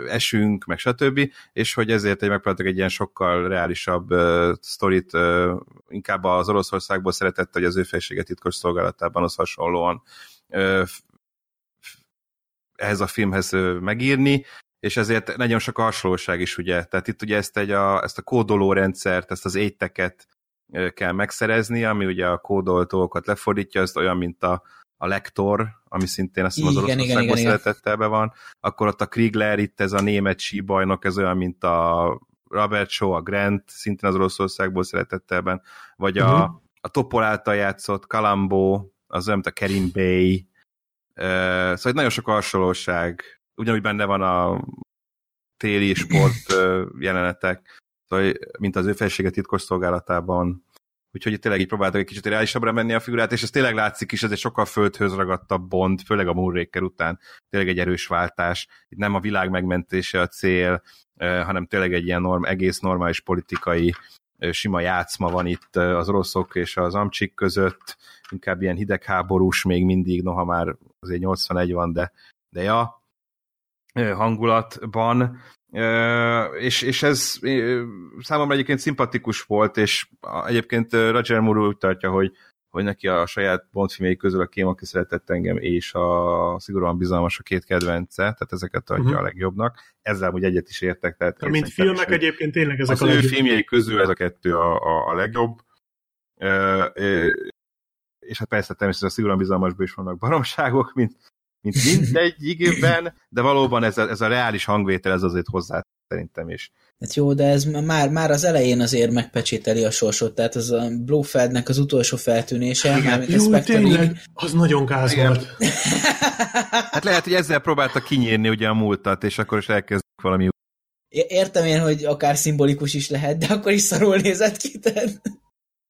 esünk, meg stb. És hogy ezért megpróbáltak egy ilyen sokkal reálisabb sztorit, inkább az Oroszországból szeretett, hogy az ő felesége titkos szolgálatában az hasonlóan ehhez a filmhez megírni, és ezért nagyon sok hasonlóság is, ugye? Tehát itt ugye ezt a kódoló rendszert, ezt az éjteket kell megszerezni, ami ugye a kódoltókat lefordítja, az olyan, mint a lektor, ami szintén azt hiszem az Oroszországból szeretettel be van, akkor ott a Kriegler, itt ez a német síbajnok, ez olyan, mint a Robert Shaw, a Grant, szintén az Oroszországból szeretettelben, vagy a Topol által játszott Columbo, az olyan, mint a Kerim Bey, szóval nagyon sok hasonlóság. Ugyanúgy benne van a téli sport jelenetek, mint az ő felesége titkos szolgálatában. Úgyhogy tényleg így próbáltak egy kicsit reálisabbra menni a figurát, és ez tényleg látszik is, ez egy sokkal földhöz ragadtabb Bond, főleg a Moonraker után. Tényleg egy erős váltás. Itt nem a világ megmentése a cél, hanem tényleg egy ilyen egész normális politikai sima játszma van itt az oroszok és az amcsik között. Inkább ilyen hidegháborús még mindig, noha már azért 81 van, de ja, hangulatban, és ez számomra egyébként szimpatikus volt, és egyébként Roger Moore úgy tartja, hogy neki a saját Bond filmjei közül a Kém, aki szeretett engem, és a szigorúan bizalmas a két kedvence, tehát ezeket tartja a legjobbnak. Ezzel úgy egyet is értek. Tehát mint filmek egyébként tényleg ezek az ő filmjei közül ez a kettő a legjobb. És hát persze természetesen a szigorúan bizalmasból is vannak baromságok, mint mindegyikben, de valóban ez a reális hangvétel, ez azért hozzá szerintem is. Hát jó, de ez már az elején azért megpecsételi a sorsot, tehát ez a Blofeldnek az utolsó feltűnése. Igen, jó, tényleg, az nagyon gáz volt. Hát lehet, hogy ezzel próbálta kinyírni ugye a múltat, és akkor is elkezdjük valami új. Értem én, hogy akár szimbolikus is lehet, de akkor is szarul nézett ki, tehát...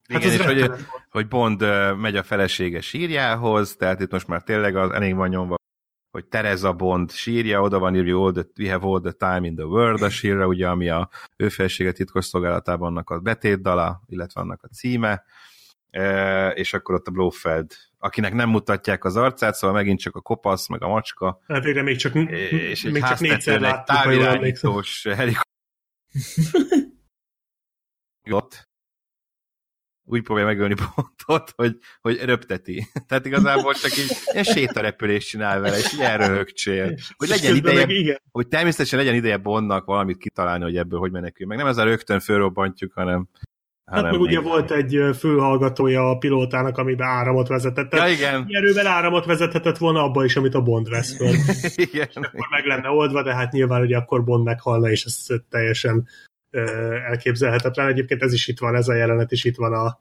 Hát igen, és hogy Bond megy a felesége sírjához, tehát itt most már tényleg az elég van nyomva, hogy Tereza Bond sírja, oda van írva, we have all the time in the world a sírra, ugye, ami a ő felesége titkos szolgálatában annak a betétdala, illetve annak a címe, és akkor ott a Blofeld, akinek nem mutatják az arcát, szóval megint csak a kopasz, meg a macska. Hát végre még csak négyszer láttuk, ha jól emlékszem. Úgy próbálja megölni Bondot, hogy röpteti. Tehát igazából csak így ilyen sétarepülést csinál vele, és ilyen röhögcsél. Hogy legyen ideje, hogy természetesen legyen ideje Bondnak valamit kitalálni, hogy ebből hogy menekül. Meg nem ez a rögtön fölrobbantjuk, hanem hát meg ugye volt egy fülhallgatója a pilótának, amiben áramot vezetett. Ja, igen. Erőben áramot vezethetett volna abba is, amit a Bond vesz föl. Igen. És akkor meg lenne oldva, de hát nyilván ugye akkor Bond meghalna, és ez teljesen elképzelhetetlen. Egyébként ez is itt van, ez a jelenet is itt van a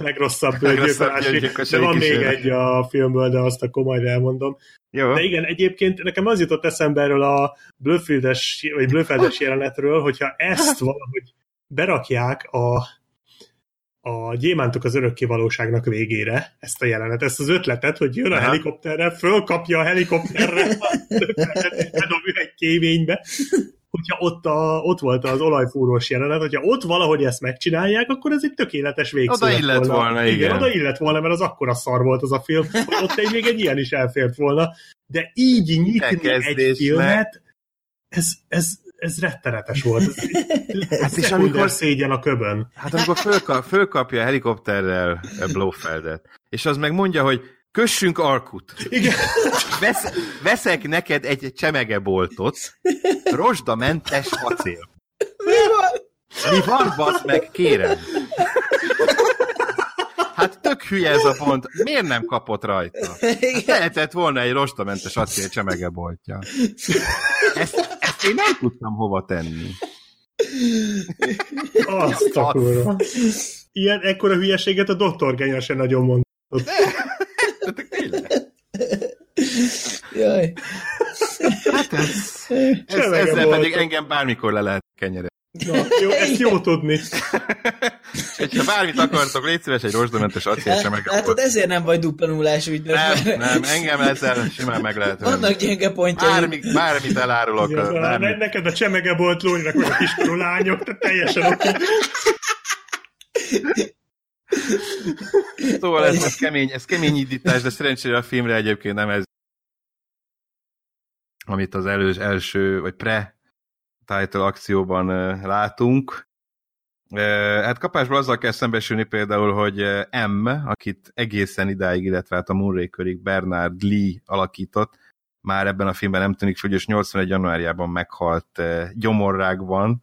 legrosszabb gyilkolás. De van még egy a filmből, de azt akkor majd elmondom. Jó. De igen, egyébként nekem az jutott eszembe erről a Blöfeldes jelenetről, hogyha ezt valahogy berakják a a Gyémántok az örökké valóságnak végére ezt a jelenet, ezt az ötletet, hogy jön a helikopterre, fölkapja a helikopterre, bedobja egy kéménybe. Hogyha ott volt az olajfúrós jelenet, hogyha ott valahogy ezt megcsinálják, akkor ez egy tökéletes végszó. Oda illett volna, igen. Oda illett volna, mert az akkora szar volt az a film, hogy ott még egy ilyen is elfért volna. De így nyitni egy filmet, ez rettenetes volt. Ez is amikor szégyen a köbön. Hát amikor fölkapja a helikopterrel Blofeldet, és az megmondja, hogy kössünk alkut. Igen. Veszek neked egy csemegeboltot, rozsdamentes acél. Mi van, basz meg, kérem? Hát tök hülye ez a pont. Miért nem kapott rajta? Hát lehetett volna egy rozsdamentes acél csemegeboltja. Ezt én nem tudtam hova tenni. Azt a kurva. Ilyen ekkora hülyeséget a Dr. Genya se nagyon mondott. Jaj. Hát ezzel pedig engem bármikor le lehet kenyere. Jó, ezt jó tudni. És ha bármit akartok, légy szíves, egy rozsdamentes acél sem meg. Hát ezért nem vagy dupla nullás ügynök. Nem, engem ezzel simán meg lehet. Vannak gyenge pontjai. Bármit elárulok. Neked a csemegebolt lónynak, vagy a kiskorú lányok, tehát teljesen oké. Szóval ez kemény indítás, de szerencsére a filmre egyébként nem ez, amit az első vagy pre-title akcióban látunk. Hát kapásból azzal kell szembesülni például, hogy M, akit egészen idáig, illetve hát a Moonrakerig Bernard Lee alakított, már ebben a filmben nem tűnik súlyos, 81. januárjában meghalt gyomorrákban.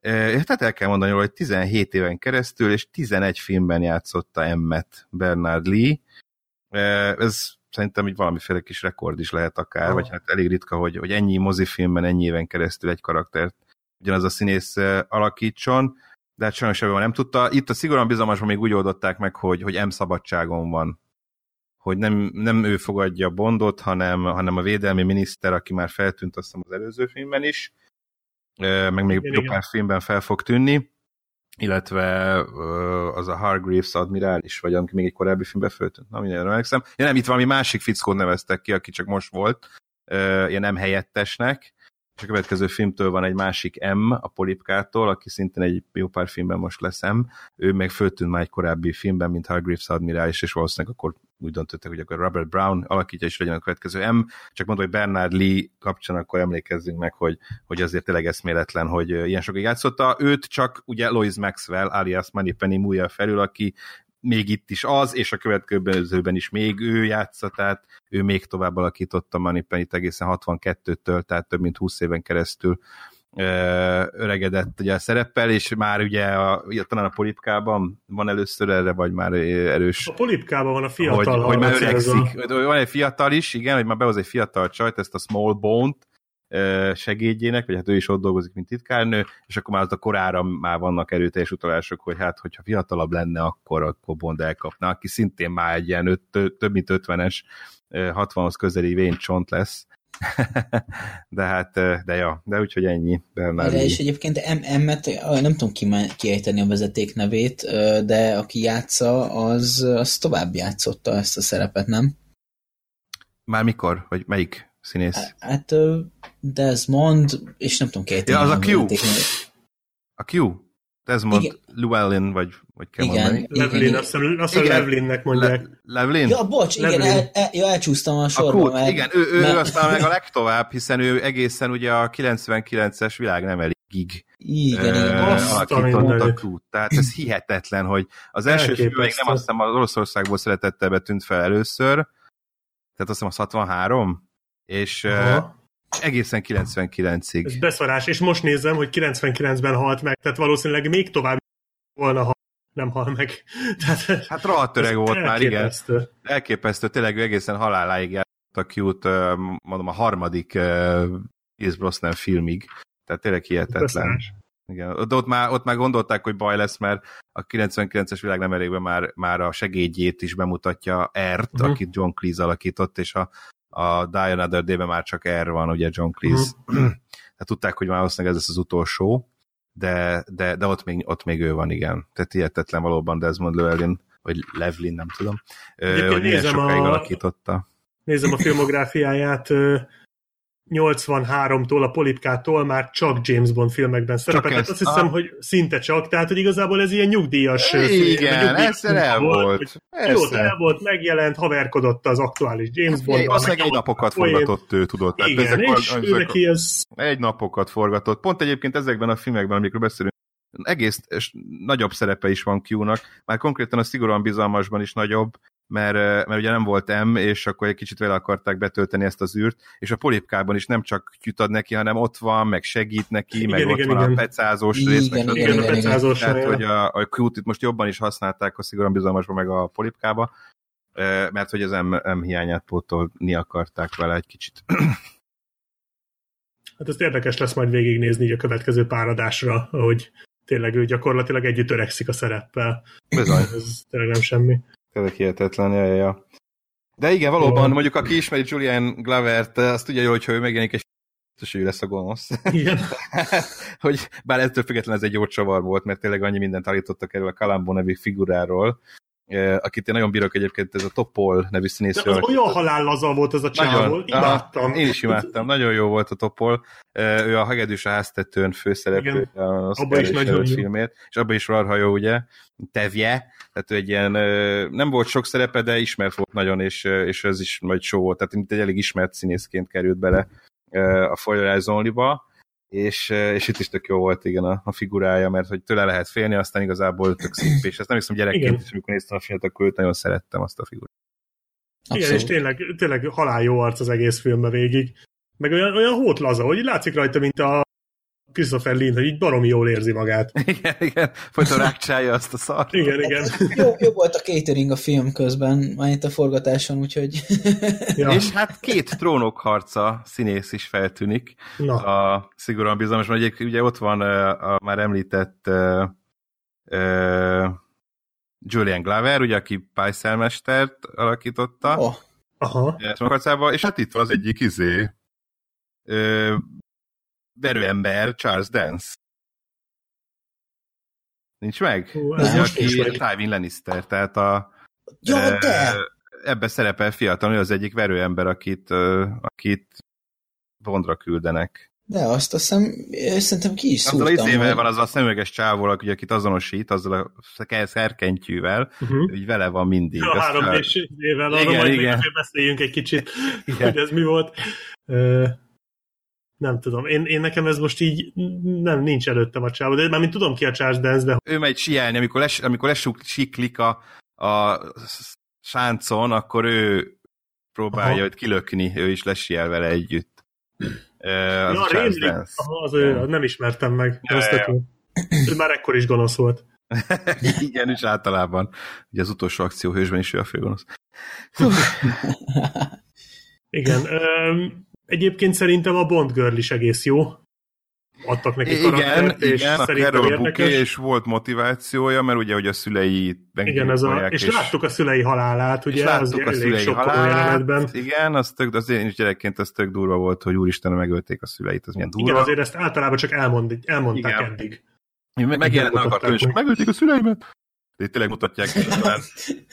Tehát el kell mondani, hogy 17 éven keresztül és 11 filmben játszotta M-et Bernard Lee. Ez szerintem így valamiféle kis rekord is lehet akár, vagy hát elég ritka, hogy ennyi mozifilmben ennyi éven keresztül egy karaktert ugyanaz a színész alakítson, de hát sajnos ebben nem tudta. Itt a szigorúan bizalmasban még úgy oldották meg, hogy M szabadságon van. Hogy nem ő fogadja Bondot, hanem a védelmi miniszter, aki már feltűnt azt hiszem az előző filmben is, meg még jó pár filmben fel fog tűnni, illetve az a Hargreaves admirális, vagy amik még egy korábbi filmben feltűnt. Na, mindenre emlékszem. Ja nem, itt valami másik fickót neveztek ki, aki csak most volt, ilyen nem helyettesnek, és a következő filmtől van egy másik M, a Polipkától, aki szintén egy jó pár filmben most lesz M, ő meg feltűnt már egy korábbi filmben, mint Hargreaves admirális, és valószínűleg akkor úgy döntöttek, hogy akkor Robert Brown alakítja, és legyen a következő M. Csak mondom, hogy Bernard Lee kapcsán akkor emlékezzünk meg, hogy azért tényleg eszméletlen, hogy ilyen sokat játszotta. Őt csak ugye Lois Maxwell, alias Moneypenny múlja felül, aki még itt is az, és a következőben is még ő játsza, tehát ő még tovább alakította Moneypennyt egészen 62-től, tehát több mint 20 éven keresztül öregedett ugye a szereppel, és már ugye talán a Polipkában van először erre, vagy már erős. A Polipkában van a fiatal. Hogy már öregszik. Van egy fiatal is, igen, hogy már behoz egy fiatal csajt, ezt a Smallbone-t segédjének, vagy hát ő is ott dolgozik, mint titkárnő, és akkor már az a korára már vannak erőteljes utalások, hogy hát, hogyha fiatalabb lenne, akkor Bond elkapná, aki szintén már egy ilyen több mint 50-es, 60-hoz közeli véncsont lesz. de úgyhogy ennyi. És egyébként M-et, nem tudom kiejteni a vezeték nevét, de aki játsza, az tovább játszotta ezt a szerepet, nem? Már mikor? Vagy melyik színész? Hát Desmond, és nem tudom kiejteni. Ja, az a Q. A Q. Desmond Llewellyn, vagy kell mondani. Llewellyn, azt hiszem Llewellynnek mondják. Llewellyn? Ja, bocs, Llewellyn. Igen, elcsúsztam a sorba. Mert... Igen, ő aztán meg a legtovább, hiszen ő egészen ugye a 99-es világ nem eligig alakított a Q-t. Tehát ez hihetetlen, hogy az első film még nem azt hiszem az Oroszországból szeretettel betűnt fel először, tehát azt hiszem az 63, és... egészen 99-ig. Ez beszarás, és most nézem, hogy 99-ben halt meg, tehát valószínűleg még tovább volna, ha nem hal meg. Tehát, hát rohadt öreg volt már, igen. Elképesztő, tényleg egészen haláláig játszott a Q-t, mondom, a harmadik Pierce Brosnan filmig, tehát tényleg hihetetlen. Igen. De ott már gondolták, hogy baj lesz, mert a 99-es világ nem elégben már a segédjét is bemutatja R-t, akit John Cleese alakított, és a Die Another Day-ben már csak R van, ugye John Cleese. Tehát tudták, hogy már valószínűleg ez lesz az utolsó. de ott még ő van, igen. Tehát hihetetlen valóban Desmond Llewellyn, vagy Llewellyn, nem tudom, hogy milyen sokáig alakította. Nézem a filmográfiáját, 83-tól a Polipkától már csak James Bond filmekben szerepelt. Tehát azt hiszem, hogy szinte csak, tehát hogy igazából ez ilyen nyugdíjas... Igen, ezzel el volt. Jó, el volt, megjelent, haverkodott az aktuális James Bond. Azt meg egy napokat forgatott ő, tudod. Igen, és őneki ez... Egy napokat forgatott. Pont egyébként ezekben a filmekben, amikről beszélünk, egész nagyobb szerepe is van Q-nak, már konkrétan a Szigorúan Bizalmasban is nagyobb, mert ugye nem volt M, és akkor egy kicsit vele akarták betölteni ezt az űrt, és a Polipkában is nem csak Q-t ad neki, hanem ott van, meg segít neki, meg ott van a pecázós rész. Tehát, hogy a Q-t itt most jobban is használták a Szigorúan Bizalmasban, meg a Polipkába, mert hogy az M hiányát pótolni akarták vele egy kicsit. Hát ezt érdekes lesz majd végignézni így a következő pár adásra, hogy tényleg ő gyakorlatilag együtt öregszik a szereppel. Bizony. Ez tényleg nem semmi. Tényleg hihetetlen, jaj. De igen, valóban, mondjuk aki ismeri Julian Glovert, azt tudja jól, hogyha ő megjelenik, és ő lesz a gonosz. Igen. Hogy bár ettől függetlenül ez egy jó csavar volt, mert tényleg annyi mindent állítottak erről a Columbo nevű figuráról, akit én nagyon bírok egyébként, ez a Topol nevű színészről. De az olyan halálazal volt ez a csávó, imádtam. Én is imádtam, nagyon jó volt a Topol. Ő a Hagedűs a háztetőn főszereplő az előtt filmét, és abban is rarha jó, ugye, tevje, tehát egy ilyen, nem volt sok szerepe, de ismert volt nagyon, és ez is nagy show volt, tehát mint egy elég ismert színészként került bele a For Your Eyes Only-ba, és itt is tök jó volt, igen, a figurája, mert hogy tőle lehet félni, aztán igazából tök szép, és ezt nem hiszem gyerekként is, amikor néztem a filmet, akkor őt nagyon szerettem, azt a figurát. Igen, és tényleg halál jó arc az egész filmbe végig, meg olyan hót laza, hogy látszik rajta, mint a Christopher Lee, hogy így baromi jól érzi magát. Igen, folyton rákcsálja azt a szart. Igen. Jó volt a catering a film közben, már itt a forgatáson, úgyhogy... Ja. És hát két trónokharca színész is feltűnik. Na. A Szigorúan Bizalmas, mert ugye ott van a már említett Julian Glover, ugye, aki Pályszelmestert alakította. Oh. Aha. És hát itt van az egyik verőember, Charles Dance. Nincs meg? Aki Tywin Lannister, tehát ebbe szerepel fiatal, ő az egyik verőember, akit Bondra küldenek. De azt szerintem ki is szúrtam. Azzal az éve van az a szemüveges csávol, akit azonosít, azzal a szerkentyűvel, így vele van mindig. A 3 évvel, arra majd beszéljünk egy kicsit, hogy ez mi volt. Nem tudom, én nekem ez most így nem nincs előttem a csávó, de mármint tudom ki a Charles Dance-be. Ő megy sielni, amikor lesiklik a sáncon, akkor ő próbálja őt kilökni, ő is lesiel vele együtt. Az a Charles Dance. Az nem ismertem meg. Ez már ekkor is gonosz volt. Igen, és általában. Ugye az utolsó akcióhősben is ő a főgonosz. Igen. Egyébként szerintem a Bond Girl is egész jó. Adtak neki karaktert, és szerintem érdekes. És volt motivációja, mert ugye, hogy a szülei... Igen, és láttuk a szülei halálát, ugye? És láttuk a szülei halálát. Igen, az én is gyerekként az tök durva volt, hogy úristen, megölték a szüleit, az milyen durva. Igen, azért ezt általában csak elmondták eddig. Megjelent akartam, csak megölték a szüleimet. De tényleg mutatják, hogy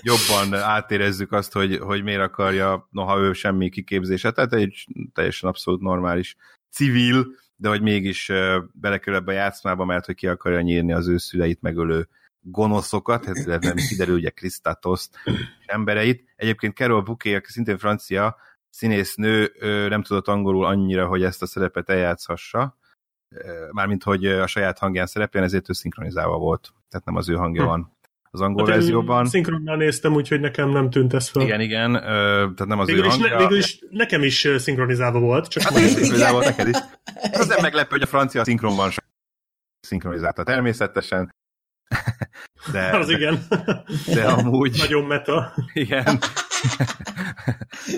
jobban átérezzük azt, hogy miért akarja, noha ő semmi kiképzése, tehát egy teljesen abszolút normális civil, de hogy mégis belekerül ebbe a játszmába, mert hogy ki akarja nyírni az ő szüleit megölő gonoszokat, hát nem kiderül ugye Krisztátoszt embereit. Egyébként Carol Bouquet, aki szintén francia színésznő, nem tudott angolul annyira, hogy ezt a szerepet eljátszhassa, mármint hogy a saját hangján szerepeljen, ezért ő szinkronizálva volt, tehát nem az ő hangja van az angol verzióban. Szinkronnal néztem, úgyhogy nekem nem tűnt ez fel. Igen, tehát nem az végül ő hangja. Végülis nekem is szinkronizálva volt. Csak hát szinkronizálva volt neked is. Az nem meglepő, hogy a francia szinkronban szinkronizálta természetesen. De, az igen. De amúgy... Nagyon meta. Igen.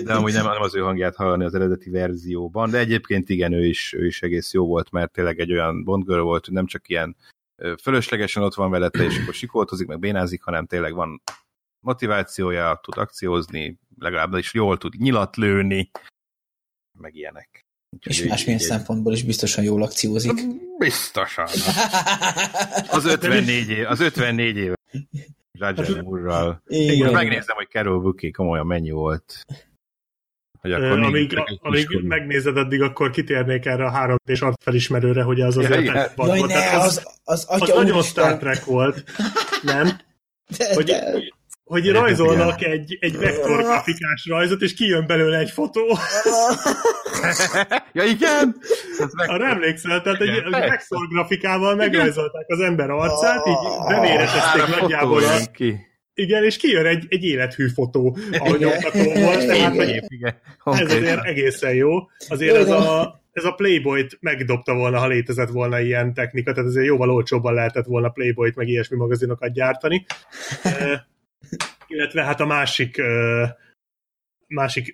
De amúgy nem az ő hangját hallani az eredeti verzióban, de egyébként igen, ő is egész jó volt, mert tényleg egy olyan Bond girl volt, hogy nem csak ilyen fölöslegesen ott van velete, és akkor sikoltozik, meg bénázik, hanem tényleg van motivációja, tud akciózni, legalább is jól tud nyilat lőni, meg ilyenek. És másmilyen szempontból is biztosan jól akciózik. Biztosan. Az 54 éve Roger Moore-ral. Én megnézem, hogy Carol Booking komolyan mennyi volt. Amíg megnézed addig, akkor kitérnék erre a 3D-s arcfelismerőre, hogy az az Atlantis volt. Jaj, ne, az nagyon Star Trek volt. Nem? Hogy rajzolnak egy vektorgrafikás rajzot, és kijön belőle egy fotó. Ja, igen? Arra emlékszel, tehát egy vektorgrafikával megrajzolták az ember arcát, így beméretezték nagyjából. Igen, és kijön egy élethű fotó, ahogy oktató volt, tehát ez azért egészen jó. Azért ez a Playboy-t megdobta volna, ha létezett volna ilyen technika, tehát azért jóval olcsóbban lehetett volna Playboy-t, meg ilyesmi magazinokat gyártani. Illetve hát a másik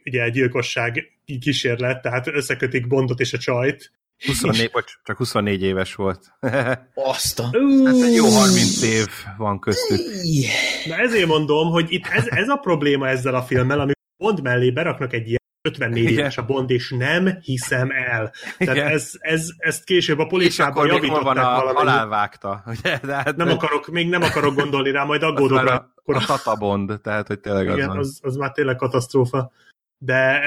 ugye gyilkosság kísérlet, tehát összekötik Bondot és a csajt. 24 éves volt. Aztán. Hát jó 30 év van köztük. Na ezért mondom, hogy itt ez a probléma ezzel a filmmel, amikor Bond mellé beraknak egy ilyen 54 éves a Bond, és nem hiszem el. Tehát ezt később a politikában javították valamelyik. Halálvágta. Nem akarok gondolni rá, majd aggódok rá. A Tata Bond, tehát hogy tényleg az. Igen, az már tényleg katasztrófa. De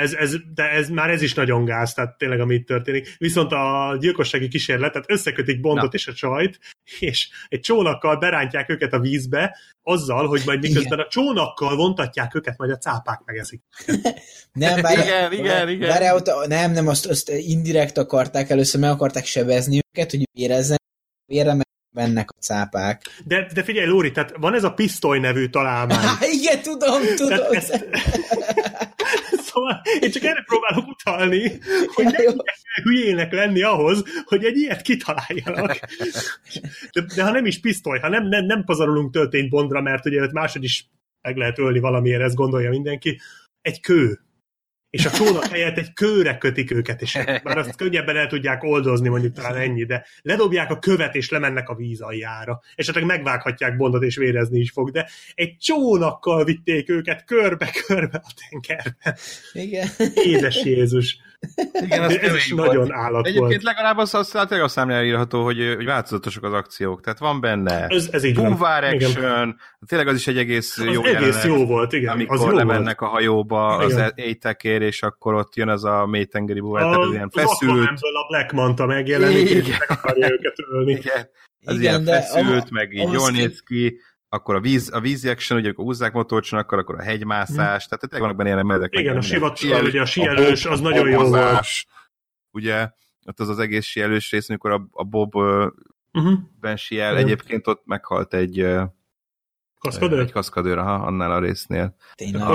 ez már ez is nagyon gáz, tehát tényleg, ami itt történik. Viszont a gyilkossági kísérletet összekötik Bondot és a csajt, és egy csónakkal berántják őket a vízbe, azzal, hogy majd miközben a csónakkal vontatják őket, majd a cápák megeszik. Nem, bár, igen. Bár ott, nem, azt indirekt akarták, először meg akarták sebezni őket, hogy érezzen, vérre mennek a cápák. De figyelj, Lóri, tehát van ez a pisztoly nevű találmány. Igen, tudom. Szóval én csak erre próbálok utalni, hogy nem kell hülyének lenni ahhoz, hogy egy ilyet kitaláljanak. De ha nem is pisztoly, ha nem pazarolunk történt Bondra, mert ugye máshogy is meg lehet ölni valamiért, ezt gondolja mindenki, egy kő. És a csónak helyett egy kőre kötik őket, és már azt könnyebben el tudják oldozni, mondjuk talán ennyi, de ledobják a követ, és lemennek a víz aljára. Esetleg megvághatják Bondot, és vérezni is fog, de egy csónakkal vitték őket körbe-körbe a tengerben. Igen. Édes Jézus. Igen, ez is nagyon állat volt. Egyébként legalább a számlára írható, hogy változatosak az akciók. Tehát van benne bumvár action, tényleg az is egy egész az jó egész jelenet, jó volt, igen. Amikor lemennek a hajóba, igen. Az éjtekér, és akkor ott jön az a mélytengeri búvár, tehát ilyen feszült. Az Aquamanből a Black Manta megjelenik, és meg akarja őket ölni. Igen. Az ilyen feszült, meg így jól néz ki. Akkor a vízi action, ugye, amikor húzzák motorcsónakkal, akkor a hegymászás, tehát tényleg vannak benne ilyen meredek. Igen, a sivatag, ugye a síelős, az nagyon jó volt. Ugye, ott az egész síelős rész, amikor a Bob-ben síel, egyébként ott meghalt egy kaszkadőr? Egy kaszkadőr, annál a résznél. Tényleg?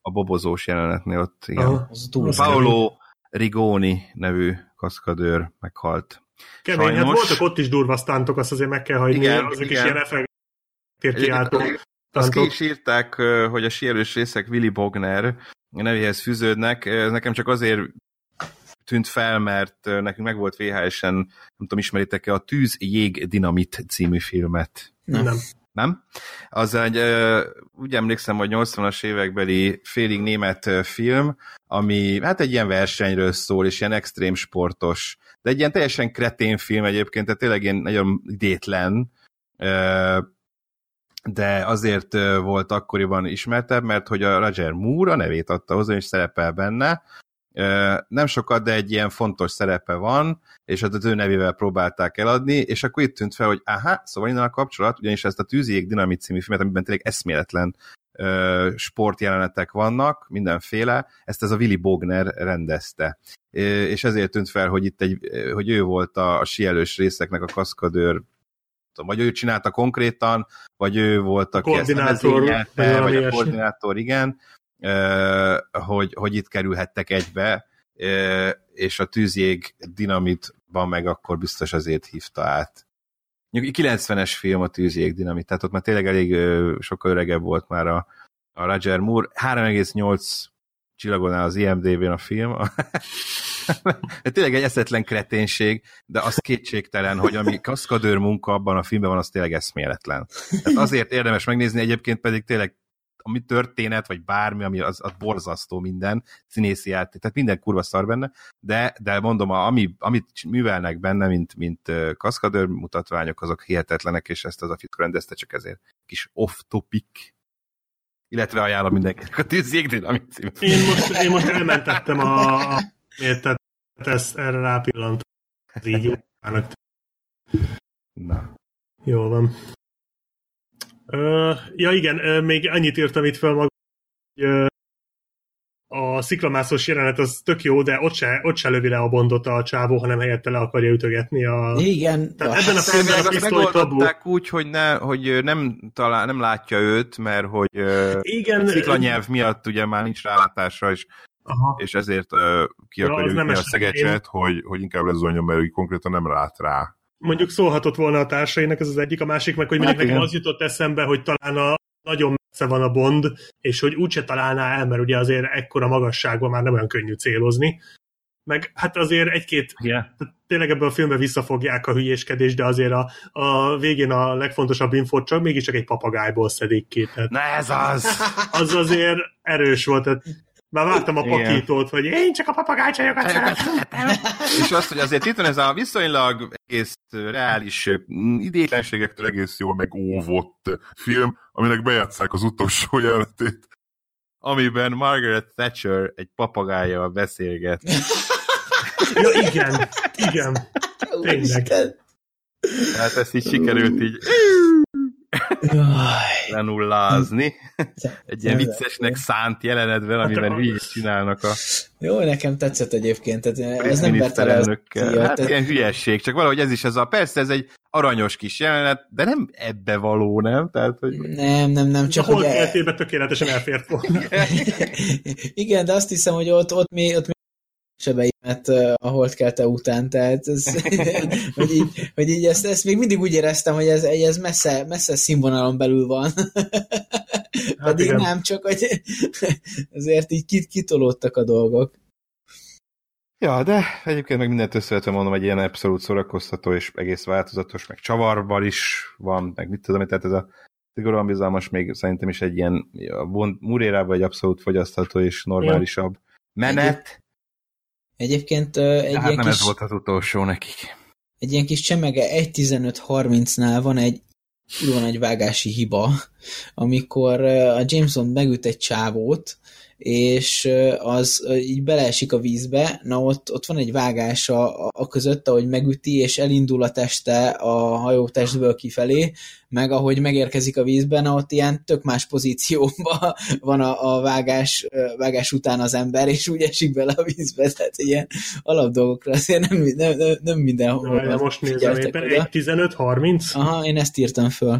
A bobozós jelenetnél ott, igen. Paolo Rigoni nevű kaszkadőr meghalt. Kemény, hát voltak ott is durva sztántok, azt azért meg kell hagyni, azok is ilyen azt ki is írták, hogy a síelős részek Willy Bogner nevéhez fűződnek. Ez nekem csak azért tűnt fel, mert nekünk meg volt VHS-en, nem tudom, ismeritek-e a Tűz, Jég, Dinamit című filmet? Nem? Az egy, úgy emlékszem, hogy 80-as évekbeli félig német film, ami hát egy ilyen versenyről szól, és ilyen extrém sportos. De egy ilyen teljesen kretén film egyébként, tehát tényleg ilyen nagyon idétlen, de azért volt akkoriban ismertebb, mert hogy a Roger Moore a nevét adta hozzá, és szerepel benne. Nem sokat, de egy ilyen fontos szerepe van, és az ő nevével próbálták eladni, és akkor itt tűnt fel, hogy szóval innen a kapcsolat, ugyanis ezt a Tűz, Jég, Dinamit című filmet, amiben tényleg eszméletlen sportjelenetek vannak, mindenféle, ezt ez a Willy Bogner rendezte. És ezért tűnt fel, hogy itt hogy ő volt a síelős részeknek a kaszkadőr, vagy ő csinálta konkrétan, vagy ő volt, aki a koordinátor, igen, hogy itt kerülhettek egybe, és a Tűzjég Dinamitban meg akkor biztos azért hívta át. 90-es film a Tűzjég Dinamit, tehát ott már tényleg elég sokkal öregebb volt már a Roger Moore. 3,8 csillagonál az IMDb-n a film. Tényleg egy eszetlen kreténség, de az kétségtelen, hogy ami kaszkadőr munka abban a filmben van, az tényleg eszméletlen. Tehát azért érdemes megnézni, egyébként pedig tényleg ami történet, vagy bármi, ami az borzasztó minden, színészi játék, tehát minden kurva szar benne, de mondom, amit művelnek benne, mint kaszkadőr mutatványok, azok hihetetlenek, és ezt az a fickó rendezte, csak ezért kis off-topic, illetve ajánlom mindenkinek a Tűzdinamit címet. Én most elmentettem a érted, ezt erre rápillantom. Ez így jó. Na. Jól van. Igen, még annyit írtam itt fel magam, hogy a sziklamászós jelenet az tök jó, de ott se lövi le a Bondot a csávó, hanem helyette le akarja ütögetni a... Igen. Tehát ebben a filmben a pisztoly tabu. Úgy, hogy nem látja őt, mert hogy igen, szikla nyelv miatt ugye már nincs rálátásra, és ezért ki akarja ütni a szegecset, hogy inkább lezonjon, mert ő konkrétan nem lát rá. Mondjuk szólhatott volna a társainak, ez az egyik, a másik meg, hogy hát nekem az jutott eszembe, hogy talán nagyon messze van a Bond, és hogy úgyse találná el, mert ugye azért ekkora magasságban már nem olyan könnyű célozni. Meg hát azért egy-két, tényleg ebben a filmben visszafogják a hülyéskedést, de azért a végén a legfontosabb infót csak mégiscsak egy papagájból szedik ki. Tehát na ez az! Az azért erős volt, tehát már vártam a pakítót, hogy én csak a papagájcsajokat szeretem. És azt, hogy azért itt van ez a viszonylag egész reális idétlenségektől egész jól megóvott film, aminek bejátszák az utolsó jelenetét, amiben Margaret Thatcher egy papagájjal beszélget. Ja, igen. Tényleg. Hát ezt így sikerült így lenullázni. Egy ilyen viccesnek szánt jelenetben, amiben hülyét csinálnak a... Jó, nekem tetszett egyébként. Tehát ez nem betelezőkkel. Hát ilyen hülyesség, csak valahogy ez is ez a... Persze ez egy aranyos kis jelenet, de nem ebbe való, nem? Tehát, hogy... Nem. Csak a holt életében tökéletesen elfért volna. Igen, de azt hiszem, hogy ott mi sebeimet a holdkelte után, tehát ez, hogy így ezt még mindig úgy éreztem, hogy ez messze színvonalon belül van. Pedig igen. Nem, csak hogy azért így kitolódtak a dolgok. Ja, de egyébként meg mindent összevetve mondom, egy ilyen abszolút szórakoztató és egész változatos, meg csavarban is van, meg mit tudom, tehát ez a szigorúan bizalmas még szerintem is egy ilyen Moonraker egy abszolút fogyasztható és normálisabb menet. Egyébként ez volt az utolsó nekik. Egy ilyen kis csemege 1.15.30-nál van egy kurva nagy vágási hiba, amikor a Jameson megüt egy csávót, és az így beleesik a vízbe, na ott van egy vágás a között, ahogy megüti, és elindul a teste a hajótestből kifelé, meg ahogy megérkezik a vízben, na ott ilyen tök más pozícióban van a vágás után az ember, és úgy esik bele a vízbe, tehát ilyen alapdolgokra azért nem mindenhol. Na, most nézem éppen, 1.15.30? Aha, én ezt írtam föl.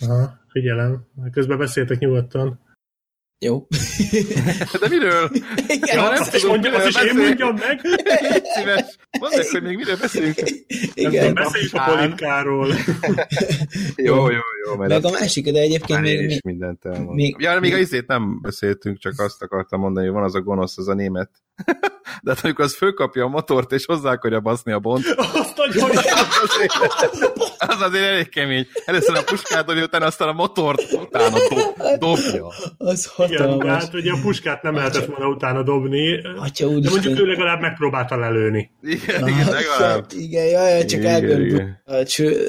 Aha, figyelem. Közben beszéltek nyugodtan. Jó. De miről? Igen, ja, azt is mondjam meg. Szíves. Mondd meg, hogy még miről beszélünk. Igen. Beszéljük a politikáról. Jó. Meg a másik, de egyébként még mindent elmondtam. Még azért nem beszéltünk, csak azt akartam mondani, hogy van az a gonosz, az a német. De hát amikor az fölkapja a motort, és hozzá akarja baszni a Bond. Azt nagyon az azért elég kemény. Először a puskát dobja, utána aztán a motort utána dobja. Az hatalmas. Igen, hát ugye a puskát nem lehetett volna utána dobni, de mondjuk ő legalább megpróbálta lelőni. Igen, legalább. Igen, jaj, csak elgördül.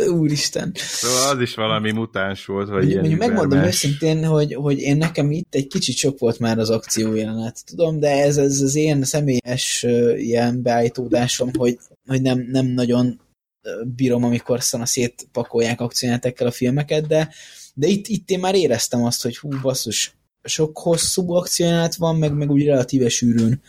Úristen. Szóval az is valami mutáns volt, vagy ilyen hibermes. Megmondom őszintén, hogy én nekem itt egy kicsit sok volt már az akciójelenet. Tudom, de ez az én személyes ilyen beállítódásom, hogy nem nagyon bírom, amikor szana szétpakolják akciójátekkel a filmeket, de itt én már éreztem azt, hogy hú, basszus, sok hosszú akcióját van, meg úgy relatíve sűrűn.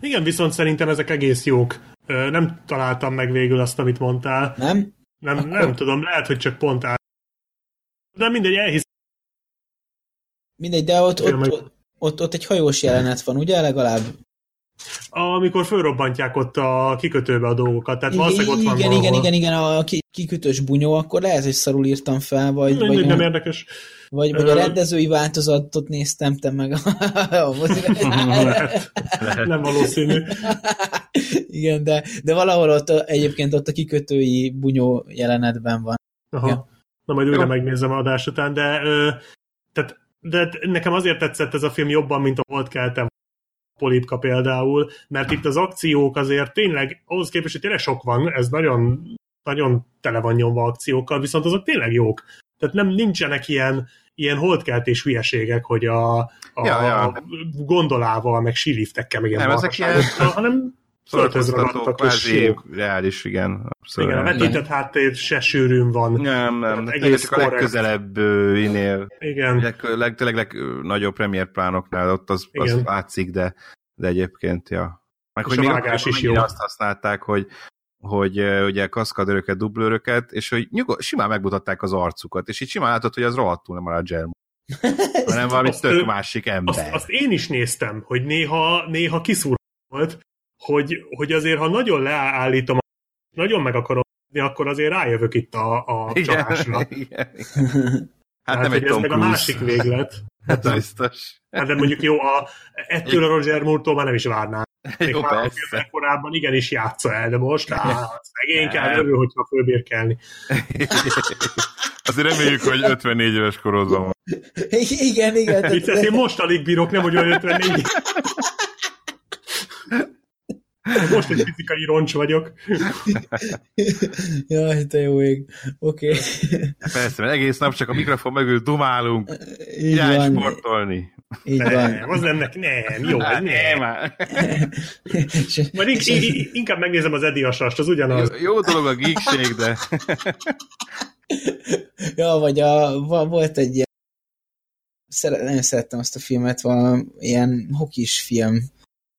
Igen, viszont szerintem ezek egész jók. Nem találtam meg végül azt, amit mondtál. Nem? Nem, akkor... nem tudom, lehet, hogy csak pont áll. De mindegy, elhiszem. Mindegy, de ott egy hajós jelenet van, ugye legalább? Amikor fölrobbantják ott a kikötőbe a dolgokat, tehát valószínűleg ott van valahol. Igen, a kikötős bunyó, akkor lehet, hogy szarul írtam fel, vagy nem érdekes. Vagy a rendezői változatot néztem, te meg a lehet. Nem valószínű. Igen, de valahol ott egyébként ott a kikötői bunyó jelenetben van. Aha. Ja. Na majd újra megnézem az adás után, de Tehát, de nekem azért tetszett ez a film jobban, mint a Volt keltem Polipka például, mert itt az akciók azért tényleg, ahhoz képest, hogy tényleg sok van, ez nagyon, nagyon tele van nyomva akciókkal, viszont azok tényleg jók. Tehát nem nincsenek ilyen holdkeltés hülyeségek, hogy a gondolával, meg síliftekkel, meg ilyen marhasággal, hanem földhöz ragadtak és sílók. Reális, igen. Abszolút. Igen, a vetített háttér se sűrűn van. Nem. Egész a legközelebb inél. Igen. Tényleg legnagyobb premiérplánoknál ott az látszik, de egyébként, ja. Meg, és hogy a vágás is jó. Azt használták, hogy ugye kaszkadőröket, dublőröket, és hogy simán megmutatták az arcukat, és így simán látod, hogy az rohadtul nem a Roger Moore, hanem valami tök másik ember. Azt én is néztem, hogy néha kiszúrva volt, hogy azért, ha nagyon leállítom, nagyon meg akarom, akkor azért rájövök itt a csapásra. Igen. Hát nem egy Tom Cruise. Ez meg a másik véglet. Hát biztos. Hát de mondjuk jó, ettől a Roger Moore-tól már nem is várnám. Még már korábban igenis játsza el, de most szegény kell örül, hogyha fölbérkelni. Azért reméljük, hogy 54 éves korodban van. Igen. Itt ezt én most alig bírok, nem hogy olyan 54. Most egy fizikai roncs vagyok. Jaj, te jó ég. Oké. Persze, mert egész nap csak a mikrofon mögül dumálunk. Irány sportolni. Így van. Az lennek, nem, jó, nem. Majd inkább megnézem az Edi Asast, az ugyanaz. Jó dolog a geekség, de... Ja, vagy volt egy ilyen... Nagyon szerettem azt a filmet, van ilyen hokis film.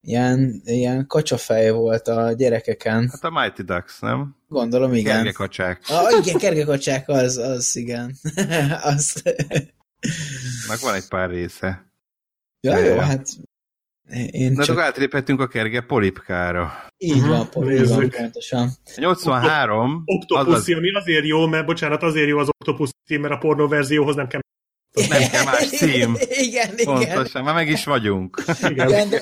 Ilyen kacsafej volt a gyerekeken. Hát a Mighty Ducks, nem? Gondolom, igen. Kergekacsák. Igen, kergekacsák, az igen. Az. Meg van egy pár része. Ja, jó, hát... Na, csak átréphetünk a kerge polipkára. Így van, polipkára, pontosan. 83... Octopussy, ami azért jó, mert azért jó az Octopussy, mert a pornóverzióhoz nem kell... Nem kell más cím. Igen. Pontosan, már meg is vagyunk. Igen. De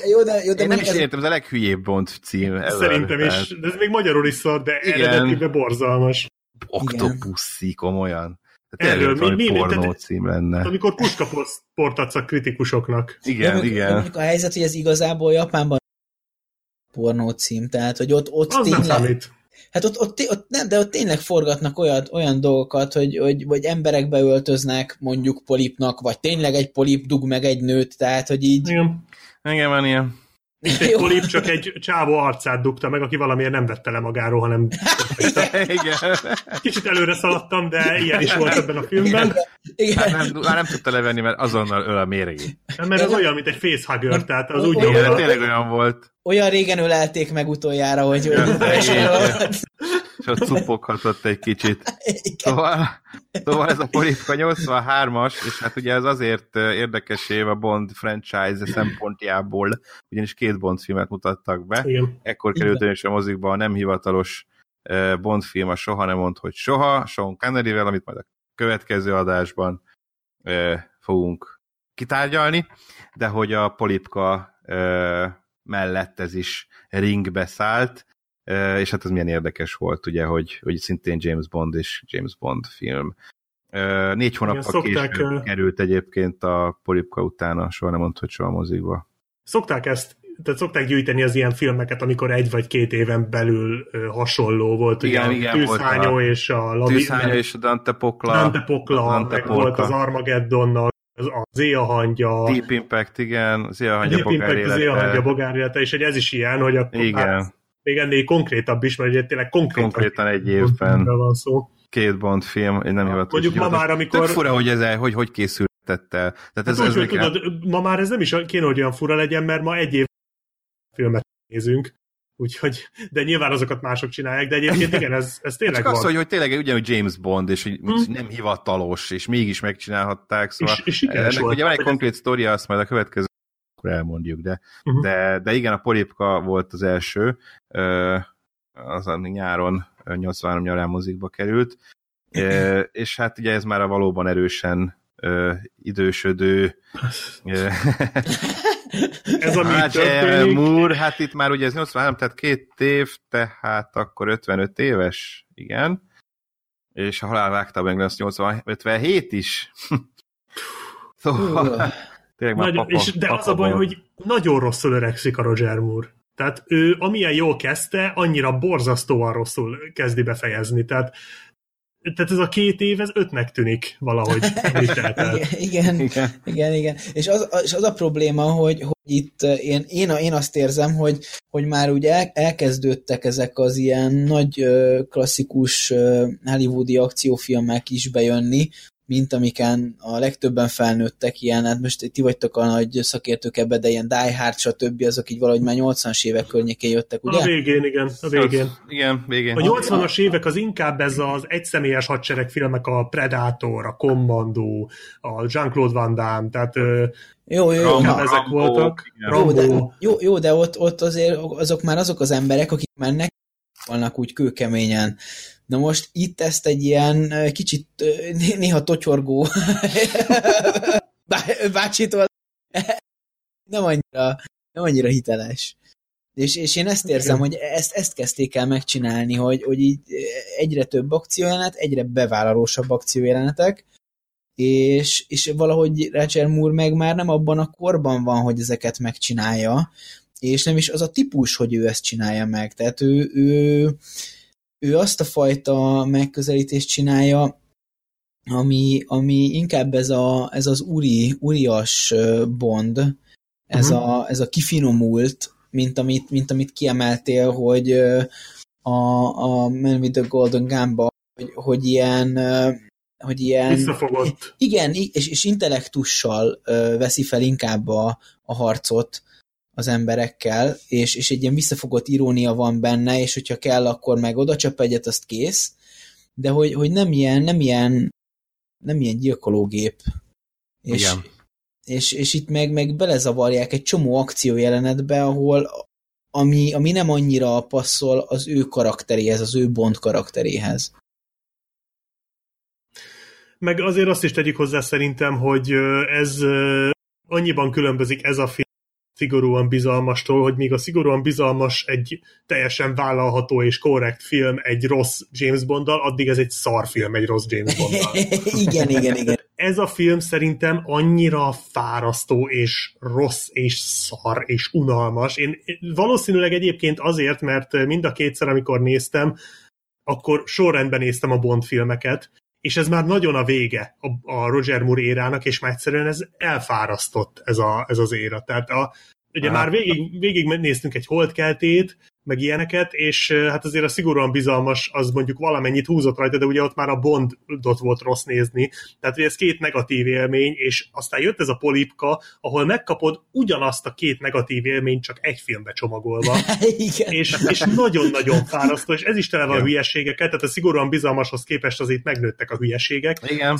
én nem is értem, ez a leghülyébb Bond cím. Szerintem is, de ez még magyarul is szar, de eredetiben borzalmas. Octopussy, komolyan. Erről mi pornó cím lenne. Amikor puskaportot adsz a kritikusoknak. Igen. A helyzet, hogy ez igazából Japánban pornó cím, tehát, hogy ott tényleg... Hát ott nem, de ott tényleg forgatnak olyan dolgokat, hogy emberek beöltöznek mondjuk polipnak, vagy tényleg egy polip dug meg egy nőt, tehát, hogy így... Igen, van ilyen. Itt egy polip csak egy csávó arcát dugta meg, aki valamiért nem vette le magáról, hanem... Igen. Kicsit előre szaladtam, de ilyen is volt ebben a filmben. Igen. Már nem tudta levenni, mert azonnal öl a méregét. Mert ez olyan, mint egy facehugger, tehát az úgy jó. Igen, tényleg olyan volt. Olyan régen ölelték meg utoljára, hogy... És ott cupoghatott egy kicsit. Szóval ez a polipka 83-as, és hát ugye ez azért érdekes év a Bond franchise szempontjából, ugyanis 2 Bond filmet mutattak be. Igen. Ekkor került is a mozikba a nem hivatalos Bond film, a Soha nem mond, hogy soha, Sean Conneryvel, amit majd a következő adásban fogunk kitárgyalni, de hogy a polipka mellett ez is ringbe szállt, és hát ez milyen érdekes volt, ugye, hogy szintén James Bond és James Bond film. 4 hónappal később került egyébként a polipka utána, Soha nem mond, hogy soha mozikba. Szokták ezt, tehát szokták gyűjteni az ilyen filmeket, amikor 1 vagy 2 éven belül hasonló volt. Igen, a Tűzhányó és a Dante Pokla. Dante Pokla. Volt az Armageddonnal, a Zéa hangya. Deep Impact, igen. Zéa hangya bogár élete, és ez is ilyen, hogy akkor igen. Még ennél konkrétabb is, mert ugye tényleg konkrétan egy évben van szó. 2 Bond film, én nem hivatom. Mondjuk ma már, amikor... Tök fura, hogy ez hogy készültett el. Tehát ez úgy, tudod, ma már ez nem is kéne, hogy olyan fura legyen, mert ma egy év filmet nézünk, úgyhogy, de nyilván azokat mások csinálják, de egyébként igen, ez tényleg van. Csak az, hogy tényleg ugyanúgy James Bond, és hogy nem hivatalos, és mégis megcsinálhatták, szóval... És ennek ugye van egy konkrét sztória, azt majd a következő elmondjuk, de igen, a polipka volt az első, az a nyáron, 83 nyarán mozikba került, és hát ugye ez már a valóban erősen idősödő ez ami Roger Moore, hát itt már ugye ez 83, tehát 2 év, tehát akkor 55 éves, igen, és a halál vágta meg, az 57 is. Szóval... de az a baj, hogy nagyon rosszul öregszik a Roger Moore. Tehát ő amilyen jól kezdte, annyira borzasztóan rosszul kezdi befejezni. Tehát ez a 2 év, ez 5-nek tűnik valahogy. Igen. És az a probléma, hogy itt én azt érzem, hogy már úgy elkezdődtek ezek az ilyen nagy klasszikus hollywoodi akciófilmek is bejönni, mint amiken a legtöbben felnőttek ilyen, hát most ti vagytok a nagy szakértők ebbe, de ilyen Die Hard, stb. Azok így valahogy már 80-as évek környékén jöttek, ugye? A végén. A 80-as évek az inkább ez az egyszemélyes hadsereg filmek, a Predator, a Commando, a Jean-Claude Van Damme, tehát... ezek voltak. De ott azért azok már azok az emberek, akik mennek, vannak úgy kőkeményen. Na most itt ezt egy ilyen kicsit néha totyorgó bácsitól nem annyira hiteles. És én ezt érzem, hogy ezt kezdték el megcsinálni, hogy így egyre több akciójelenet, egyre bevállalósabb akciójelenetek, és valahogy Roger Moore meg már nem abban a korban van, hogy ezeket megcsinálja, és nem is az a típus, hogy ő ezt csinálja meg. Tehát ő azt a fajta megközelítést csinálja, ami inkább ez az úrias Bond, ez a kifinomult, mint amit kiemeltél, hogy a Man with the Golden Gun-ba, hogy ilyen visszafogott. Igen, és intellektussal veszi fel inkább a harcot az emberekkel, és egy ilyen visszafogott irónia van benne, és hogyha kell, akkor meg oda csap egyet, azt kész, de hogy nem ilyen gyilkológép. És itt meg belezavarják egy csomó akciójelenetbe, ahol ami nem annyira passzol az ő karakteréhez, az ő Bond karakteréhez. Meg azért azt is tegyük hozzá szerintem, hogy ez annyiban különbözik ez a film szigorúan bizalmastól, hogy míg a szigorúan bizalmas egy teljesen vállalható és korrekt film egy rossz James Bonddal, addig ez egy szarfilm egy rossz James Bonddal. Igen. Ez a film szerintem annyira fárasztó és rossz és szar és unalmas. Én valószínűleg egyébként azért, mert mind a kétszer, amikor néztem, akkor sorrendben néztem a Bond filmeket, és ez már nagyon a vége a Roger Moore érának, és már egyszerűen ez elfárasztott ez az éra. Tehát ugye már végig néztünk egy Holdkeltét, meg ilyeneket, és hát azért a szigorúan bizalmas, az mondjuk valamennyit húzott rajta, de ugye ott már a Bondot volt rossz nézni. Tehát ugye ez 2 negatív élmény, és aztán jött ez a Polipka, ahol megkapod ugyanazt a 2 negatív élményt, csak egy filmbe csomagolva. és nagyon-nagyon fárasztó, és ez is tele van hülyeségeket, tehát a szigorúan bizalmashoz képest azért megnőttek a hülyeségek. Igen.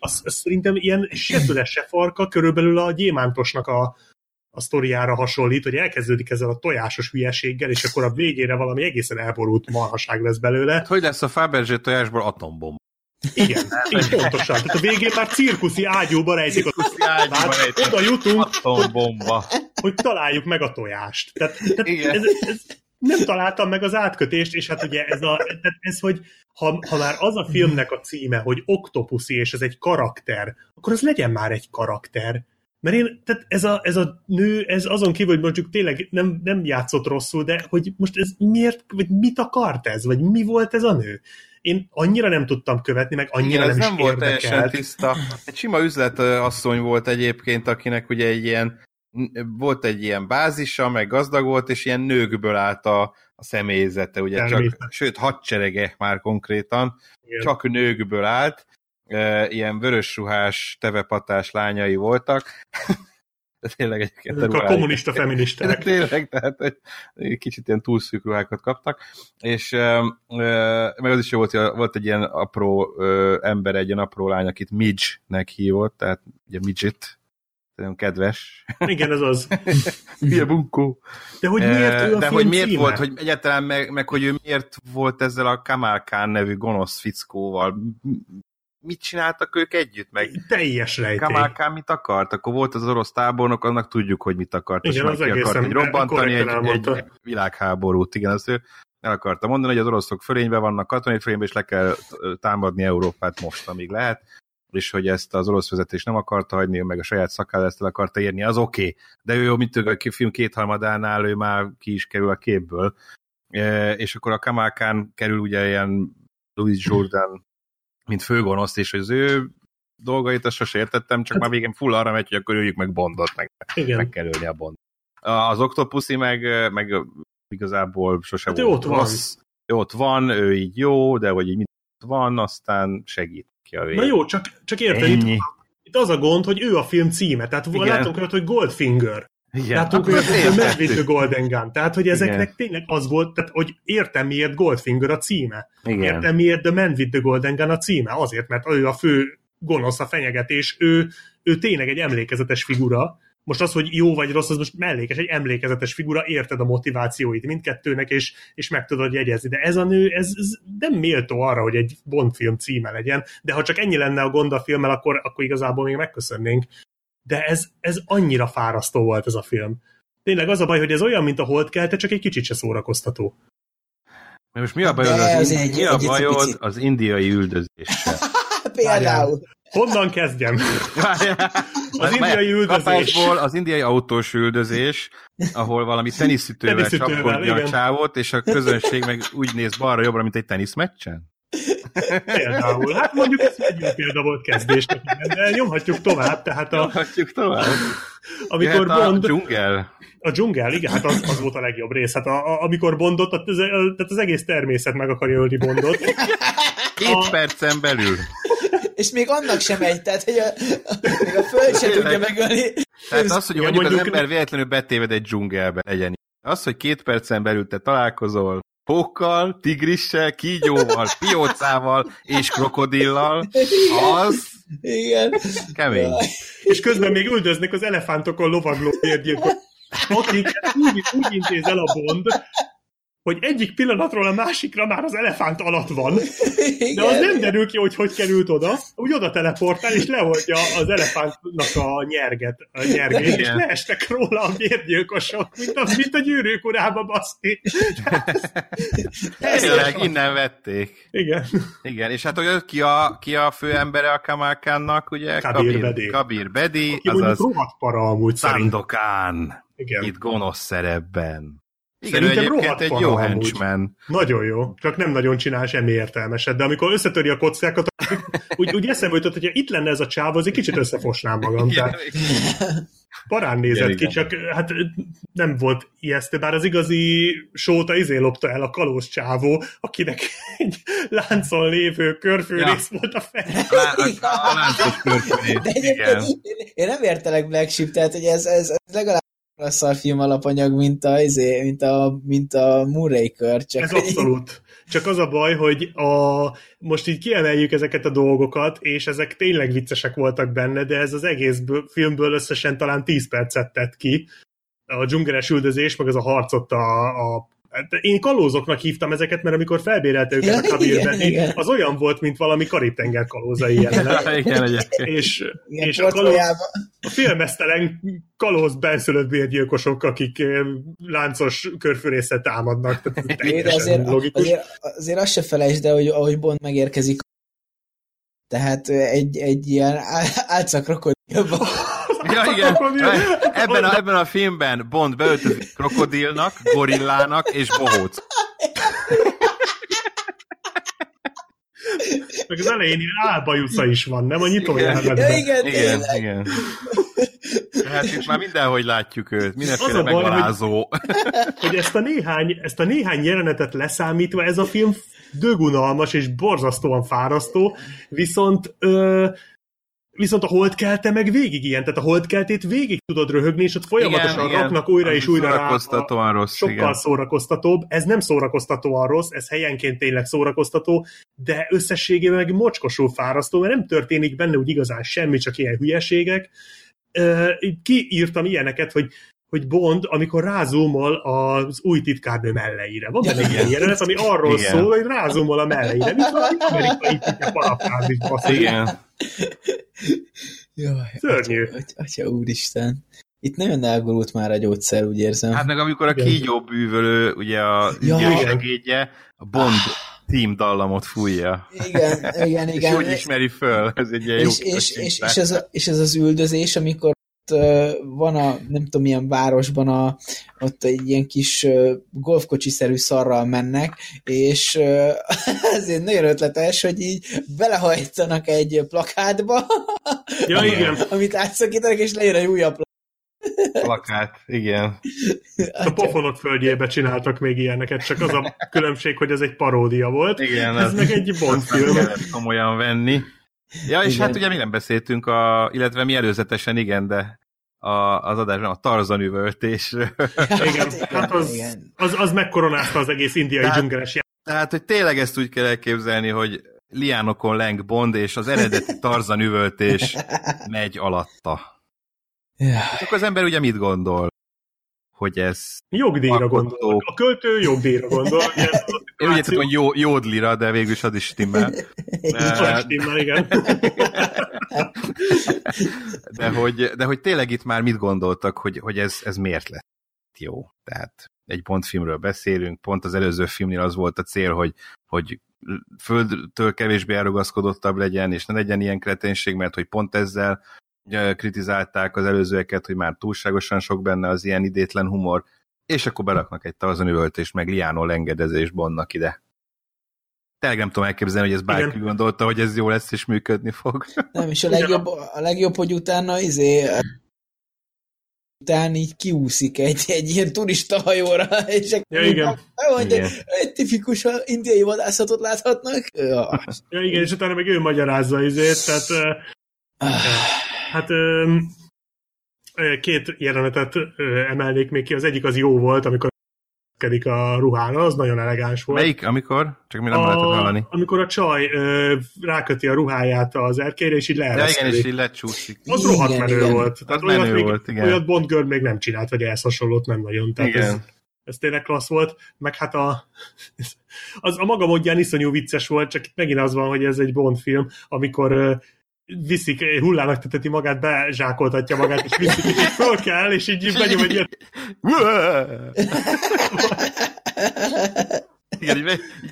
Az szerintem ilyen se farka, körülbelül a gyémántosnak a sztoriára hasonlít, hogy elkezdődik ezzel a tojásos hülyeséggel, és akkor a végére valami egészen elborult marhaság lesz belőle. Hogy lesz a Fabergé tojásból atombomba? Igen, és pontosan. Tehát a végén már cirkuszi ágyúba rejtik a tojást. Oda jutunk, hogy találjuk meg a tojást. Tehát ez nem találtam meg az átkötést, és hát ugye ez hogy ha már az a filmnek a címe, hogy Octopussy, és ez egy karakter, akkor az legyen már egy karakter. Mert tehát ez a nő, ez azon kívül, hogy mondjuk tényleg nem játszott rosszul, de hogy most ez miért, vagy mit akart ez, vagy mi volt ez a nő? Én annyira nem tudtam követni, meg annyira igen, nem is érdekelt. Nem volt teljesen tiszta. Egy sima üzletasszony volt egyébként, akinek ugye volt egy ilyen bázisa, meg gazdag volt, és ilyen nőkből állt a személyzete, ugye csak, sőt, hadserege már konkrétan, igen. Csak nőkből állt, ilyen vörösruhás, tevepatás lányai voltak. De tényleg egyébként a kommunista feministák. Tényleg, tehát kicsit ilyen túlszűk ruhákat kaptak. És meg az is jó volt, hogy volt egy ilyen apró ember, egy ilyen apró lány, akit Midge-nek hívott, tehát ugye Midget, nagyon kedves. Igen, ez az. Ilyen bunkó. De hogy miért ő a de hogy miért címe? Volt, hogy egyáltalán meg hogy ő miért volt ezzel a Kamal Khan nevű gonosz fickóval, mit csináltak ők együtt, meg teljes rejtély. Kamalkán mit akart? Akkor volt az orosz tábornok, annak tudjuk, hogy mit akart. Igen, az egészen akart robbantani egy világháborút. Igen, azt ő el akarta mondani, hogy az oroszok fölényben vannak, katonai fölényben, és le kell támadni Európát most, amíg lehet. és hogy ezt az orosz vezetés nem akarta hagyni, meg a saját szakállal ezt el akarta érni, az oké. De ő jó, mint a film kétharmadánál, ő már ki is kerül a képből. És akkor a Kamal Khan kerül ugye ilyen Louis Jordan, mint főgonoszt, és az ő dolgait azt sose értettem, csak már végén full arra megy, hogy akkor üljük meg Bondot, meg kell ölni a Bondot. Az Octopussy meg igazából sose hát volt rossz. Ott van, ő így jó, de vagy így minden van, aztán segít ki a végén. Na jó, csak érted, itt az a gond, hogy ő a film címe, tehát igen. Látunk olyat, hogy Goldfinger. Igen. Látunk olyat, hogy The Man with the Golden Gun. Tehát, hogy ezeknek igen. Tényleg az volt, tehát, hogy értem miért Goldfinger a címe. Igen. Értem miért The Man with the Golden Gun a címe. Azért, mert ő a fő gonosz, a fenyegetés, ő tényleg egy emlékezetes figura. Most az, hogy jó vagy rossz, az most mellékes, egy emlékezetes figura, érted a motivációit mindkettőnek, és meg tudod jegyezni. De ez a nő, ez nem méltó arra, hogy egy Bond film címe legyen, de ha csak ennyi lenne a gond a filmmel, akkor igazából még megköszönnénk. De ez annyira fárasztó volt ez a film. Tényleg az a baj, hogy ez olyan, mint a Holdkelte, csak egy kicsit se szórakoztató. Most mi a bajod az indiai üldözéssel? Például. Honnan kezdjem? Az indiai üldözés. Az indiai autós üldözés, ahol valami teniszütővel csapkodja a csávót, és a közönség meg úgy néz balra-jobbra, mint egy teniszmeccsen. Például. Hát mondjuk ez egy jó példa volt kezdésnek, de nyomhatjuk tovább. Tehát nyomhatjuk tovább. Amikor hát Bond... A dzsungel, igen, hát az volt a legjobb rész. Hát amikor Bondot, tehát az egész természet meg akarja ölni Bondot. Két percen belül. És még annak sem megy, tehát hogy a föld se tudja megölni. Tehát az, hogy mondjuk az ember véletlenül betéved egy dzsungelbe, legyen. Az, hogy 2 percen belül te találkozol pókkal, tigrissel, kígyóval, piócával és krokodillal, az igen. Kemény. És közben még üldöznek az elefántokon lovaglóért gyilkot, akik úgy intéz el a Bond, hogy egyik pillanatról a másikra már az elefánt alatt van, de az nem derül ki, hogy került oda, úgy oda teleportál, és lehogyja az elefántnak a nyergét és leestek róla a vérgyilkosok, mint a Gyűrűk urába baszki. Tényleg, innen vették. Igen, és hát hogy ki a főembere a Kamal Khannak, ugye? Kabir Bedi, aki azaz rovatpara amúgy Szándokán, itt gonosz szerepben. Igen, szerintem rohadt egy jó henchman. Nagyon jó, csak nem nagyon csinál semmi értelmeset, de amikor összetöri a kockákat, úgy eszembe jutott, hogyha itt lenne ez a csáv, az egy kicsit összefosnám magam. Tehát parán nézett ki, csak hát nem volt ijesztő, bár az igazi sóta lopta el a kalóz csávó, akinek egy láncon lévő körfűrész volt a fején. A láncos körfűrész, igen. Én nem értelek Black Sheep, tehát hogy ez legalább a szarfilm alapanyag, mint a Moonraker. Ez abszolút. Csak az a baj, hogy most így kiemeljük ezeket a dolgokat, és ezek tényleg viccesek voltak benne, de ez az egész filmből összesen talán 10 percet tett ki. A dzsungeles üldözés, meg az a harcot én kalózoknak hívtam ezeket, mert amikor felbérelte őket a kabírben, az olyan volt, mint valami Karib-tenger kalózai jelenet. És a filmesztelen kalóz benszülött bérgyilkosok, akik láncos körfűrészet támadnak. Tehát ez azért azt se felejtsd el, hogy ahogy Bond megérkezik, tehát egy ilyen álcakrokodilba. Ja, igen. Ebben a filmben Bond beöltözik krokodilnak, gorillának és bohóc. Meg az elején álbajusza is van, nem? A nyitó jelenetben. Igen. Tehát itt már mindenhogy látjuk őt. Mindenféle megalázó. Hogy ezt a néhány jelenetet leszámítva, ez a film dögunalmas és borzasztóan fárasztó, viszont a Holdkelte meg végig ilyen, tehát a Holdkeltét végig tudod röhögni, és ott folyamatosan raknak újra és újra rá, sokkal szórakoztatóbb. Ez nem szórakoztatóan rossz, ez helyenként tényleg szórakoztató, de összességében meg mocskosul fárasztó, mert nem történik benne úgy igazán semmi, csak ilyen hülyeségek. Kiírtam ilyeneket, hogy Bond, amikor rázumol az új titkárnő melleire. Van benne ilyen jelenet, ami arról szól, hogy rázumol a melleire. Mit van, amerikai titke parafrázis baszol. Jaj, szörnyű. Atya úristen. Itt nagyon elgurult már a gyógyszer, úgy érzem. Hát meg amikor a kígyó bűvölő, ugye a segédje, a Bond team dallamot fújja. Igen. És úgy ismeri föl. Ez egy ilyen és ez az üldözés, amikor van a, nem tudom, milyen városban ott egy ilyen kis golfkocsiszerű szarral mennek, és ezért nagyon ötletes, hogy így belehajtanak egy plakátba, ja, igen. Amit átszakítanak, és lejön egy újabb plakát, igen. A pofonok földjébe csináltak még ilyeneket, csak az a különbség, hogy ez egy paródia volt. Igen, ez meg egy Bond film. Komolyan venni. Ja, és igen. Hát ugye még nem beszéltünk, illetve mi előzetesen, igen, de az adásban a Tarzan üvöltésről. Igen, hát az megkoronázta az egész indiai dzsungeles játékot. Tehát, hogy tényleg ezt úgy kell elképzelni, hogy liánokon leng Bond, és az eredeti Tarzan üvöltés megy alatta. Ja. És akkor az ember ugye mit gondol? Hogy ez... Jogdíjra gondol. A költő jogdíjra gondol. Én ugye tudom, hogy jódlira, de végülis az is stimmel. Az stimmel, igen. De hogy tényleg itt már mit gondoltak, hogy ez miért lett jó. Tehát egy Bond filmről beszélünk, pont az előző filmnél az volt a cél, hogy földtől kevésbé elrugaszkodottabb legyen, és ne legyen ilyen kreténség, mert hogy pont ezzel kritizálták az előzőeket, hogy már túlságosan sok benne az ilyen idétlen humor, és akkor beraknak egy Tarzan üvöltést, meg liánon lengedezést Bondnak ide. Tényleg nem tudom elképzelni, hogy ez bárki gondolta, hogy ez jó lesz, és működni fog. Nem, és a legjobb hogy utána így kiúszik egy ilyen turista hajóra, és akkor egy tipikus indiai vadászatot láthatnak. Ja. Ja, igen, és utána meg ő magyarázza tehát hát két jelenetet emelnék még ki, az egyik az jó volt, amikor kedik a ruhára, az nagyon elegáns volt. Melyik? Amikor? Csak mi nem lehetett hallani. Amikor a csaj ráköti a ruháját az erkére, és így leereszkedik. Ja, igen, és így lecsúszik. Az rohadt menő volt. Tehát olyat Bond Girl még nem csinált, vagy ehhez hasonlót nem nagyon. Tehát igen. Ez tényleg klassz volt, meg hát az a maga módján iszonyú vicces volt, csak itt megint az van, hogy ez egy Bond film, amikor viszik, hullának teteti magát, bezsákoltatja magát, és viszik, és föl kell, és így benyom egy ilyen... Igen, így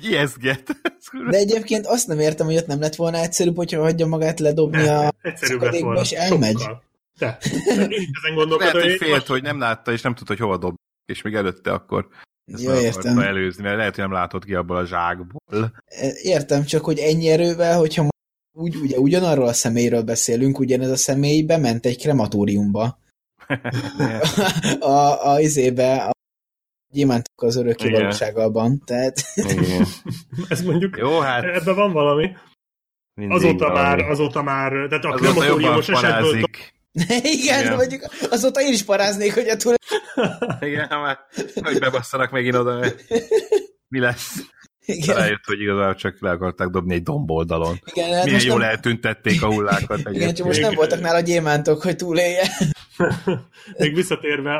ijeszget. De egyébként azt nem értem, hogy ott nem lett volna egyszerűbb, hogyha hagyja magát ledobni a szakadékba, és elmegy. Sokkal. De. Lehet, hogy félt, hogy nem látta, és nem tudta, hogy hova dob, és még előtte akkor... Ezt jó, értem. Előzni, mert lehet, hogy nem látott ki abból a zsákból. Értem, csak hogy ennyi erővel, hogyha ugye ugyanarról a személyről beszélünk, ugyanez a személy bement egy krematóriumba. A gyémántok az örökké valóságában. Tehát... Ez mondjuk, jó, hát... ebben van valami. Azóta már, tehát a krematóriumos esetből... Igen, mondjuk azóta én is paráznék, hogy a túl... Igen, már, hogy bebasszanak megint oda, mi lesz? Igen. Rájött, hogy igazából csak le akarták dobni egy domboldalon. Igen, hát milyen jól eltüntették a hullákat. Igen, csak most nem voltak nála gyémántok, hogy túlélje. Még visszatérve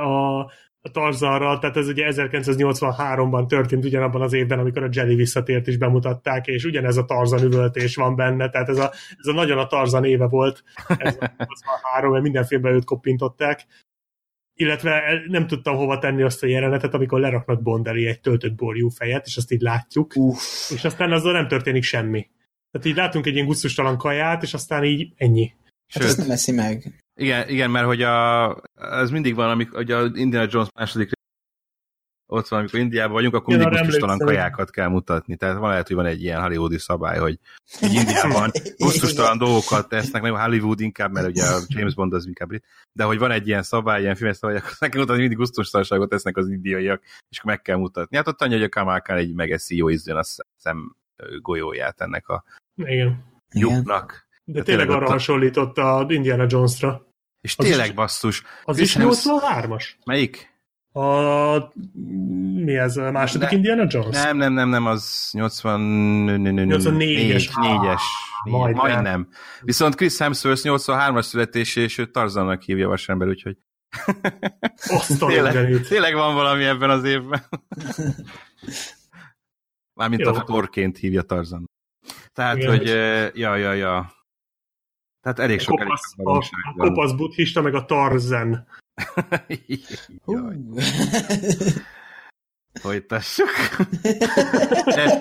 a Tarzanra, tehát ez ugye 1983-ban történt ugyanabban az évben, amikor a Jelly visszatért is bemutatták, és ugyanez a Tarzan üvöltés van benne, tehát ez a nagyon a Tarzan éve volt, ez a 83, mert minden filmben őt koppintották. Illetve nem tudtam hova tenni azt a jelenetet, amikor leraknak Bond elé egy töltött borjú fejet, és azt így látjuk, és aztán azzal nem történik semmi. Tehát így látunk egy ilyen gusztustalan kaját, és aztán így ennyi. Hát ezt nem eszi meg. Igen, mert hogy ez mindig van, amikor az Indiana Jones második ott van, amikor Indiában vagyunk, akkor mindig gusztustalan kajákat kell mutatni. Tehát lehet, hogy van egy ilyen hollywoodi szabály, hogy Indiában gusztustalan dolgokat tesznek, meg Hollywood inkább, mert ugye a James Bond az inkább brit, de hogy van egy ilyen szabály, ilyen filmes szabály, akkor neki mutatni, mindig gusztustalanságot tesznek az indiaiak, és meg kell mutatni. Hát ott annyi, hogy a Kamalkán egy megeszi jó ízűen a szem golyóját ennek a lyuknak. De tényleg arra hasonlított az Indiana Jonesra. És tényleg basszus. Az is 83-as? Melyik? Mi ez? A második Indiana Jones? Nem, az 84-es. Majdnem. Viszont Chris Hemsworth 83-as születésé, és ő Tarzannak hívja vasember, úgyhogy tényleg van valami ebben az évben. Mármint jó. A torként hívja Tarzan. Tehát, igen, hogy ja. Tehát elég sok a kopasz buddhista, meg a Tarzan. Folytassuk.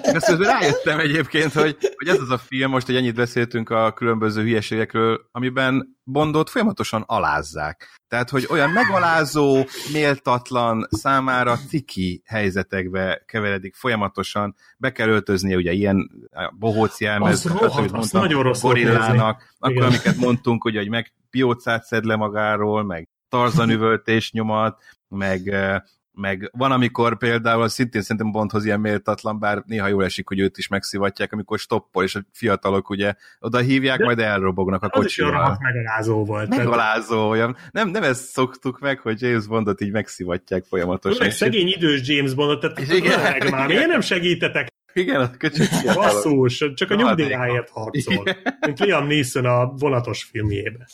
Ezt közben rájöttem egyébként, hogy ez az a film, most egy ennyit beszéltünk a különböző hülyeségekről, amiben Bondot folyamatosan alázzák. Tehát, hogy olyan megalázó, méltatlan, számára ciki helyzetekbe keveredik folyamatosan, be kell öltöznie ugye ilyen bohóci elmez, amit mondtam, gorillának, akkor igen. Amiket mondtunk, ugye, hogy meg piócát szed le magáról, meg tarzanüvöltés nyomat, meg van, amikor például szintén szerintem Bondhoz ilyen méltatlan, bár néha jól esik, hogy őt is megszivatják, amikor stoppol, és a fiatalok ugye oda hívják, de majd elrobognak a kocsival. Az is megalázó volt. Megalázó, olyan. Nem ezt szoktuk meg, hogy James Bondot így megszivatják folyamatosan. Meg szegény idős James Bondot, tehát igen, már, miért nem segítetek? Igen, a köcsös fiatalok. Basszus, csak a nyugdíjáért harcol. Igen. Mint Liam Neeson a vonatos filmjében.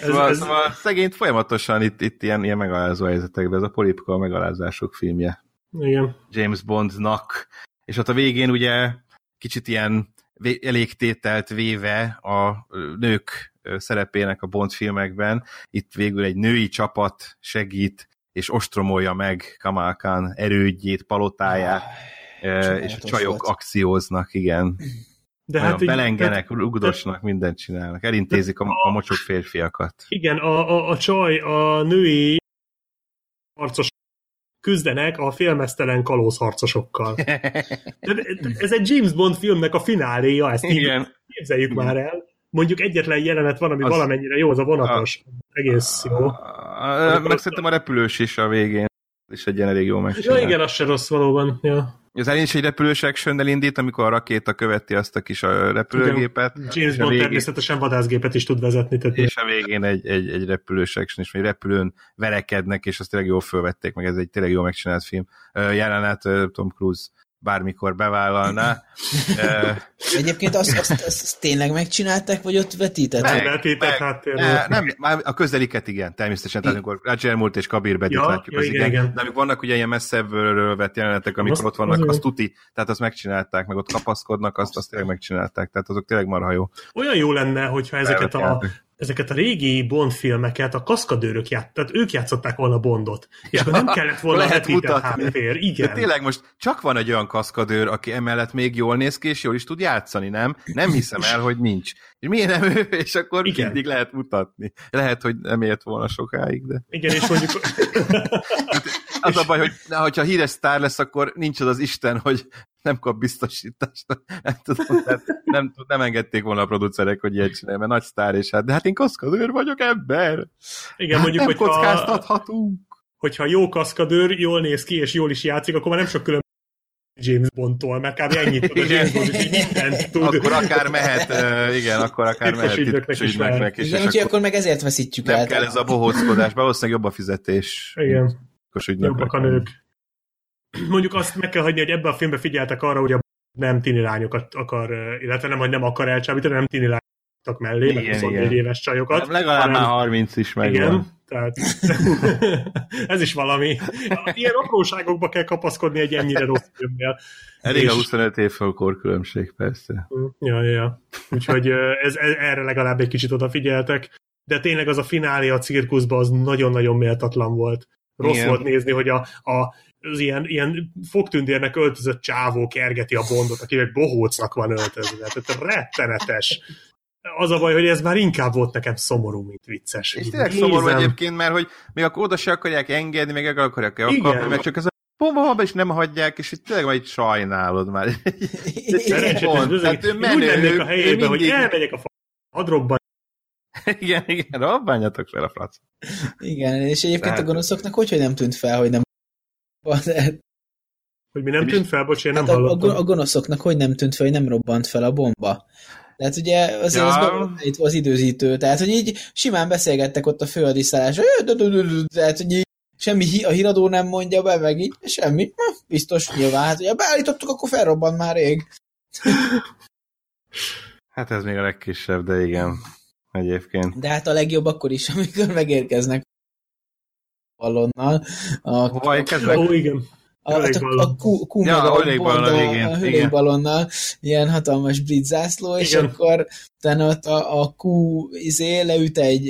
Szóval szegényt folyamatosan itt ilyen megalázó helyzetekben, ez a Polipka a megalázások filmje. Igen. James Bondnak. És ott a végén ugye kicsit ilyen elégtételt véve a nők szerepének a Bond filmekben, itt végül egy női csapat segít, és ostromolja meg Kamal Khan erődjét, palotáját, és a csajok akcióznak, igen. De hát belengenek, rugdosnak, mindent csinálnak, elintézik a mocsok férfiakat. Igen, a csaj, a női harcos küzdenek a félmeztelen kalózharcosokkal. Ez egy James Bond filmnek a fináléja, ezt képzeljük már el. Mondjuk egyetlen jelenet van, ami valamennyire jó, az a vonatos. Egész jó. Meg szerintem a repülős is a végén, és egy ilyen elég jó megcsinál. Ja, igen, az se rossz valóban, ja. Az elén is egy repülős action-nel indít, amikor a rakéta követi azt a kis repülőgépet. James Bond természetesen vadászgépet is tud vezetni. Tehát és a végén egy repülős action, és egy repülőn verekednek, és azt tényleg jól fölvették meg, ez egy tényleg jól megcsinált film. Jelenet Tom Cruise bármikor bevállalná. Egyébként azt tényleg megcsinálták, vagy ott vetítettek? Vetítettek háttérről. Nem, már a közeliket igen, természetesen. Tehát, amikor Roger Moore-t és Kabir Bedit látjuk, az igen. De amik vannak ugye ilyen messzebbről vett jelenetek, amikor ott vannak, az tuti, tehát azt megcsinálták, meg ott kapaszkodnak, azt tényleg megcsinálták. Tehát azok tényleg marha jó. Olyan jó lenne, hogyha ezeket a régi Bond filmeket a kaszkadőrök tehát ők játszották volna Bondot. És akkor nem kellett volna vetített háttér. Igen. De tényleg most csak van egy olyan kaszkadőr, aki emellett még jól néz ki, és jól is tud játszani, nem? Nem hiszem el, hogy nincs. És miért nem ő? És akkor mindig lehet mutatni. Lehet, hogy nem élt volna sokáig, de... Igen, és mondjuk... az a baj, hogy ha híres sztár lesz, akkor nincs az Isten, hogy nem kap biztosítást. Nem tudom, nem engedték volna a producerek, hogy ilyet csinálj, mert nagy sztár, és hát de hát én kaszkadőr vagyok, ember! Igen, hát mondjuk, nem kockáztathatunk! Hogyha jó kaszkadőr, jól néz ki, és jól is játszik, akkor már nem sok különböző James Bondtól, mert kb. Ennyit tud a James Bond, és mindent tud. Akkor akár mehet, igen, akkor akár mehet ügynöknek is. Igen, úgyhogy akkor meg ezért veszítjük el. Nem kell ez a bohóckodás, valószínűleg jobb a fizetés. Igen. Jobbak a nők. Mondjuk azt meg kell hagyni, hogy ebben a filmben figyeltek arra, hogy a nem tini lányokat akar, illetve nem, hogy nem akar elcsábítani, nem tini lányok mellé, igen, meg 24 éves csajokat. Nem, legalább már 30 is megvan. Igen, tehát ez is valami. Ilyen apróságokba kell kapaszkodni egy ennyire rossz filmmel. Elég a 25 év kor különbség, persze. Ja. Úgyhogy erre legalább egy kicsit odafigyeltek. De tényleg az a finálé a cirkuszban az nagyon-nagyon méltatlan volt. Rossz volt nézni, hogy az ilyen fogtündérnek öltözött csávó kergeti a Bondot, aki egy bohócnak van öltözve. Tehát rettenetes. Az a baj, hogy ez már inkább volt nekem szomorú, mint vicces. És tényleg szomorú egyébként, mert hogy még akkor oda se akarják engedni, még akarják kapni, mert csak ez a bomba, és nem hagyják, és itt tényleg majd sajnálod már. Tehát ő menő. Úgy lennék a helyében, hogy elmegyek a hadrobban. Igen, rabbányatok fel a frac. Igen, és egyébként a gonoszoknak hogy nem tűnt fel, hogy nem... Hogy mi nem tűnt fel? Bocs, én nem hallottam. A gonoszoknak hogy nem tűnt fel, hogy nem robbant fel a bomba. Tehát ugye azért az időzítő, tehát hogy így simán beszélgettek ott a főhadiszállásra, tehát hogy semmi a híradó nem mondja be, meg így semmi, biztos nyilván, hát hogyha beállítottuk, akkor felrobbant már rég. Hát ez még a legkisebb, de igen. Egyébként. De hát a legjobb akkor is, amikor megérkeznek a ballonnal. Hova érkeznek? A Q a hőbalonnal, ilyen hatalmas brit zászló, és akkor utána ott a Q izé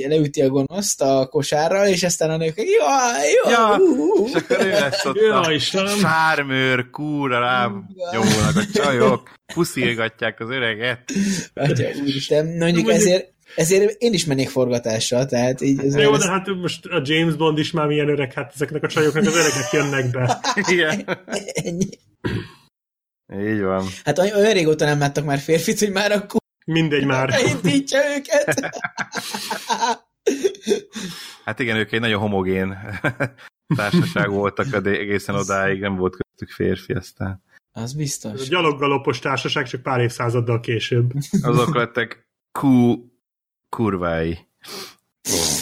leüti a gonoszt a kosárral, és aztán a nők, jó, és akkor ő lesz ott a sármőr, kúra rám nyomulnak a csajok, puszilgatják az öreget. Atya úristen, mondjuk ezért én is mennék forgatásra, tehát így... Jó, de hát most a James Bond is már milyen öreg, hát ezeknek a csajoknak az öregnek jönnek be. Igen. Ennyi. Így van. Hát olyan régóta nem láttak már férfit, hogy már akkor... Mindegy már. Indítja őket. Hát igen, ők egy nagyon homogén társaság voltak, de egészen odáig nem volt köztük férfi, aztán... Az biztos. A gyaloggalopos társaság csak pár évszázaddal később. Azok lettek kurvái. Oh.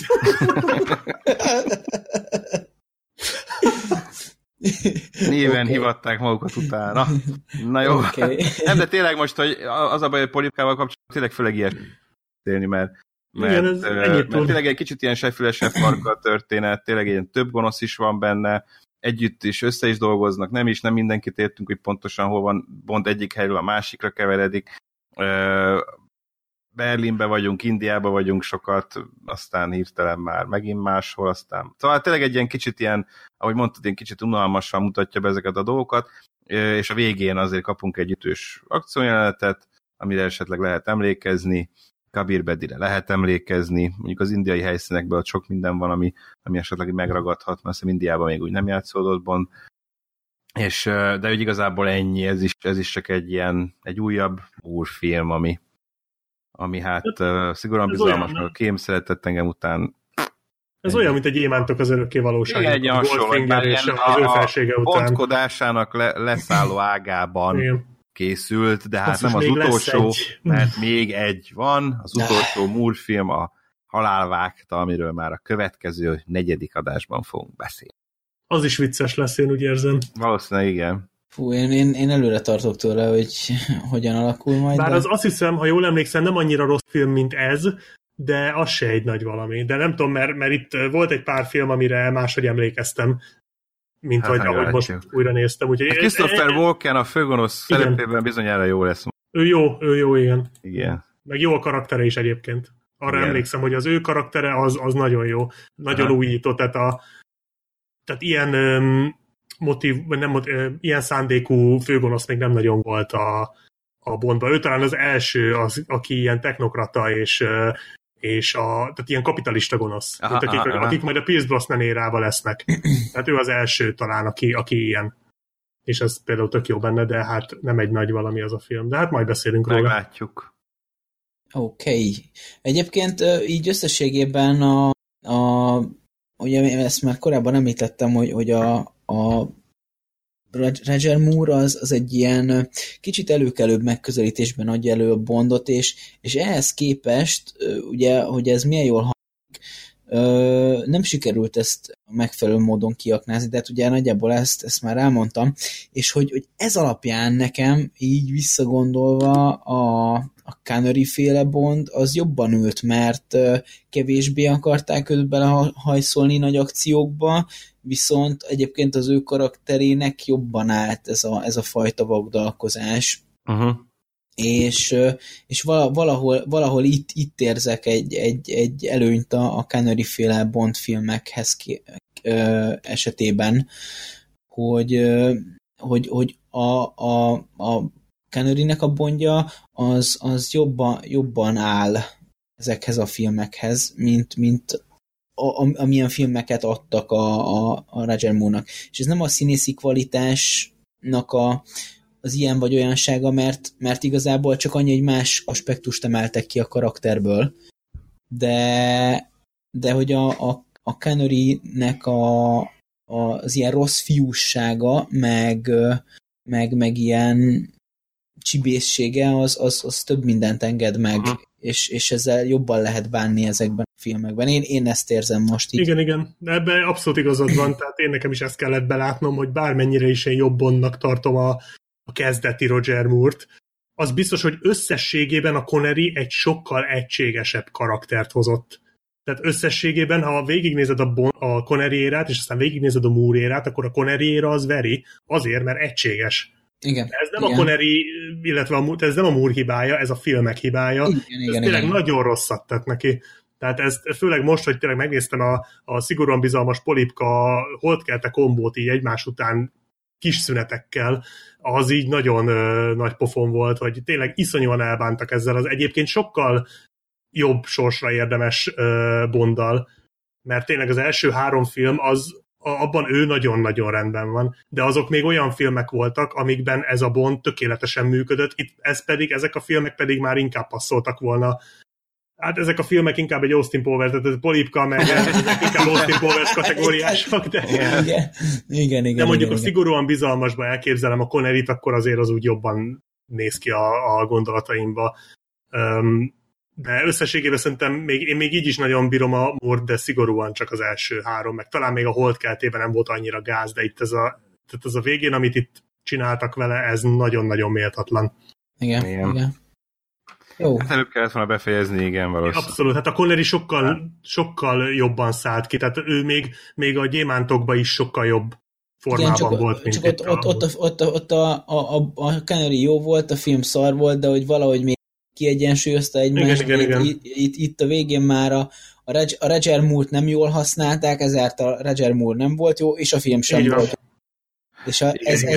Néven hivatták magukat utána. Na jó. Okay. Nem, de tényleg most, hogy az a baj, hogy Polipkával kapcsolatban tényleg főleg ilyesmi, mert tényleg egy kicsit ilyen sejfülesebb farka történet, tényleg ilyen több gonosz is van benne, együtt is, össze is dolgoznak, nem is, nem mindenkit értünk, hogy pontosan hol van, pont egyik helyről a másikra keveredik. Berlinbe vagyunk, Indiába vagyunk sokat, aztán hirtelen már megint máshol, aztán... Szóval tényleg egy ilyen kicsit ilyen, ahogy mondtad, ilyen kicsit unalmasan mutatja be ezeket a dolgokat, és a végén azért kapunk egy ütős akciójelenetet, amire esetleg lehet emlékezni, Kabir Bedire lehet emlékezni, mondjuk az indiai helyszínekben ott sok minden van, ami esetleg megragadhat, mert Indiában még úgy nem játszódott Bond, és de úgy igazából ennyi, ez is csak egy ilyen, egy újabb úrfilm, ami hát szigorúan bizalmas, mert a kém szeretett engem után. Ez olyan, mint egy Émántok az örökké valóság. Igen, egy Goldfinger és az ő felsége után. A pontkodásának leszálló ágában készült, de hát nem az utolsó, mert még egy van, az utolsó Moore film, a Halálvágta, amiről már a következő 4. adásban fogunk beszélni. Az is vicces lesz, én úgy érzem. Valószínűleg igen. Fú, én előre tartok tőle, hogy hogyan alakul majd. Bár de... az azt hiszem, ha jól emlékszem, nem annyira rossz film, mint ez, de az se egy nagy valami. De nem tudom, mert itt volt egy pár film, amire máshogy emlékeztem, mint hát, ahogy most újra néztem. Úgyhogy a Christopher Walken a főgonosz szerepében bizonyára jó lesz. Ő jó, igen. Meg jó a karaktere is egyébként. Arra emlékszem, hogy az ő karaktere az nagyon jó. Nagyon újító, tehát ilyen... ilyen szándékú főgonosz még nem nagyon volt a Bondban. Ő talán az első, aki ilyen technokrata és tehát ilyen kapitalista gonosz. Akik majd a Pierce Brosnan érába lesznek. Tehát ő az első talán, aki ilyen. És ez például tök jó benne, de hát nem egy nagy valami az a film. De hát majd beszélünk róla. Meglátjuk. Oké. Egyébként így összességében ugye ezt már korábban említettem, hogy a Roger Moore az egy ilyen kicsit előkelőbb megközelítésben adja elő a Bondot, és ehhez képest, ugye, hogy ez milyen jól hangzik, nem sikerült ezt megfelelő módon kiaknázni, de hát ugye nagyjából ezt már elmondtam, és hogy ez alapján nekem így visszagondolva a Connery-féle Bond az jobban ült, mert kevésbé akarták őt belehajszolni nagy akciókba, viszont egyébként az ő karakterének jobban állt ez a fajta vagdalkozás. Uh-huh. És valahol itt érzek egy előnyt a Connery-féle Bond filmekhez esetében, hogy a Connery-nek a Bondja az jobban áll ezekhez a filmekhez, mint amilyen filmeket adtak a Roger Moore-nak. És ez nem a színészi kvalitásnak az ilyen vagy olyansága, mert igazából csak annyi, hogy más aspektust emeltek ki a karakterből. De hogy a Connery-nek az ilyen rossz fiúsága, meg ilyen csibészsége, az több mindent enged meg, és ezzel jobban lehet bánni ezekben a filmekben. Én ezt érzem most így. Igen, de ebben abszolút igazad van, tehát én nekem is ezt kellett belátnom, hogy bármennyire is én jobbannak tartom a kezdeti Roger Moore-t, az biztos, hogy összességében a Connery egy sokkal egységesebb karaktert hozott. Tehát összességében, ha végignézed a Connery érát, és aztán végignézed a Moore érát, akkor a Connery éra az veri, azért, mert egységes. Igen, ez nem igen. A Connery, illetve ez nem a Moore hibája, ez a filmek hibája. Ez tényleg nagyon rosszat tett neki. Tehát ez főleg most, hogy tényleg megnéztem a szigorúan bizalmas Polipka holdkelte kombót így egymás után kis szünetekkel, az így nagyon nagy pofon volt, hogy tényleg iszonyúan elbántak ezzel az egyébként sokkal jobb sorsra érdemes Bonddal, mert tényleg az első három film az abban ő nagyon-nagyon rendben van, de azok még olyan filmek voltak, amikben ez a Bond tökéletesen működött, ezek a filmek pedig már inkább passzoltak volna. Hát ezek a filmek inkább egy Austin Powers, tehát ez Polipka, meg ezek inkább Austin Powers kategóriások, de igen, mondjuk igen. A szigorúan bizalmasban elképzelem a Conneryt, akkor azért az úgy jobban néz ki a gondolataimba. De összességében szerintem én még így is nagyon bírom a Moore, de szigorúan csak az első három, meg talán még a holdkeltében nem volt annyira gáz, de itt ez a végén, amit itt csináltak vele, ez nagyon-nagyon méltatlan. Igen. Jó. Hát előbb kellett volna befejezni, igen, valószínűleg. Abszolút, hát a Connery sokkal jobban szállt ki, tehát ő még a gyémántokban is sokkal jobb formában volt, mint csak itt. Ott a Connery jó volt, a film szar volt, de hogy valahogy még kiegyensúlyozta egymást. Itt a végén már a Roger Moore-t nem jól használták, ezért a Roger Moore nem volt jó, és a film sem volt. És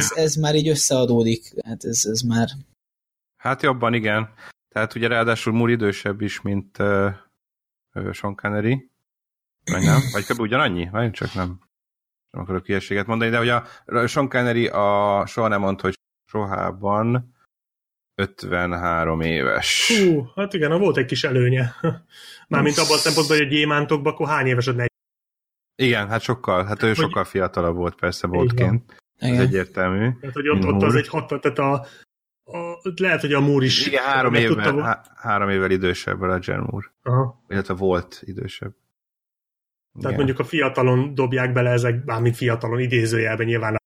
ez már így összeadódik. Hát ez már... Hát jobban, igen. Tehát ugye ráadásul Moore idősebb is, mint Sean Connery. Vagy nem? Vagy kb. Ugyanannyi? Vagy csak nem akarok hülyeséget mondani, de hogy a Sean Connery soha nem mondta, hogy sohában 53 éves. Hú, hát igen, volt egy kis előnye. Mármint abban a szempontból, hogy a gyémántokban akkor hány éves a 40? Igen, hát sokkal, hát ő sokkal fiatalabb volt persze Bondként. Ez egyértelmű. Tehát, hogy ott az egy hat, tehát lehet, hogy a Moore is... Igen, három évvel idősebb a Roger Moore. Aha. Illetve volt idősebb. Tehát igen. Mondjuk a fiatalon dobják bele ezek, bármint fiatalon idézőjelben nyilván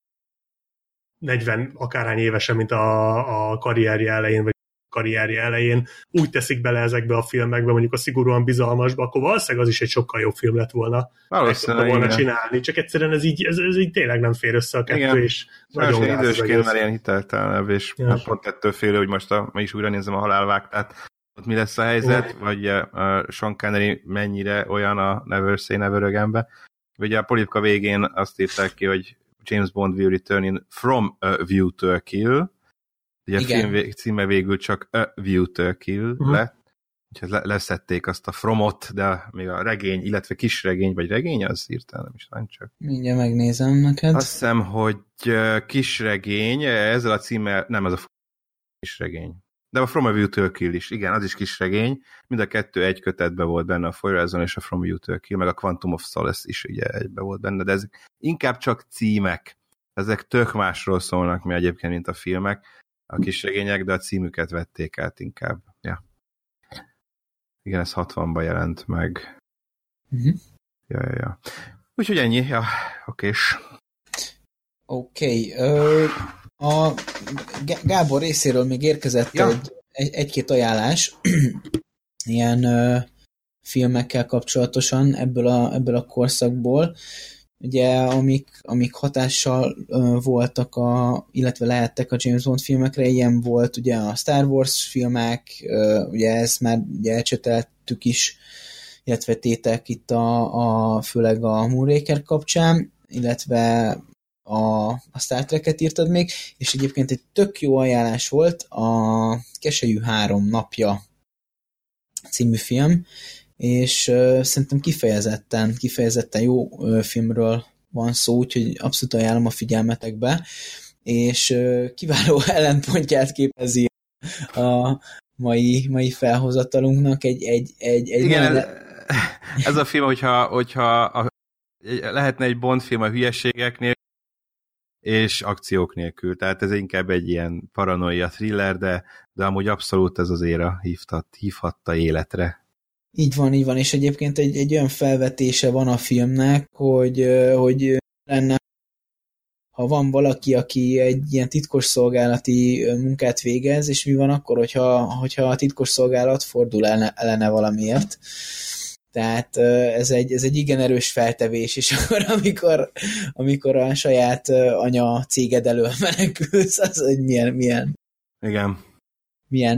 40 akárhány évesen, mint a karrierje elején, vagy karrierje elején, úgy teszik bele ezekbe a filmekbe, mondjuk a szigorúan bizalmasba, akkor valószínűleg az is egy sokkal jobb film lett volna. Valószínűleg, volna csinálni. Csak egyszerűen ez így tényleg nem fér össze a kettő, és nagyon gáz. Idősként már ilyen hiteltelenebb, és már pont ettől félő, hogy ma is újra nézem a Halálvágtát. Ott mi lesz a helyzet, vagy Sean Connery mennyire olyan a Never Say Never Again-be. Ugye a Polipka végén azt írták ki, hogy James Bond will return in From a View to a Kill. Ugye igen. A film címe végül csak A View to a Kill lett. Úgyhogy leszették azt a Fromot, de még a regény, illetve kisregény, vagy regény, az írtál, nem is tudom csak. Mindjárt megnézem neked. Azt hiszem, hogy kisregény, ezzel a címmel, nem ez a kisregény. De a From a View to a Kill is. Igen, az is kisregény. Mind a kettő egy kötetben volt benne, a For Your Eyes Only és a From a View to a Kill, meg a Quantum of Solace is ugye egyben volt benne, de ezek inkább csak címek. Ezek tök másról szólnak mi egyébként, mint a filmek, a kisregények, de a címüket vették át inkább. Ja. Igen, ez 60-ban jelent meg. Ja. Úgyhogy ennyi. Ja, okés. A Gábor részéről még érkezett egy-két ajánlás ilyen filmekkel kapcsolatosan ebből a korszakból, ugye, amik hatással voltak, illetve lehettek a James Bond filmekre, ilyen volt ugye a Star Wars filmek, ugye ezt már ugye elcseteltük is, illetve tétek itt főleg a Moonraker kapcsán, illetve a Star Trek-et írtad még, és egyébként egy tök jó ajánlás volt a Keselyű 3 napja című film, és szerintem kifejezetten jó filmről van szó, úgyhogy abszolút ajánlom a figyelmetekbe, és kiváló ellenpontját képezi a mai felhozatalunknak egy igen, ez a film, hogyha lehetne egy Bond film a hülyeségeknél és akciók nélkül. Tehát ez inkább egy ilyen paranoia thriller, de amúgy abszolút ez az éra hívhatta életre. Így van, és egyébként egy olyan felvetése van a filmnek, hogy lenne, ha van valaki, aki egy ilyen titkosszolgálati munkát végez, és mi van akkor, hogyha a titkosszolgálat fordul ellene valamiért. Tehát ez egy igen erős feltevés, és akkor amikor a saját anya céged elől menekülsz, az egy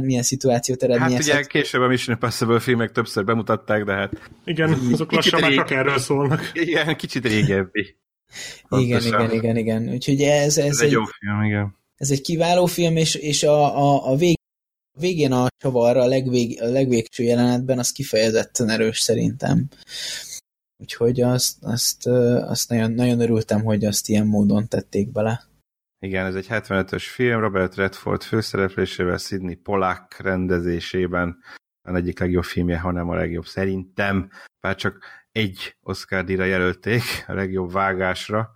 milyen szituációt eredményezhet. Hát ugye később a Mission Impossible filmek többször bemutatták, de hát... Igen, azok lassan már csak erről szólnak. Igen, kicsit régebbi. Igen. Úgyhogy ez egy jó film, igen. Ez egy kiváló film, és a végén a csavarra, a legvégső jelenetben az kifejezetten erős szerintem. Úgyhogy azt nagyon, nagyon örültem, hogy azt ilyen módon tették bele. Igen, ez egy 75-ös film, Robert Redford főszereplésével, Sidney Pollack rendezésében. Az egyik legjobb filmje, hanem a legjobb szerintem. Bár csak egy Oscar-díjra jelölték a legjobb vágásra.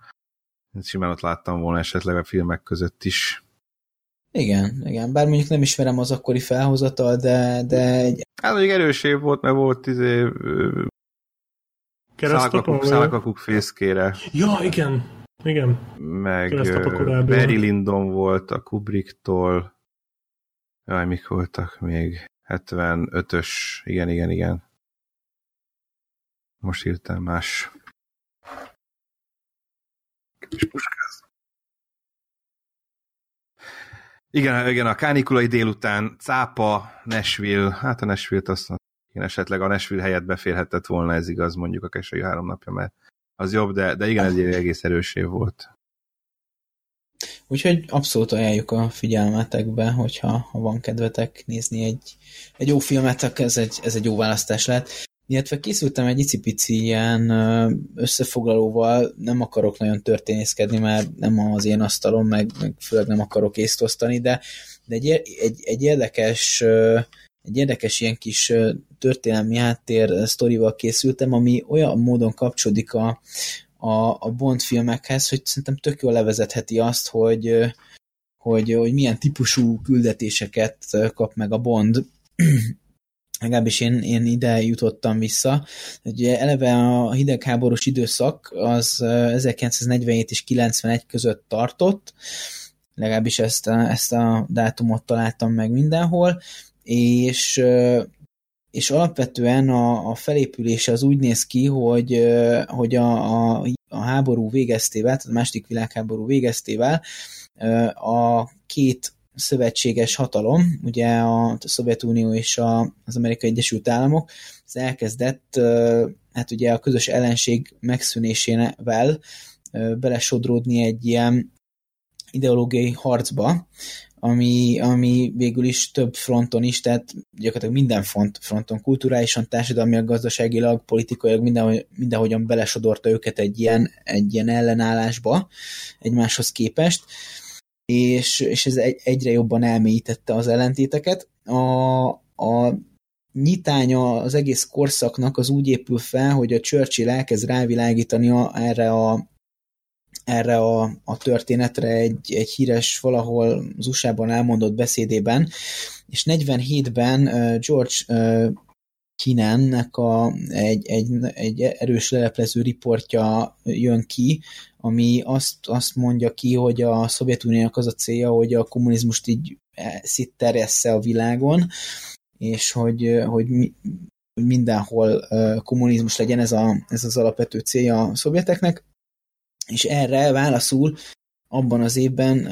Simán ott láttam volna esetleg a filmek között is. Igen, bár mondjuk nem ismerem az akkori felhozatal, de egy... Hát mondjuk erősebb volt, mert volt Szálkakuk fészkére. Ja, igen. Meg Barry Lyndon volt a Kubricktól. Jaj, mik voltak még? 75-ös. Igen. Most írtam más. Kis puskáz. Igen, a Kánikulai délután, Cápa, Nashville, hát a Nashville-t azt mondom, én esetleg a Nashville helyett beférhetett volna, ez igaz, mondjuk a Kesői 3 napja, mert az jobb, de igen, ez egész erős év volt. Úgyhogy abszolút ajánljuk a figyelmetekbe, hogyha van kedvetek nézni egy jó filmet, akkor ez egy jó választás lett. Illetve készültem egy icipici ilyen összefoglalóval, nem akarok nagyon történészkedni, mert nem az én asztalom, meg főleg nem akarok észt osztani, de egy érdekes ilyen kis történelmi háttér sztorival készültem, ami olyan módon kapcsolódik a Bond filmekhez, hogy szerintem tök jól levezetheti azt, hogy milyen típusú küldetéseket kap meg a Bond. Legalábbis én ide jutottam vissza. Ugye eleve a hidegháborús időszak az 1947 és 91 között tartott, legalábbis ezt a dátumot találtam meg mindenhol, és alapvetően a felépülése az úgy néz ki, hogy a háború végeztével, tehát a második világháború végeztével a két szövetséges hatalom, ugye a Szovjetunió és az Amerikai Egyesült Államok, ez elkezdett, hát ugye a közös ellenség megszűnésével belesodródni egy ilyen ideológiai harcba, ami végül is több fronton is, tehát gyakorlatilag minden fronton, kulturálisan, társadalmilag, gazdaságilag, politikailag, mindenhogyan belesodorta őket egy ilyen ellenállásba egymáshoz képest, és ez egyre jobban elmélyítette az ellentéteket. A nyitánya az egész korszaknak az úgy épül fel, hogy a Churchill elkezd rávilágítani erre a történetre egy híres, valahol az USA-ban elmondott beszédében, és 47-ben George Keenannek egy erős leleplező riportja jön ki, ami azt mondja ki, hogy a Szovjetuniónak az a célja, hogy a kommunizmust így szétterjessze a világon, és hogy mindenhol kommunizmus legyen, ez az alapvető célja a szovjeteknek, és erre válaszul abban az évben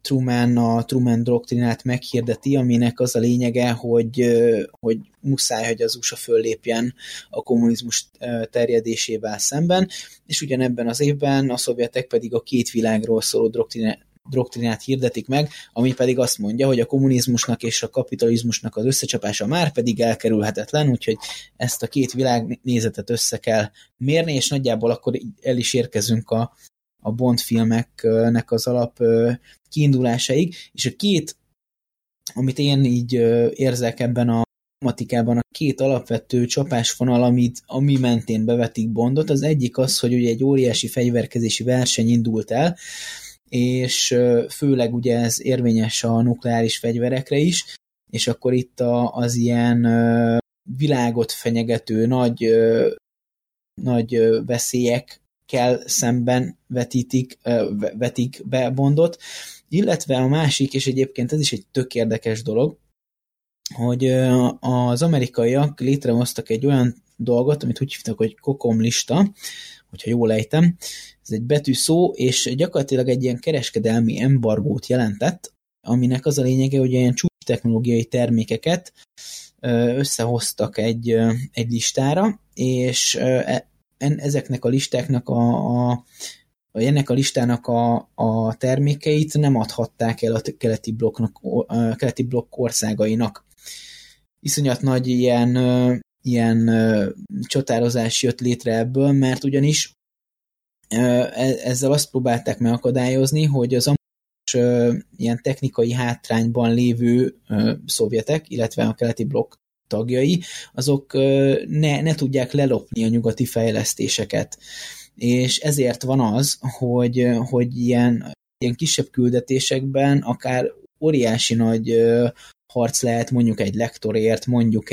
Truman a Truman doktrinát meghirdeti, aminek az a lényege, hogy muszáj, hogy az USA föllépjen a kommunizmus terjedésével szemben, és ugyanebben az évben a szovjetek pedig a két világról szóló doktrinát hirdetik meg, ami pedig azt mondja, hogy a kommunizmusnak és a kapitalizmusnak az összecsapása már pedig elkerülhetetlen, úgyhogy ezt a két világnézetet össze kell mérni, és nagyjából akkor el is érkezünk a Bond filmeknek az alap kiindulásaig, és a két, amit én így érzek ebben a tematikában, a két alapvető csapásfonal, ami mentén bevetik Bondot, az egyik az, hogy ugye egy óriási fegyverkezési verseny indult el, és főleg ugye ez érvényes a nukleáris fegyverekre is, és akkor itt az ilyen világot fenyegető nagy veszélyek kell szemben vetik be Bondot, illetve a másik, és egyébként ez is egy tök érdekes dolog, hogy az amerikaiak létrehoztak egy olyan dolgot, amit úgy hívtak, hogy kokomlista, hogyha jól ejtem. Ez egy betűszó, és gyakorlatilag egy ilyen kereskedelmi embargót jelentett, aminek az a lényege, hogy ilyen csúcs technológiai termékeket összehoztak egy listára, és ezeknek a listáknak ennek a listának a termékeit nem adhatták el a keleti blokk országainak. Iszonyat nagy ilyen csatározás jött létre ebből, mert ugyanis ezzel azt próbálták megakadályozni, hogy az amúgy ilyen technikai hátrányban lévő szovjetek, illetve a keleti blokk tagjai, azok ne tudják lelopni a nyugati fejlesztéseket. És ezért van az, hogy ilyen kisebb küldetésekben akár óriási nagy harc lehet, mondjuk egy lektorért, mondjuk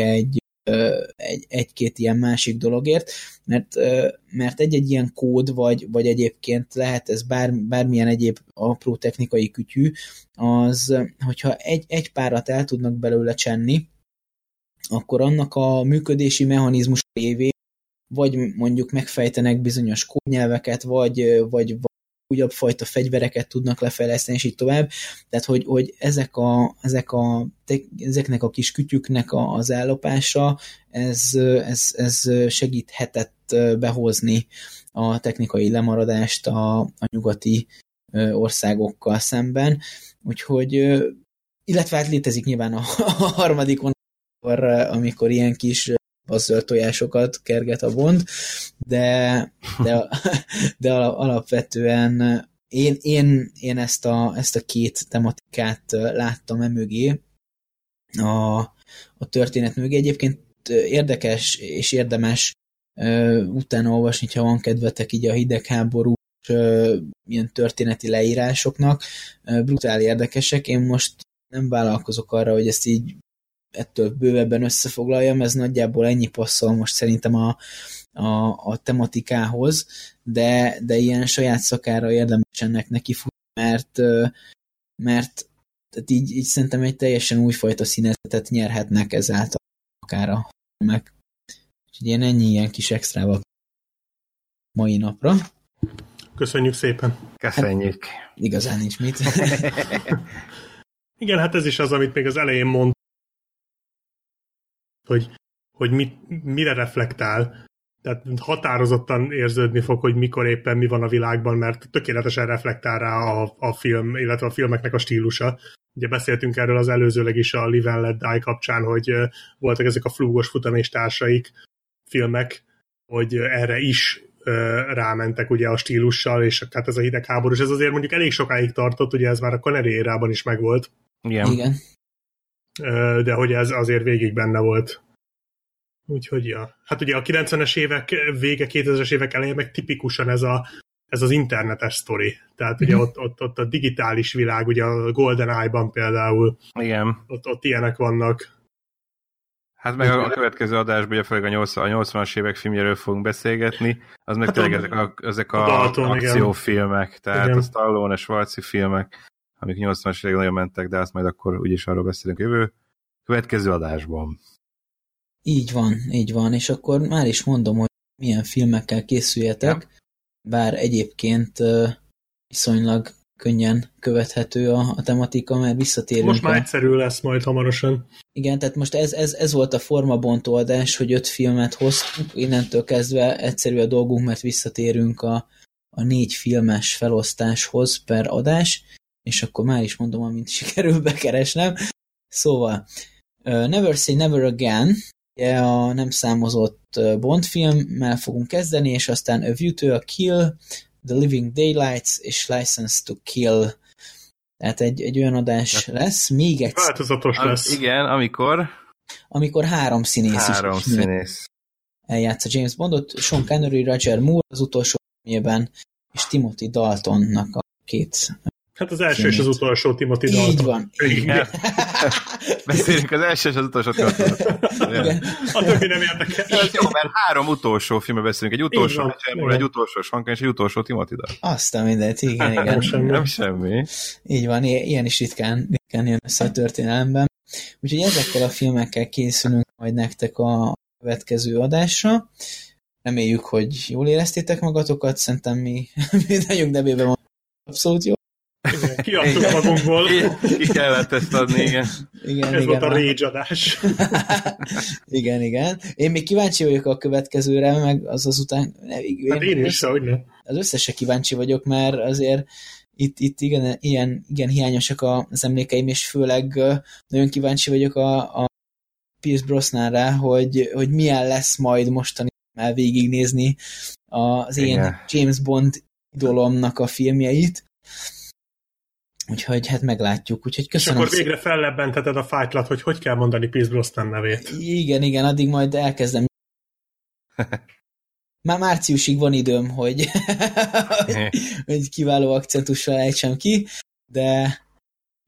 egy-két ilyen másik dologért, mert egy-egy ilyen kód, vagy egyébként lehet ez bármilyen egyéb apró technikai kütyű, az, hogyha egy párat el tudnak belőle csenni, akkor annak a működési mechanizmus révén vagy mondjuk megfejtenek bizonyos kódnyelveket, vagy újabb fajta fegyvereket tudnak lefejleszteni, és így tovább. Tehát, hogy ezeknek a kis kütyüknek az ellopása, ez segíthetett behozni a technikai lemaradást a nyugati országokkal szemben. Úgyhogy, illetve hát létezik nyilván a harmadikon, amikor ilyen kis zöld tojásokat kerget a Bond, de alapvetően én ezt a két tematikát láttam mögé a történet mögé. Egyébként érdekes és érdemes utána olvasni, ha van kedvetek így a hidegháború ilyen történeti leírásoknak. Brutál érdekesek. Én most nem vállalkozok arra, hogy ezt így ettől bővebben összefoglaljam, ez nagyjából ennyi passzol most szerintem a tematikához, de ilyen saját szakára érdemes ennek nekifutni, mert tehát így szerintem egy teljesen újfajta színezetet nyerhetnek ezáltal akár a filmek. Úgyhogy én ennyi ilyen kis extrával mai napra. Köszönjük szépen! Köszönjük! Hát, igazán nincs mit. Igen, hát ez is az, amit még az elején mondtam, hogy mire reflektál. Tehát határozottan érződni fog, hogy mikor éppen mi van a világban, mert tökéletesen reflektál rá a film, illetve a filmeknek a stílusa. Ugye beszéltünk erről az előzőleg is a Live and Let Die kapcsán, hogy voltak ezek a flúgos futamistársaik filmek, hogy erre is rámentek ugye a stílussal, és hát ez a hidegháborús, ez azért mondjuk elég sokáig tartott, ugye ez már a Connery érában is megvolt. Igen. De hogy ez azért végig benne volt. Úgyhogy, ja. Hát ugye a 90-es évek vége, 2000-es évek elején meg tipikusan ez az internetes sztori. Tehát ugye ott a digitális világ, ugye a GoldenEye-ban például. Igen. Ott ilyenek vannak. Hát meg a következő adásban, ugye főleg a 80-as évek filmjéről fogunk beszélgetni, az meg tényleg ezek a akciófilmek, tehát igen. A Stallone, a Schwarzi filmek, amik 80-as évek nagyon mentek, de azt majd akkor úgyis arról beszélünk jövő következő adásban. Így van, és akkor már is mondom, hogy milyen filmekkel készüljetek, bár egyébként viszonylag könnyen követhető a tematika, mert visszatérünk. Most már egyszerű lesz majd hamarosan. Igen, tehát most ez volt a formabontó adás, hogy 5 filmet hoztunk, innentől kezdve egyszerű a dolgunk, mert visszatérünk a 4 filmes felosztáshoz per adás, és akkor már is mondom, amint sikerül bekeresnem. Szóval, Never Say Never Again, a nem számozott Bond filmmel fogunk kezdeni, és aztán A View to a Kill, The Living Daylights és License to Kill. Tehát egy olyan adás lesz, még egy... Változatos lesz. Igen, amikor 3 színész is eljátsza James Bondot, Sean Connery, Roger Moore az utolsó filmjében, és Timothy Daltonnak a 2... Hát az első és az utolsó Timothy Dalton. Így van. Igen. Beszélünk az első és az utolsó Timothy Dalton. A többi nem érdekel. Jó, mert 3 utolsó filmben beszélünk. Egy utolsó Roger, egy utolsó Sean Connery, és egy utolsó Timothy Dalton. Azt a mindent, igen. Nem semmi. Így van, ilyen is ritkán jön össze a történelemben. Úgyhogy ezekkel a filmekkel készülünk majd nektek a következő adásra. Reméljük, hogy jól éreztétek magatokat, szerintem mi mindannyiunk nevében van abszolút jó. Kiadtuk magunkból. Ki kellett ezt adni, igen. Ez volt a rage adás. Igen, igen. Én még kíváncsi vagyok a következőre, meg az azután... Hát én is, hogy nem. Az összesen kíváncsi vagyok, mert azért itt igen hiányosak az emlékeim, és főleg nagyon kíváncsi vagyok a Pierce Brosnanra, hogy milyen lesz majd mostani már végignézni az én James Bond idolomnak a filmjeit. Úgyhogy hát meglátjuk. Úgyhogy köszönöm. És akkor végre fellebbenteted a fájtlat, hogy kell mondani Pierce Brosnan nevét. Igen, addig majd elkezdem. Már márciusig van időm, hogy, hogy kiváló akcentussal ejtsem ki, de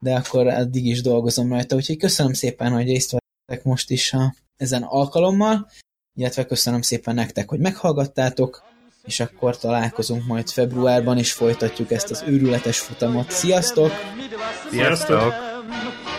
akkor addig is dolgozom rajta. Úgyhogy köszönöm szépen, hogy részt vettek most is ezen alkalommal, illetve köszönöm szépen nektek, hogy meghallgattátok, és akkor találkozunk majd februárban, és folytatjuk ezt az őrületes futamot. Sziasztok! Sziasztok!